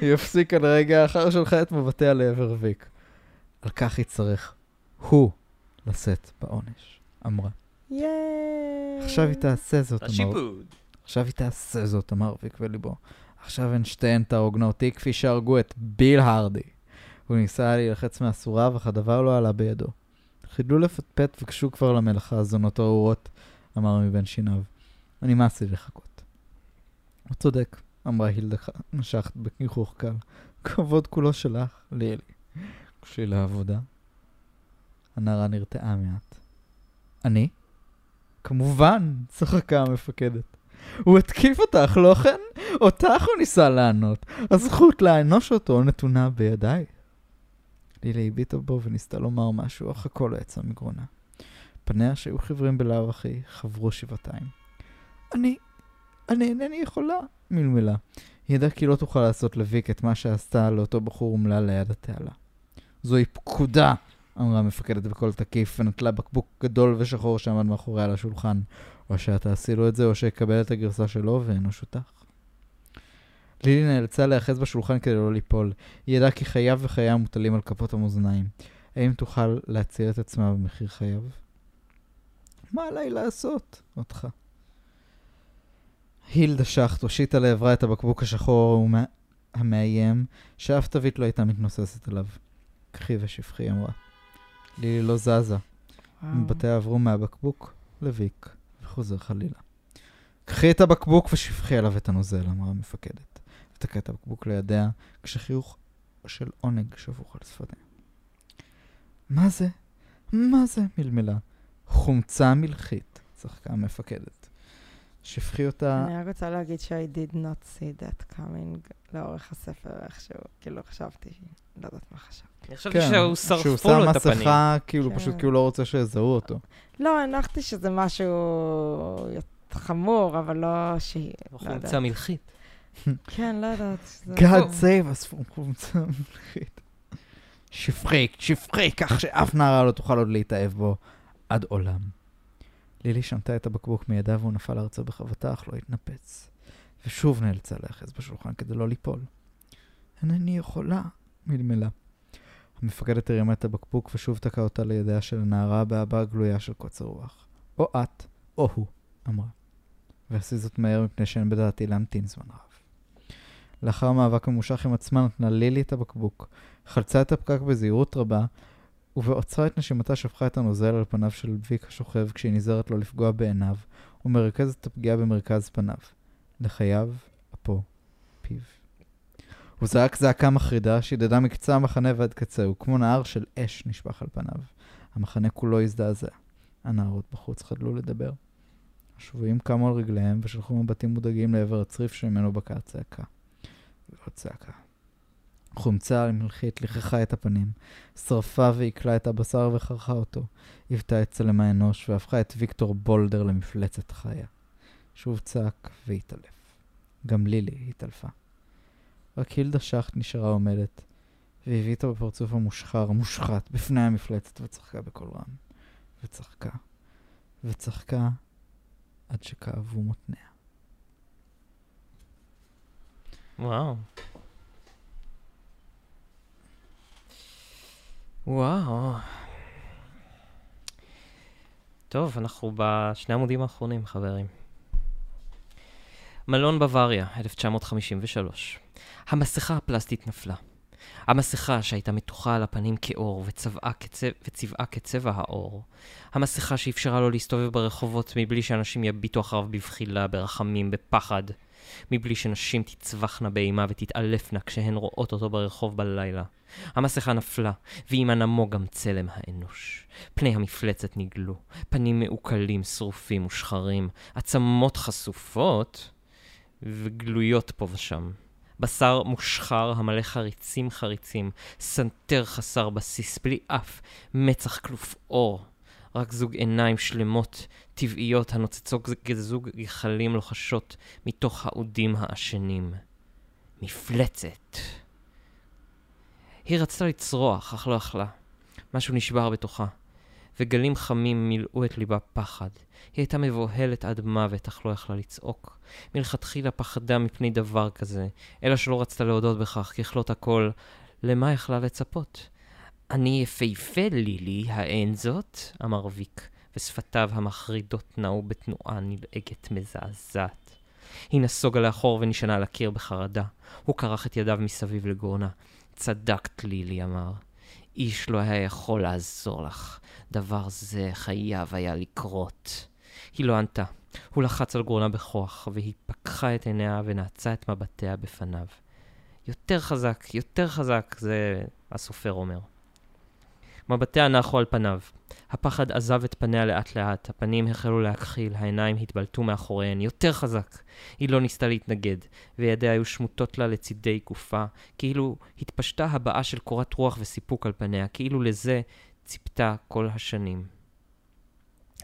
היא הפסיקה לרגע אחר שלחה את מבטיה לעבר ויק. על כך יצטרך הוא לשאת בעונש, אמרה. יאיי. עכשיו היא תעשה זאת, אמר... השיפוד. עכשיו היא תעשה זאת, אמר ויק וליבו. עכשיו הן שתיהן תהרוגנה אותי כפי שהרגו את ביל הרדי. הוא ניסה להילחץ מהסורה, אך הדבר לא עלה בידו. חידלו לפטפט וקשו כבר למלאכה זונות האורות, אמר מבין שיניו. אני מעשי לחכות. הוא צודק, אמרה הילדה שחט בניחוך קל. כבוד כולו שלך, לילי. קשי לעבודה. הנערה נרתעה מעט. אני? כמובן, צחקה המפקדת. הוא התקיף אותך, לא כן? אותך הוא ניסה לענות. הזכות לאנוש אותו נתונה בידיי. לילי הביטה בו וניסתה לומר משהו, אך הכל העצה מגרונה. פניה שהיו חברים בלאו הכי חברו שבעתיים. אני, אני אינני יכולה, מלמלה. היא ידעה כי לא תוכל לעשות לויק את מה שעשתה לאותו בחור ומלה ליד התעלה. זוהי פקודה, אמרה המפקדת בקול תקיף, ונטלה בקבוק גדול ושחור שעמד מאחוריה על השולחן. או שאתה עשי לו את זה, או שיקבל את הגרסה שלו ואינו שותך. לילי נאלצה להיאחז בשולחן כדי לא ליפול. היא ידעה כי חייו וחיה מוטלים על כפות המאזניים. האם תוכל להציל את עצמה במחיר חייו? מה עליי לעשות? אותך. הילדה שחט הושיטה לעברה את הבקבוק השחור המאיים, שאף תווית לא הייתה מתנוססת עליו. קחי ושפחי, אמרה. לילי לא זזה. מבטיה עברו מהבקבוק לויק, וחוזר חלילה. קחי את הבקבוק ושפחי עליו את הנוזל, אמרה המפקדת. ותקע את הבקבוק לידיה, כשחיוך של עונג שבוך על שפתיה. מה זה? מה זה? מלמלה. חומצה מלחית, צחקה המפקדת. שפחי אותה... אני רק רוצה להגיד ש-I did not see that coming לאורך הספר, איכשהו, כאילו חשבתי, לא יודעת מה חשבתי. אני חשבתי שהוא שרפו לו את הפנים. שהוא שם מסכה, כאילו פשוט כאילו לא רוצה שיזהו אותו. לא, הנחתי שזה משהו חמור, אבל לא שהיא... חומצה מלחית. כן, לא יודעת. God save us from חומצה מלחית. שפחי, שפחי, כך שאף נערה לא תוכל עוד להתאהב בו עד עולם. לילי שמטה את הבקבוק מידיו והוא נפל ארצה בחבטה, אך לא התנפץ. ושוב נאלצה להיאחז בשולחן כדי לא ליפול. אינני יכולה, מלמלה. המפקדת הרימה את הבקבוק ושוב תקעה אותה לידיה של הנערה בהבעה גלויה של קוצר רוח. או את, או הוא, אמרה. ועשי זאת מהר מפני שאין בדעתי להמתין זמן רב. לאחר מאבק ממושך עם עצמה נתנה לילי את הבקבוק, חלצה את הפקק בזהירות רבה, ובעוצרה את נשימתה שפכה את הנוזל על פניו של ויק השוכב כשהיא נזהרת לו לפגוע בעיניו, ומרכזת את הפגיעה במרכז פניו. לחייו, אפו, פיו. הוא זעק זעקה מחרידה שהדהדה מקצה המחנה ועד קצהו, כמו נהר של אש נשפך על פניו. המחנה כולו הזדעזע. הנערות בחוץ חדלו לדבר. השבויים קמו על רגליהם ושלחו מבטים מודאגים לעבר הצריף שממנו בקעה צעקה. ועוד צעקה. חומצה מלחית לכחה את הפנים, שרפה ועקלה את הבשר וחרכה אותו, היוותה את צלם האנוש והפכה את ויקטור בולדר למפלצת חיה. שוב צעק והתעלף. גם לילי התעלפה. רק הילדה שחט נשארה עומדת, והביטה בפרצוף המושחר, מושחת, בפני המפלצת, וצחקה בכל רם. וצחקה, וצחקה, עד שכאבו מותניה. וואו. וואו. טוב, אנחנו בשני עמודים האחרונים, חברים. מלון בוואריה, אלף תשע מאות חמישים ושלוש. המסכה הפלסטית נפלה. המסכה שהייתה מתוחה על הפנים כאור וצבעה כצבע, וצבעה כצבע האור. המסכה שאפשרה לו להסתובב ברחובות מבלי שאנשים יביטו אחריו בבחילה, ברחמים, בפחד. מבלי שנשים תצווחנה באימה ותתעלפנה כשהן רואות אותו ברחוב בלילה. המסכה נפלה, ועם הנמו גם צלם האנוש. פני המפלצת נגלו, פנים מעוקלים, שרופים ושחרים, עצמות חשופות וגלויות פה ושם. בשר מושחר המלא חריצים חריצים, סנטר חסר בסיס, בלי אף, מצח כלוף אור. רק זוג עיניים שלמות, טבעיות, הנוצצות כזוג גחלים לוחשות מתוך העודים העשנים. מפלצת. היא רצתה לצרוח, אך לא אכלה. משהו נשבר בתוכה, וגלים חמים מילאו את ליבה פחד. היא הייתה מבוהלת עד מוות, אך לא יכלה לצעוק. מלכתחילה פחדה מפני דבר כזה, אלא שלא רצתה להודות בכך, ככלות הכל. למה יכלה לצפות? אני יפהפה, לילי, האין זאת? אמר ויק, ושפתיו המחרידות נעו בתנועה נלעגת מזעזעת. היא נסוגה לאחור ונשענה על הקיר בחרדה. הוא קרח את ידיו מסביב לגרונה. צדקת, לילי, אמר. איש לא היה יכול לעזור לך. דבר זה חייב היה לקרות. היא לא ענתה. הוא לחץ על גרונה בכוח, והיא פקחה את עיניה ונעצה את מבטיה בפניו. יותר חזק, יותר חזק, זה הסופר אומר. מבטיה נחו על פניו. הפחד עזב את פניה לאט לאט, הפנים החלו להכחיל, העיניים התבלטו מאחוריהן, יותר חזק. היא לא ניסתה להתנגד, וידיה היו שמוטות לה לצידי גופה, כאילו התפשטה הבאה של קורת רוח וסיפוק על פניה, כאילו לזה ציפתה כל השנים.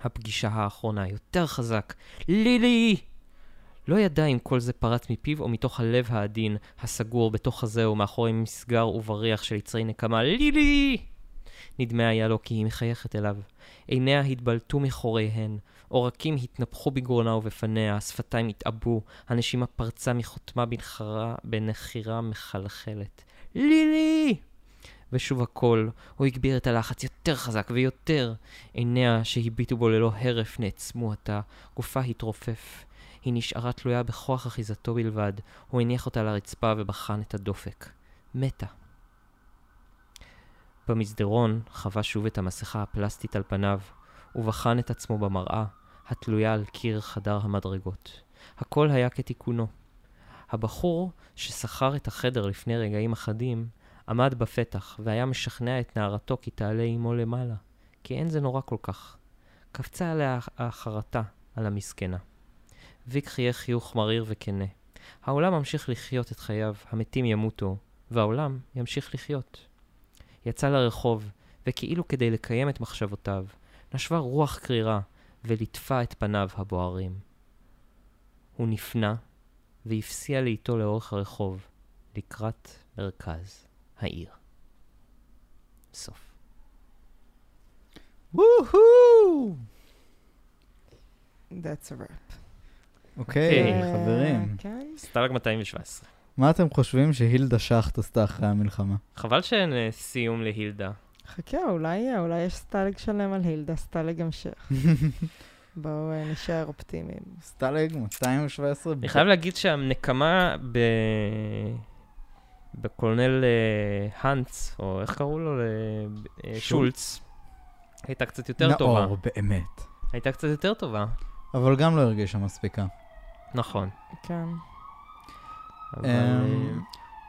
הפגישה האחרונה, יותר חזק. לילי! לא ידע אם כל זה פרץ מפיו או מתוך הלב העדין, הסגור בתוך חזה ומאחורי מסגר ובריח של יצרי נקמה. לילי! נדמה היה לו כי היא מחייכת אליו. עיניה התבלטו מחוריהן, עורקים התנפחו בגרונה ובפניה, השפתיים התאבו, הנשימה פרצה מחותמה בנחרה, בנחירה מחלחלת. לילי! ושוב הכל, הוא הגביר את הלחץ יותר חזק ויותר. עיניה שהביטו בו ללא הרף נעצמו עתה, גופה התרופף. היא נשארה תלויה בכוח אחיזתו בלבד, הוא הניח אותה לרצפה ובחן את הדופק. מתה. במסדרון חווה שוב את המסכה הפלסטית על פניו, ובחן את עצמו במראה, התלויה על קיר חדר המדרגות. הכל היה כתיקונו. הבחור ששכר את החדר לפני רגעים אחדים, עמד בפתח והיה משכנע את נערתו כי תעלה עמו למעלה, כי אין זה נורא כל כך. קפצה עליה האחרתה על המסכנה. ויק חייך חיוך מריר וכנה. העולם ממשיך לחיות את חייו, המתים ימותו, והעולם ימשיך לחיות. יצא לרחוב, וכאילו כדי לקיים את מחשבותיו, נשבה רוח קרירה ולטפה את פניו הבוערים. הוא נפנה והפסיע לאיתו לאורך הרחוב, לקראת מרכז העיר. סוף. וואו! That's a wrap. אוקיי, חברים. סטלג מאתיים שבע עשרה. מה אתם חושבים שהילדה שחט עשתה אחרי המלחמה? חבל שאין סיום להילדה. חכה, אולי, אולי יש סטלג שלם על הילדה, סטלג המשך. בואו נשאר אופטימיים. סטלג מאתיים שבע עשרה. אני חייב להגיד שהנקמה ב... בקולונל הנץ, או איך קראו לו? שולץ. הייתה קצת יותר טובה. נאור, באמת. הייתה קצת יותר טובה. אבל גם לא הרגישה מספיקה. נכון. כן.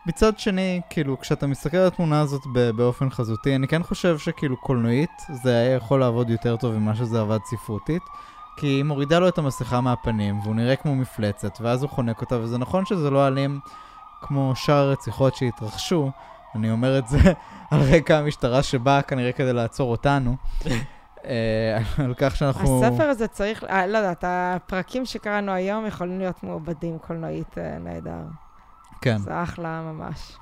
מצד שני, כאילו, כשאתה מסתכל על התמונה הזאת באופן חזותי, אני כן חושב שכאילו קולנועית זה היה יכול לעבוד יותר טוב ממה שזה עבד ספרותית, כי היא מורידה לו את המסכה מהפנים, והוא נראה כמו מפלצת, ואז הוא חונק אותה, וזה נכון שזה לא אלים כמו שאר רציחות שהתרחשו, אני אומר את זה על רקע המשטרה שבאה כנראה כדי לעצור אותנו, על כך שאנחנו... הספר הזה צריך, לא יודעת, הפרקים שקראנו היום יכולים להיות מעובדים קולנועית נהדר. כן. זה אחלה ממש.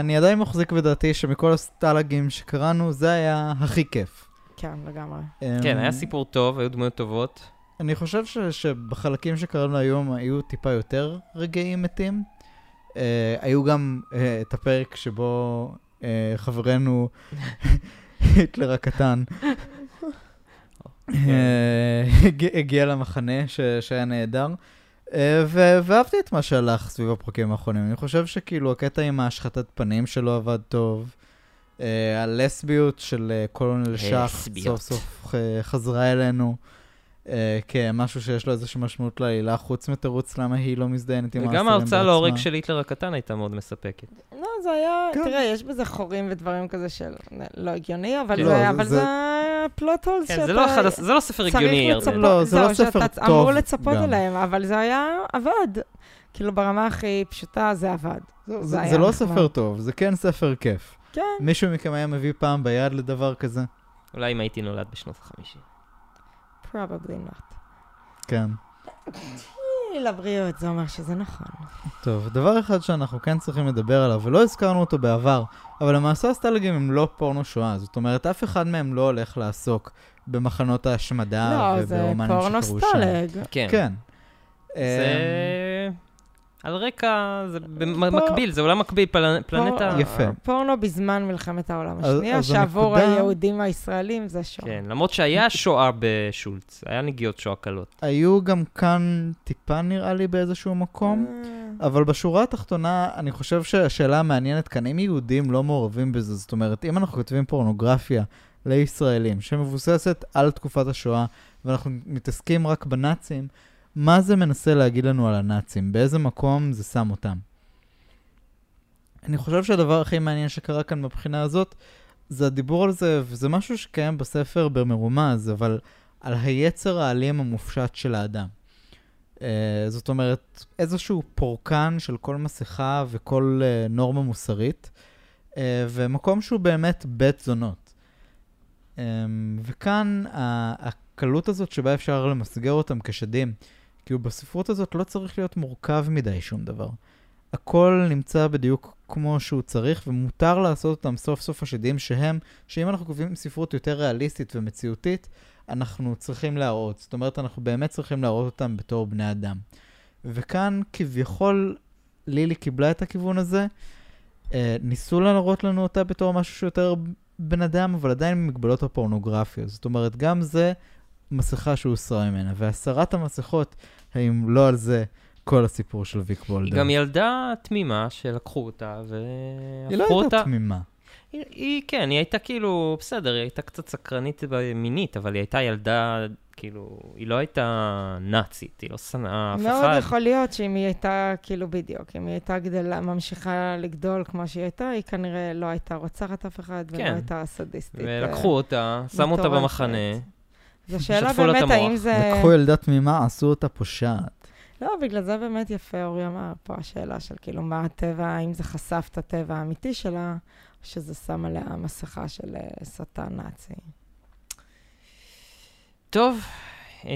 אני עדיין מחזיק בדעתי שמכל הסטלגים שקראנו, זה היה הכי כיף. כן, לגמרי. כן, היה סיפור טוב, היו דמויות טובות. אני חושב שבחלקים שקראנו היום היו טיפה יותר רגעים מתים. היו גם את הפרק שבו חברנו... היטלר הקטן הגיע למחנה שהיה נהדר, ואהבתי את מה שהלך סביב הפרקים האחרונים. אני חושב שכאילו הקטע עם ההשחתת פנים שלו עבד טוב, הלסביות של קולונל שח סוף סוף חזרה אלינו כמשהו שיש לו איזושהי משמעות לעילה, חוץ מתירוץ למה היא לא מזדיינת עם האסלים בעצמה. וגם ההרצאה להורג של היטלר הקטן הייתה מאוד מספקת. לא, זה היה... תראה, יש בזה חורים ודברים כזה של... לא הגיוני, אבל זה פלוט הולס שאתה... זה לא ספר הגיוני, ירדן. לא, זה לא ספר טוב גם. שאתה אמור לצפות אליהם, אבל זה היה עבד. כאילו ברמה הכי פשוטה זה עבד. זה לא ספר טוב, זה כן ספר כיף. כן. מישהו מכם היה מביא פעם ביד לדבר כזה? אולי אם הייתי נולד בשנות החמישים. probably not. כן. לבריאות, זה אומר שזה נכון. טוב, דבר אחד שאנחנו כן צריכים לדבר עליו, ולא הזכרנו אותו בעבר, אבל למעשה הסטלגים הם לא פורנו שואה, זאת אומרת, אף אחד מהם לא הולך לעסוק במחנות ההשמדה ובאומנים שקרו שם. לא, זה פורנו סטלג. כן. זה... על רקע, זה מקביל, זה עולם מקביל, פלנטה... יפה. פורנו בזמן מלחמת העולם השנייה, שעבור היהודים הישראלים זה שואה. כן, למרות שהיה שואה בשולץ, היה נגיעות שואה קלות. היו גם כאן טיפה נראה לי באיזשהו מקום, אבל בשורה התחתונה, אני חושב שהשאלה המעניינת כאן, אם יהודים לא מעורבים בזה, זאת אומרת, אם אנחנו כותבים פורנוגרפיה לישראלים, שמבוססת על תקופת השואה, ואנחנו מתעסקים רק בנאצים, מה זה מנסה להגיד לנו על הנאצים? באיזה מקום זה שם אותם? אני חושב שהדבר הכי מעניין שקרה כאן מבחינה הזאת, זה הדיבור על זה, וזה משהו שקיים בספר במרומז, אבל על היצר האלים המופשט של האדם. Uh, זאת אומרת, איזשהו פורקן של כל מסכה וכל uh, נורמה מוסרית, uh, ומקום שהוא באמת בית זונות. Um, וכאן הקלות הזאת שבה אפשר למסגר אותם כשדים, כאילו בספרות הזאת לא צריך להיות מורכב מדי שום דבר. הכל נמצא בדיוק כמו שהוא צריך, ומותר לעשות אותם סוף סוף השדים שהם, שאם אנחנו קובעים ספרות יותר ריאליסטית ומציאותית, אנחנו צריכים להראות. זאת אומרת, אנחנו באמת צריכים להראות אותם בתור בני אדם. וכאן כביכול לילי קיבלה את הכיוון הזה, ניסו להראות לנו אותה בתור משהו שיותר בן אדם, אבל עדיין מגבלות הפורנוגרפיה. זאת אומרת, גם זה מסכה שהוסרה ממנה, והסרת המסכות, האם לא על זה כל הסיפור של ויק בולדר. היא גם ילדה תמימה שלקחו אותה, היא לא הייתה תמימה. היא, היא, כן, היא הייתה כאילו, בסדר, היא הייתה קצת סקרנית מינית, אבל היא הייתה ילדה, כאילו, היא לא הייתה נאצית, היא לא שנאה אף אחד. מאוד יכול להיות שאם היא הייתה, כאילו, בדיוק, אם היא הייתה גדלה, ממשיכה לגדול כמו שהיא הייתה, היא כנראה לא הייתה רוצחת אף אחד, ולא כן. הייתה סדיסטית. ולקחו אותה, שמו אותה במחנה, השאלה באמת, האם זה... לקחו ילדה תמימה, עשו אותה פושעת. לא, בגלל זה באמת יפה, אורי אמר פה השאלה של כאילו מה הטבע, האם זה חשף את הטבע האמיתי שלה, או שזה שם עליה מסכה של סטן נאצי. טוב, אה,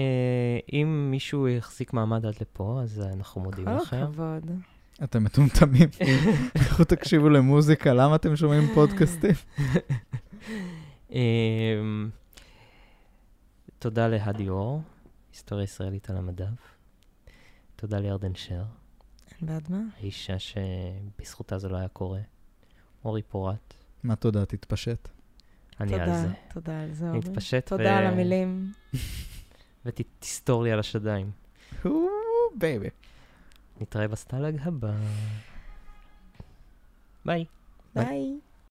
אם מישהו יחזיק מעמד עד לפה, אז אנחנו מודים לכם. כל הכבוד. אתם מטומטמים. אנחנו תקשיבו למוזיקה, למה אתם שומעים פודקאסטים? אה... תודה להדי אור, היסטוריה ישראלית על המדף. תודה לירדן שר. בעד מה? האישה שבזכותה זה לא היה קורה. אורי פורט. מה תודה? תתפשט. אני תודה, על זה. תודה על זה, אורי. נתפשט. תודה ו... על המילים. ותסתור לי על השדיים. בייבי. נתראה בסטלג הבא. ביי. ביי. ביי.